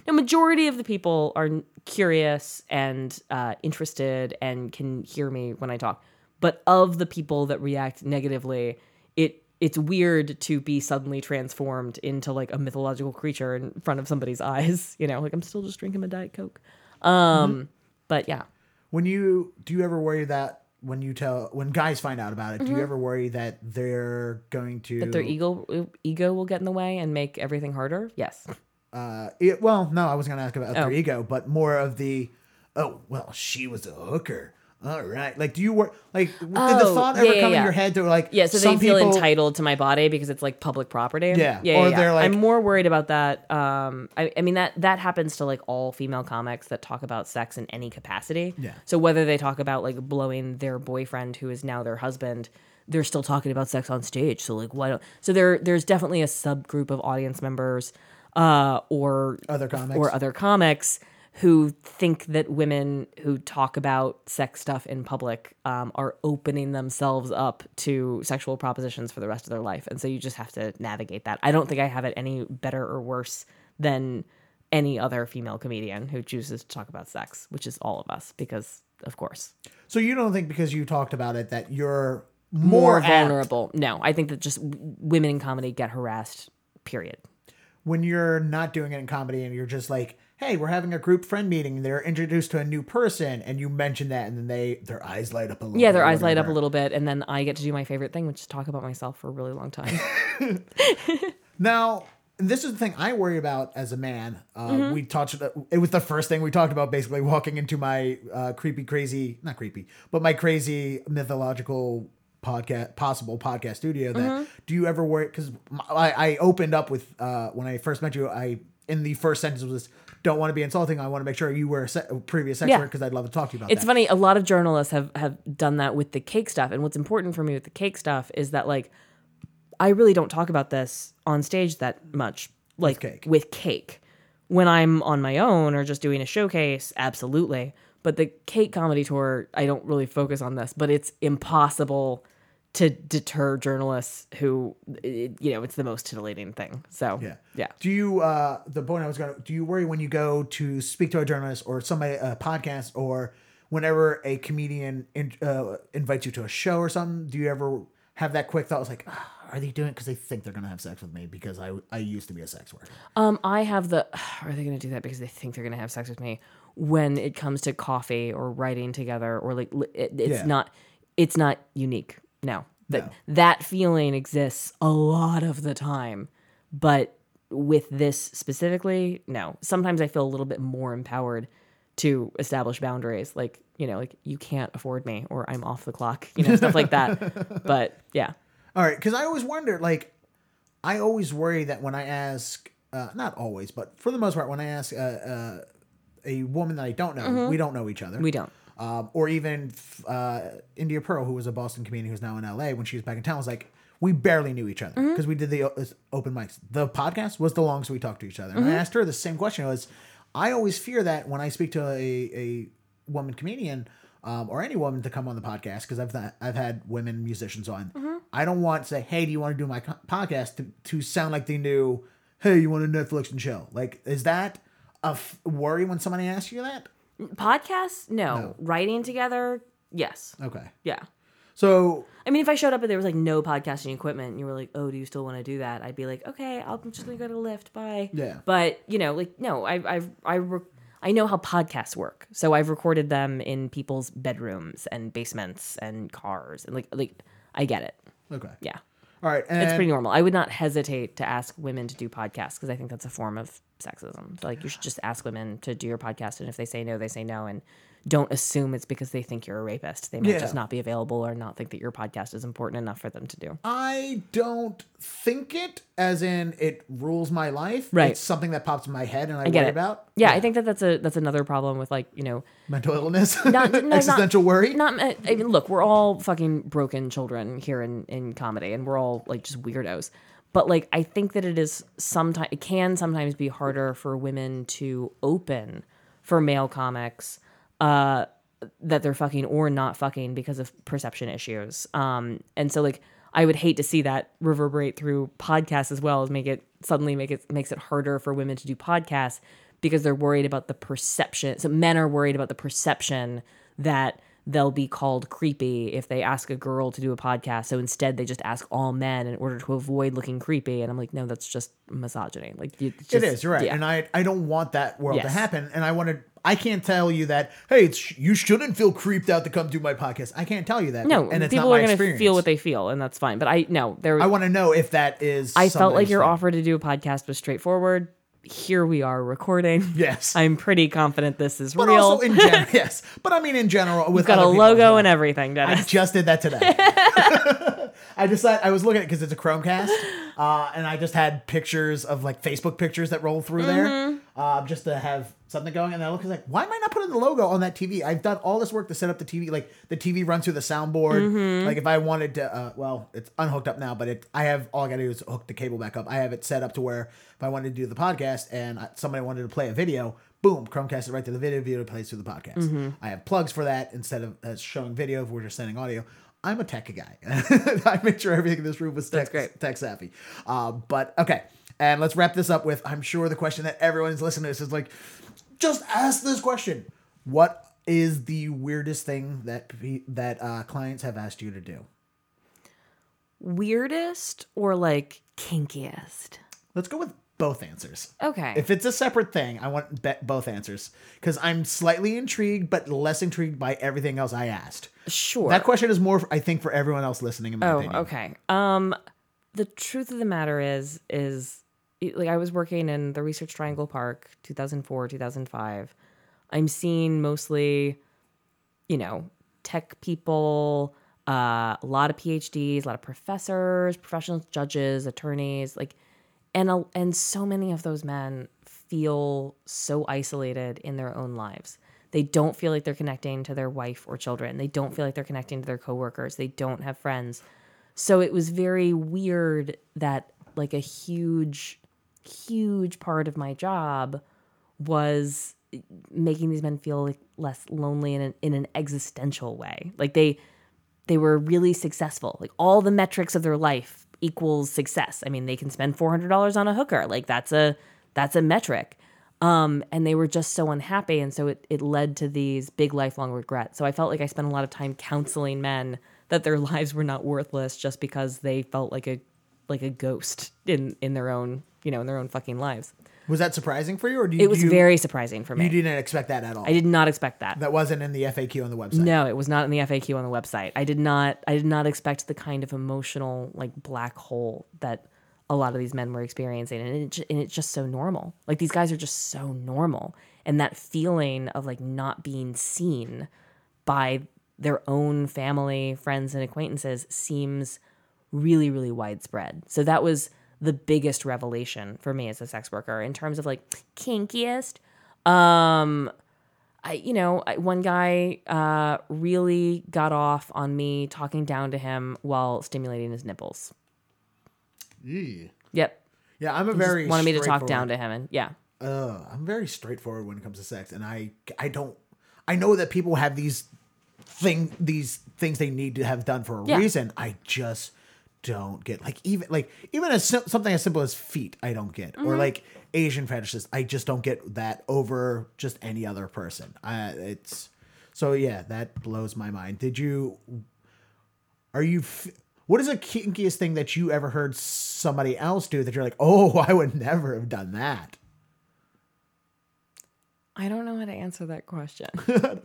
No, majority of the people are curious and uh, interested and can hear me when I talk. But of the people that react negatively, it it's weird to be suddenly transformed into like a mythological creature in front of somebody's eyes. You know, like I'm still just drinking my Diet Coke. Um, mm-hmm. But yeah. When you, do you ever worry that, When you tell, when guys find out about it, mm-hmm. do you ever worry that they're going to that their ego ego will get in the way and make everything harder? Yes. Uh, it, well, no, I was going to ask about oh. their ego, but more of the, oh, well, she was a hooker. All right, like, do you work? Like, oh, did the thought ever yeah, come yeah. in your head to like? Yeah, so some they feel people... entitled to my body because it's like public property. Yeah, yeah. Or yeah, they're yeah. like, I'm more worried about that. Um, I, I mean that that happens to like all female comics that talk about sex in any capacity. Yeah. So whether they talk about like blowing their boyfriend who is now their husband, they're still talking about sex on stage. So like, why don't? So there, there's definitely a subgroup of audience members, uh, or other comics, or other comics. who think that women who talk about sex stuff in public um, are opening themselves up to sexual propositions for the rest of their life. And so you just have to navigate that. I don't think I have it any better or worse than any other female comedian who chooses to talk about sex, which is all of us, because, of course. So you don't think because you talked about it that you're more, more vulnerable? Apt. No, I think that just women in comedy get harassed, period. When you're not doing it in comedy and you're just like, hey, we're having a group friend meeting. They're introduced to a new person, and you mention that, and then they their eyes light up a little. Yeah, their eyes light up a little bit, and then I get to do my favorite thing, which is talk about myself for a really long time. Now, this is the thing I worry about as a man. Uh, mm-hmm. We talked. It was the first thing we talked about, basically walking into my uh, creepy, crazy, not creepy, but my crazy mythological podcast, possible podcast studio. That mm-hmm. do you ever worry? Because I, I opened up with uh, when I first met you, I in the first sentence was, don't want to be insulting. I want to make sure you were a se- previous sex worker because yeah. I'd love to talk to you about it. It's that. Funny. A lot of journalists have, have done that with the cake stuff. And what's important for me with the cake stuff is that, like, I really don't talk about this on stage that much. Like, with cake. With cake. When I'm on my own or just doing a showcase, absolutely. But the Cake Comedy Tour, I don't really focus on this. But it's impossible to deter journalists who, you know, it's the most titillating thing. So, yeah. yeah. Do you, uh, the point I was going to, do you worry when you go to speak to a journalist or somebody, a podcast, or whenever a comedian in, uh, invites you to a show or something, do you ever have that quick thought? It's like, oh, are they doing it because they think they're going to have sex with me because I, I used to be a sex worker? Um, I have the, are they going to do that because they think they're going to have sex with me when it comes to coffee or writing together or like, it, it's yeah. not, it's not unique. No, that no. that feeling exists a lot of the time, but with this specifically, no. Sometimes I feel a little bit more empowered to establish boundaries, like, you know, like you can't afford me or I'm off the clock, you know, stuff like that. But yeah, all right, because I always wonder, like, I always worry that when I ask, uh, not always, but for the most part, when I ask uh, uh, a woman that I don't know, mm-hmm. we don't know each other, we don't. Um, or even uh, India Pearl, who was a Boston comedian who's now in L A, when she was back in town, was like, we barely knew each other because mm-hmm. we did the o- open mics. The podcast was the longest we talked to each other. Mm-hmm. And I asked her the same question. I was, I always fear that when I speak to a, a woman comedian um, or any woman to come on the podcast, because I've th- I've had women musicians on, mm-hmm. I don't want to say, hey, do you want to do my co- podcast to, to sound like they knew, hey, you want to Netflix and chill? Like, is that a f- worry when somebody asks you that? Podcasts? No. no. Writing together? Yes. Okay. Yeah. So... I mean, if I showed up and there was, like, no podcasting equipment and you were like, oh, do you still want to do that? I'd be like, okay, I'm just going to go to Lyft. Bye. Yeah. But, you know, like, no, I I I, re- I know how podcasts work. So I've recorded them in people's bedrooms and basements and cars. And, like, like I get it. Okay. Yeah. All right. And it's pretty normal. I would not hesitate to ask women to do podcasts because I think that's a form of sexism. So, like, you should just ask women to do your podcast, and if they say no, they say no, and don't assume it's because they think you're a rapist. They might yeah. just not be available or not think that your podcast is important enough for them to do. I don't think it as in it rules my life. Right. It's something that pops in my head and I, I worry it. about. Yeah, yeah, I think that that's a that's another problem with, like, you know, mental illness, not, no, existential not, worry. Not I mean, look, we're all fucking broken children here in, in comedy, and we're all, like, just weirdos. But, like, I think that it is sometimes it can sometimes be harder for women to open for male comics uh, that they're fucking or not fucking because of perception issues. Um, and so, like, I would hate to see that reverberate through podcasts as well as make it suddenly make it makes it harder for women to do podcasts because they're worried about the perception. So men are worried about the perception that they'll be called creepy if they ask a girl to do a podcast. So instead they just ask all men in order to avoid looking creepy. And I'm like, no, that's just misogyny. Like you just, it is, you're right. Yeah. And I, I don't want that world yes. to happen. And I wanted, I can't tell you that, hey, it's, you shouldn't feel creeped out to come do my podcast. I can't tell you that. No, and it's people not my are going to feel what they feel, and that's fine. But I no, there. I want to know if that is. I felt like your offer to do a podcast was straightforward. Here we are recording. Yes. I'm pretty confident this is but real. But also in general, yes. But I mean in general. With We've got a logo and everything, Dennis. I just did that today. I decided, I was looking at it because it's a Chromecast. Uh, and I just had pictures of, like, Facebook pictures that roll through mm-hmm. there uh, just to have something going. And I look like, why am I not putting the logo on that T V? I've done all this work to set up the T V. Like, the T V runs through the soundboard. Mm-hmm. Like, if I wanted to, uh, well, it's unhooked up now, but it, I have, all I got to do is hook the cable back up. I have it set up to where if I wanted to do the podcast and somebody wanted to play a video, boom, Chromecast it right to the video, video plays through the podcast. Mm-hmm. I have plugs for that instead of uh, showing video if we're just sending audio. I'm a tech guy. I made sure everything in this room was tech, tech savvy. Uh, but okay. And let's wrap this up with, I'm sure the question that everyone's listening to this is like, just ask this question. What is the weirdest thing that, that uh, clients have asked you to do? Weirdest or, like, kinkiest? Let's go with both answers. Okay. If it's a separate thing, I want be- both answers because I'm slightly intrigued, but less intrigued by everything else I asked. Sure. That question is more, I think, for everyone else listening. In my oh, opinion. okay. Um, the truth of the matter is, is like I was working in the Research Triangle Park, two thousand four, two thousand five. I'm seeing mostly, you know, tech people, uh, a lot of P H Ds, a lot of professors, professional judges, attorneys, like. And a, and so many of those men feel so isolated in their own lives. They don't feel like they're connecting to their wife or children. They don't feel like they're connecting to their coworkers. They don't have friends. So it was very weird that like a huge, huge part of my job was making these men feel like less lonely in an, in an existential way. Like they, they were really successful. Like all the metrics of their life equals success. I mean, they can spend four hundred dollars on a hooker. Like that's a, that's a metric. Um, and they were just so unhappy. And so it, it led to these big lifelong regrets. So I felt like I spent a lot of time counseling men that their lives were not worthless just because they felt like a, like a ghost in, in their own, you know, in their own fucking lives. Was that surprising for you? Or did It was you, very surprising for me. You didn't expect that at all? I did not expect that. That wasn't in the F A Q on the website? No, it was not in the F A Q on the website. I did not I did not expect the kind of emotional like black hole that a lot of these men were experiencing. And, it, and it's just so normal. Like these guys are just so normal. And that feeling of like not being seen by their own family, friends, and acquaintances seems really, really widespread. So that was the biggest revelation for me as a sex worker in terms of like kinkiest. Um, I, you know, I, one guy uh, really got off on me talking down to him while stimulating his nipples. Yeah. Yep. Yeah. I'm a he very, wanted me to talk down to him. And yeah. Uh, I'm very straightforward when it comes to sex. And I, I don't, I know that people have these thing, these things they need to have done for a yeah. reason. I just don't get like even like even as something as simple as feet I don't get mm-hmm. or like Asian fetishes. I just don't get that over just any other person. Uh, it's so yeah, that blows my mind. Did you? Are you? What is the kinkiest thing that you ever heard somebody else do that you're like, oh, I would never have done that? I don't know how to answer that question.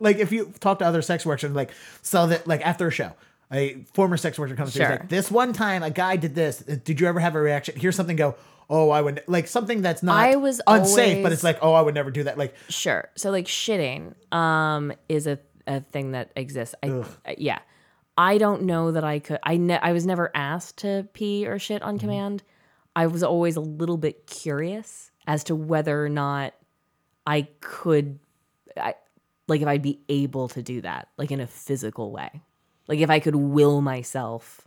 Like if you talk to other sex workers, like so that like after a show. A former sex worker comes sure. to me like, this one time a guy did this. Did you ever have a reaction? Here's something go, oh, I would, like something that's not I was unsafe, always, but it's like, oh, I would never do that. Like, sure. So like shitting um, is a, a thing that exists. I, yeah. I don't know that I could, I, ne- I was never asked to pee or shit on mm-hmm. command. I was always a little bit curious as to whether or not I could, I, like if I'd be able to do that, like in a physical way. Like if I could will myself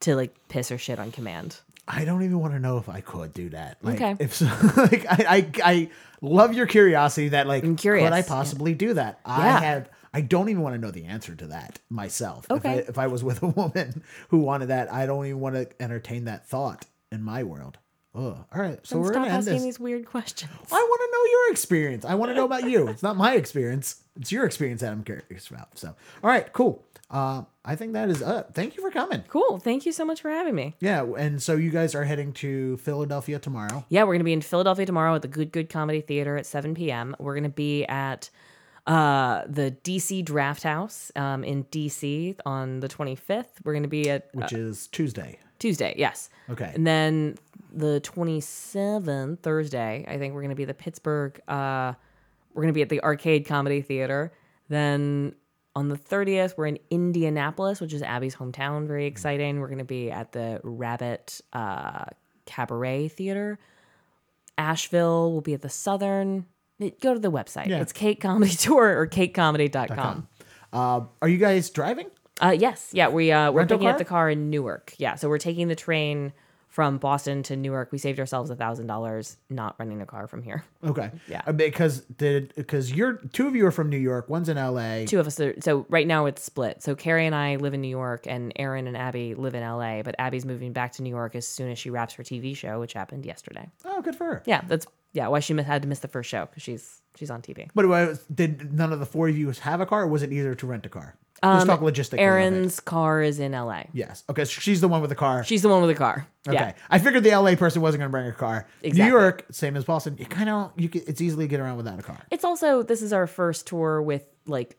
to like piss or shit on command. I don't even want to know if I could do that. Like okay. If so, like I, I I love your curiosity that like I'm curious. Could I possibly yeah. do that? Yeah. I have I don't even want to know the answer to that myself. Okay. If I, if I was with a woman who wanted that, I don't even want to entertain that thought in my world. Ugh. All right, so then we're stop gonna asking end this. These weird questions. I want to know your experience. I want to know about you. It's not my experience. It's your experience that I'm curious about. So all right, cool. Uh, I think that is up. Thank you for coming. Cool. Thank you so much for having me. Yeah. And so you guys are heading to Philadelphia tomorrow. Yeah. We're going to be in Philadelphia tomorrow at the Good Good Comedy Theater at seven p.m. We're going to be at uh, the D C Draft House um, in D C on the twenty-fifth. We're going to be at... Which uh, is Tuesday. Tuesday. Yes. Okay. And then the twenty-seventh, Thursday, I think we're going to be at the Pittsburgh... Uh, we're going to be at the Arcade Comedy Theater. Then... On the thirtieth, we're in Indianapolis, which is Abby's hometown. Very exciting. We're going to be at the Rabbit uh, Cabaret Theater. Asheville will be at the Southern. Go to the website. Yeah. It's Cake Comedy Tour or cake comedy dot com. Uh, are you guys driving? Uh, yes. Yeah, we, uh, we're picking up the car in Newark. Yeah, so we're taking the train from Boston to Newark. We saved ourselves one thousand dollars not renting a car from here. Okay. Yeah. Because did because you're two of you are from New York. One's in L A. Two of us are. So right now it's split. So Carrie and I live in New York and Erin and Abby live in L A. But Abby's moving back to New York as soon as she wraps her T V show, which happened yesterday. Oh, good for her. Yeah. That's yeah. why she had to miss the first show because she's she's on T V. But did none of the four of you have a car or was it either to rent a car? Let's um, talk logistics. Erin's car is in L A. Yes. Okay. So she's the one with the car. She's the one with the car. Okay. Yeah. I figured the L A person wasn't going to bring her car. Exactly. New York, same as Boston. You kind of you can, it's easily get around without a car. It's also this is our first tour with like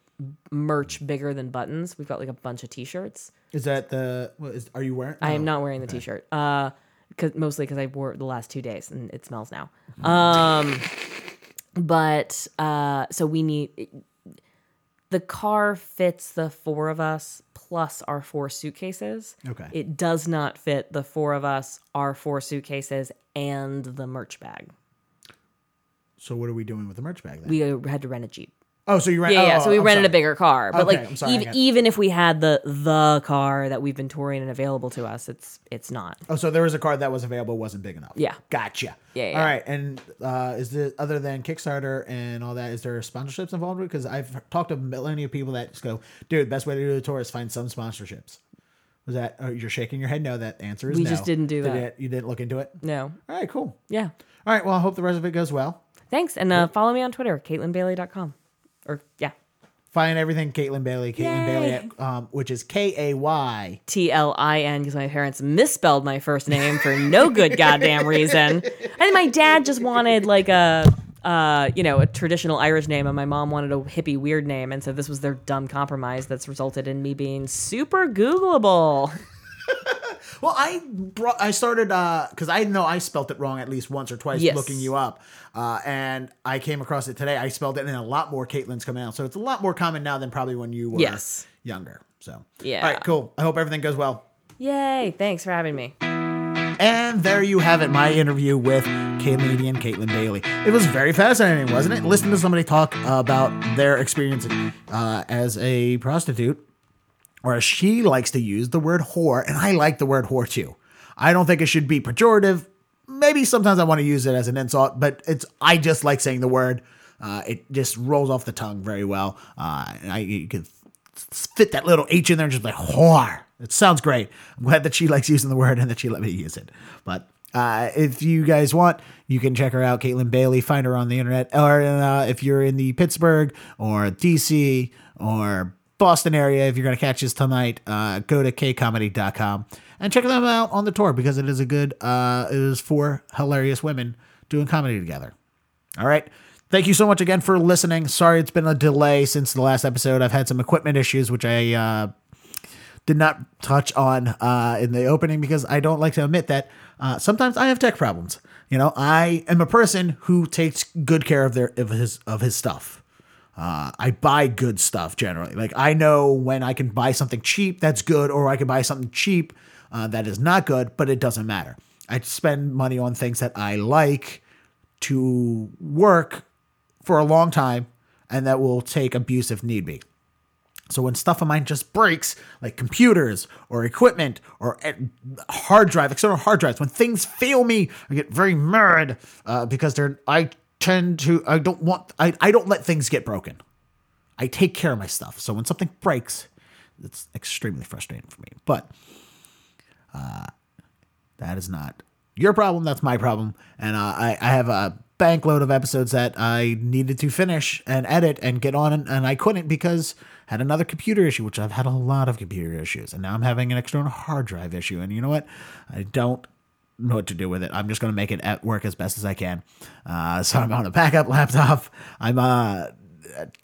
merch bigger than buttons. We've got like a bunch of T-shirts. Is that the? What is, are you wearing? No. I am not wearing the okay. T-shirt. Uh, cause, mostly because I wore it the last two days and it smells now. Mm-hmm. Um, but uh, so we need. It, The car fits the four of us plus our four suitcases. Okay. It does not fit the four of us, our four suitcases, and the merch bag. So what are we doing with the merch bag then? We had to rent a Jeep. Oh, so you rent? Yeah, oh, yeah. So we I'm rented sorry. a bigger car, but okay, like sorry, even, even if we had the the car that we've been touring and available to us, it's it's not. Oh, so there was a car that was available, wasn't big enough. Yeah, gotcha. Yeah, yeah. All right, and uh, is there, other than Kickstarter and all that, is there sponsorships involved? Because I've talked to plenty of people that just go, "Dude, the best way to do the tour is find some sponsorships." Was that? Oh, you're shaking your head. No, that answer is we no. We just didn't do Did that. It, you didn't look into it. No. All right, cool. Yeah. All right. Well, I hope the rest of it goes well. Thanks, and uh, follow me on Twitter, Kaytlin Bailey dot com. Or yeah, find everything Kaytlin Bailey, Kaytlin Yay. Bailey, at, um, which is K A Y T L I N because my parents misspelled my first name for no good goddamn reason. I think my dad just wanted like a uh, you know a traditional Irish name, and my mom wanted a hippie weird name, and so this was their dumb compromise that's resulted in me being super Googleable. Well, I brought, I started, uh, cause I know I spelt it wrong at least once or twice yes. looking you up. Uh, and I came across it today. I spelled it and a lot more Caitlin's coming out. So it's a lot more common now than probably when you were yes. younger. So yeah. All right, cool. I hope everything goes well. Yay. Thanks for having me. And there you have it, my interview with comedian Kaytlin Bailey. It was very fascinating, wasn't it? Listen to somebody talk about their experience, uh, as a prostitute. Or as she likes to use the word whore, and I like the word whore too. I don't think it should be pejorative. Maybe sometimes I want to use it as an insult, but it's I just like saying the word. Uh, it just rolls off the tongue very well. Uh, and I, you can fit that little H in there and just like, whore. It sounds great. I'm glad that she likes using the word and that she let me use it. But uh, if you guys want, you can check her out, Kaytlin Bailey. Find her on the internet. Or uh, if you're in the Pittsburgh or D C or Boston area, if you're going to catch us tonight, uh, go to cake comedy dot com and check them out on the tour because it is a good, uh, it is four hilarious women doing comedy together. All right. Thank you so much again for listening. Sorry it's been a delay since the last episode. I've had some equipment issues, which I uh, did not touch on uh, in the opening because I don't like to admit that uh, sometimes I have tech problems. You know, I am a person who takes good care of their of his of his stuff. Uh, I buy good stuff generally. Like I know when I can buy something cheap that's good, or I can buy something cheap uh, that is not good, but it doesn't matter. I spend money on things that I like to work for a long time and that will take abuse if need be. So when stuff of mine just breaks, like computers or equipment or hard drive, external hard drives, when things fail me, I get very mad uh, because they're I. tend to, I don't want, I, I don't let things get broken. I take care of my stuff. So when something breaks, it's extremely frustrating for me, but uh, that is not your problem. That's my problem. And uh, I, I have a bank load of episodes that I needed to finish and edit and get on. And, and I couldn't because I had another computer issue, which I've had a lot of computer issues. And now I'm having an external hard drive issue. And you know what? I don't know what to do with it. I'm just going to make it at work as best as I can. Uh, so I'm on a backup laptop. I'm, uh,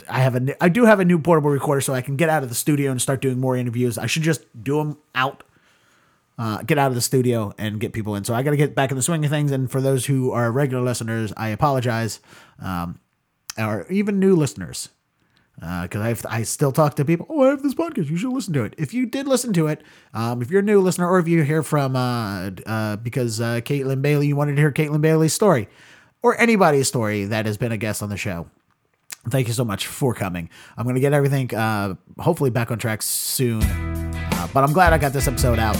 I have a, I do have a new portable recorder so I can get out of the studio and start doing more interviews. I should just do them out, uh, get out of the studio and get people in. So I got to get back in the swing of things. And for those who are regular listeners, I apologize. Um, or even new listeners. Uh, cause I've, I still talk to people. Oh, I have this podcast. You should listen to it. If you did listen to it, um, if you're a new listener or if you hear from, uh, uh, because, uh, Kaytlin Bailey, you wanted to hear Kaytlin Bailey's story or anybody's story that has been a guest on the show. Thank you so much for coming. I'm going to get everything, uh, hopefully back on track soon. Uh, but I'm glad I got this episode out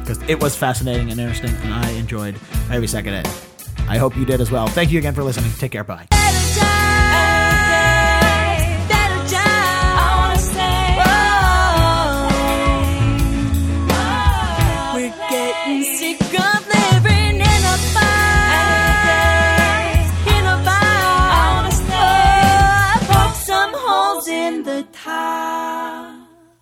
because it was fascinating and interesting and I enjoyed every second of it. I hope you did as well. Thank you again for listening. Take care. Bye. Sick of living.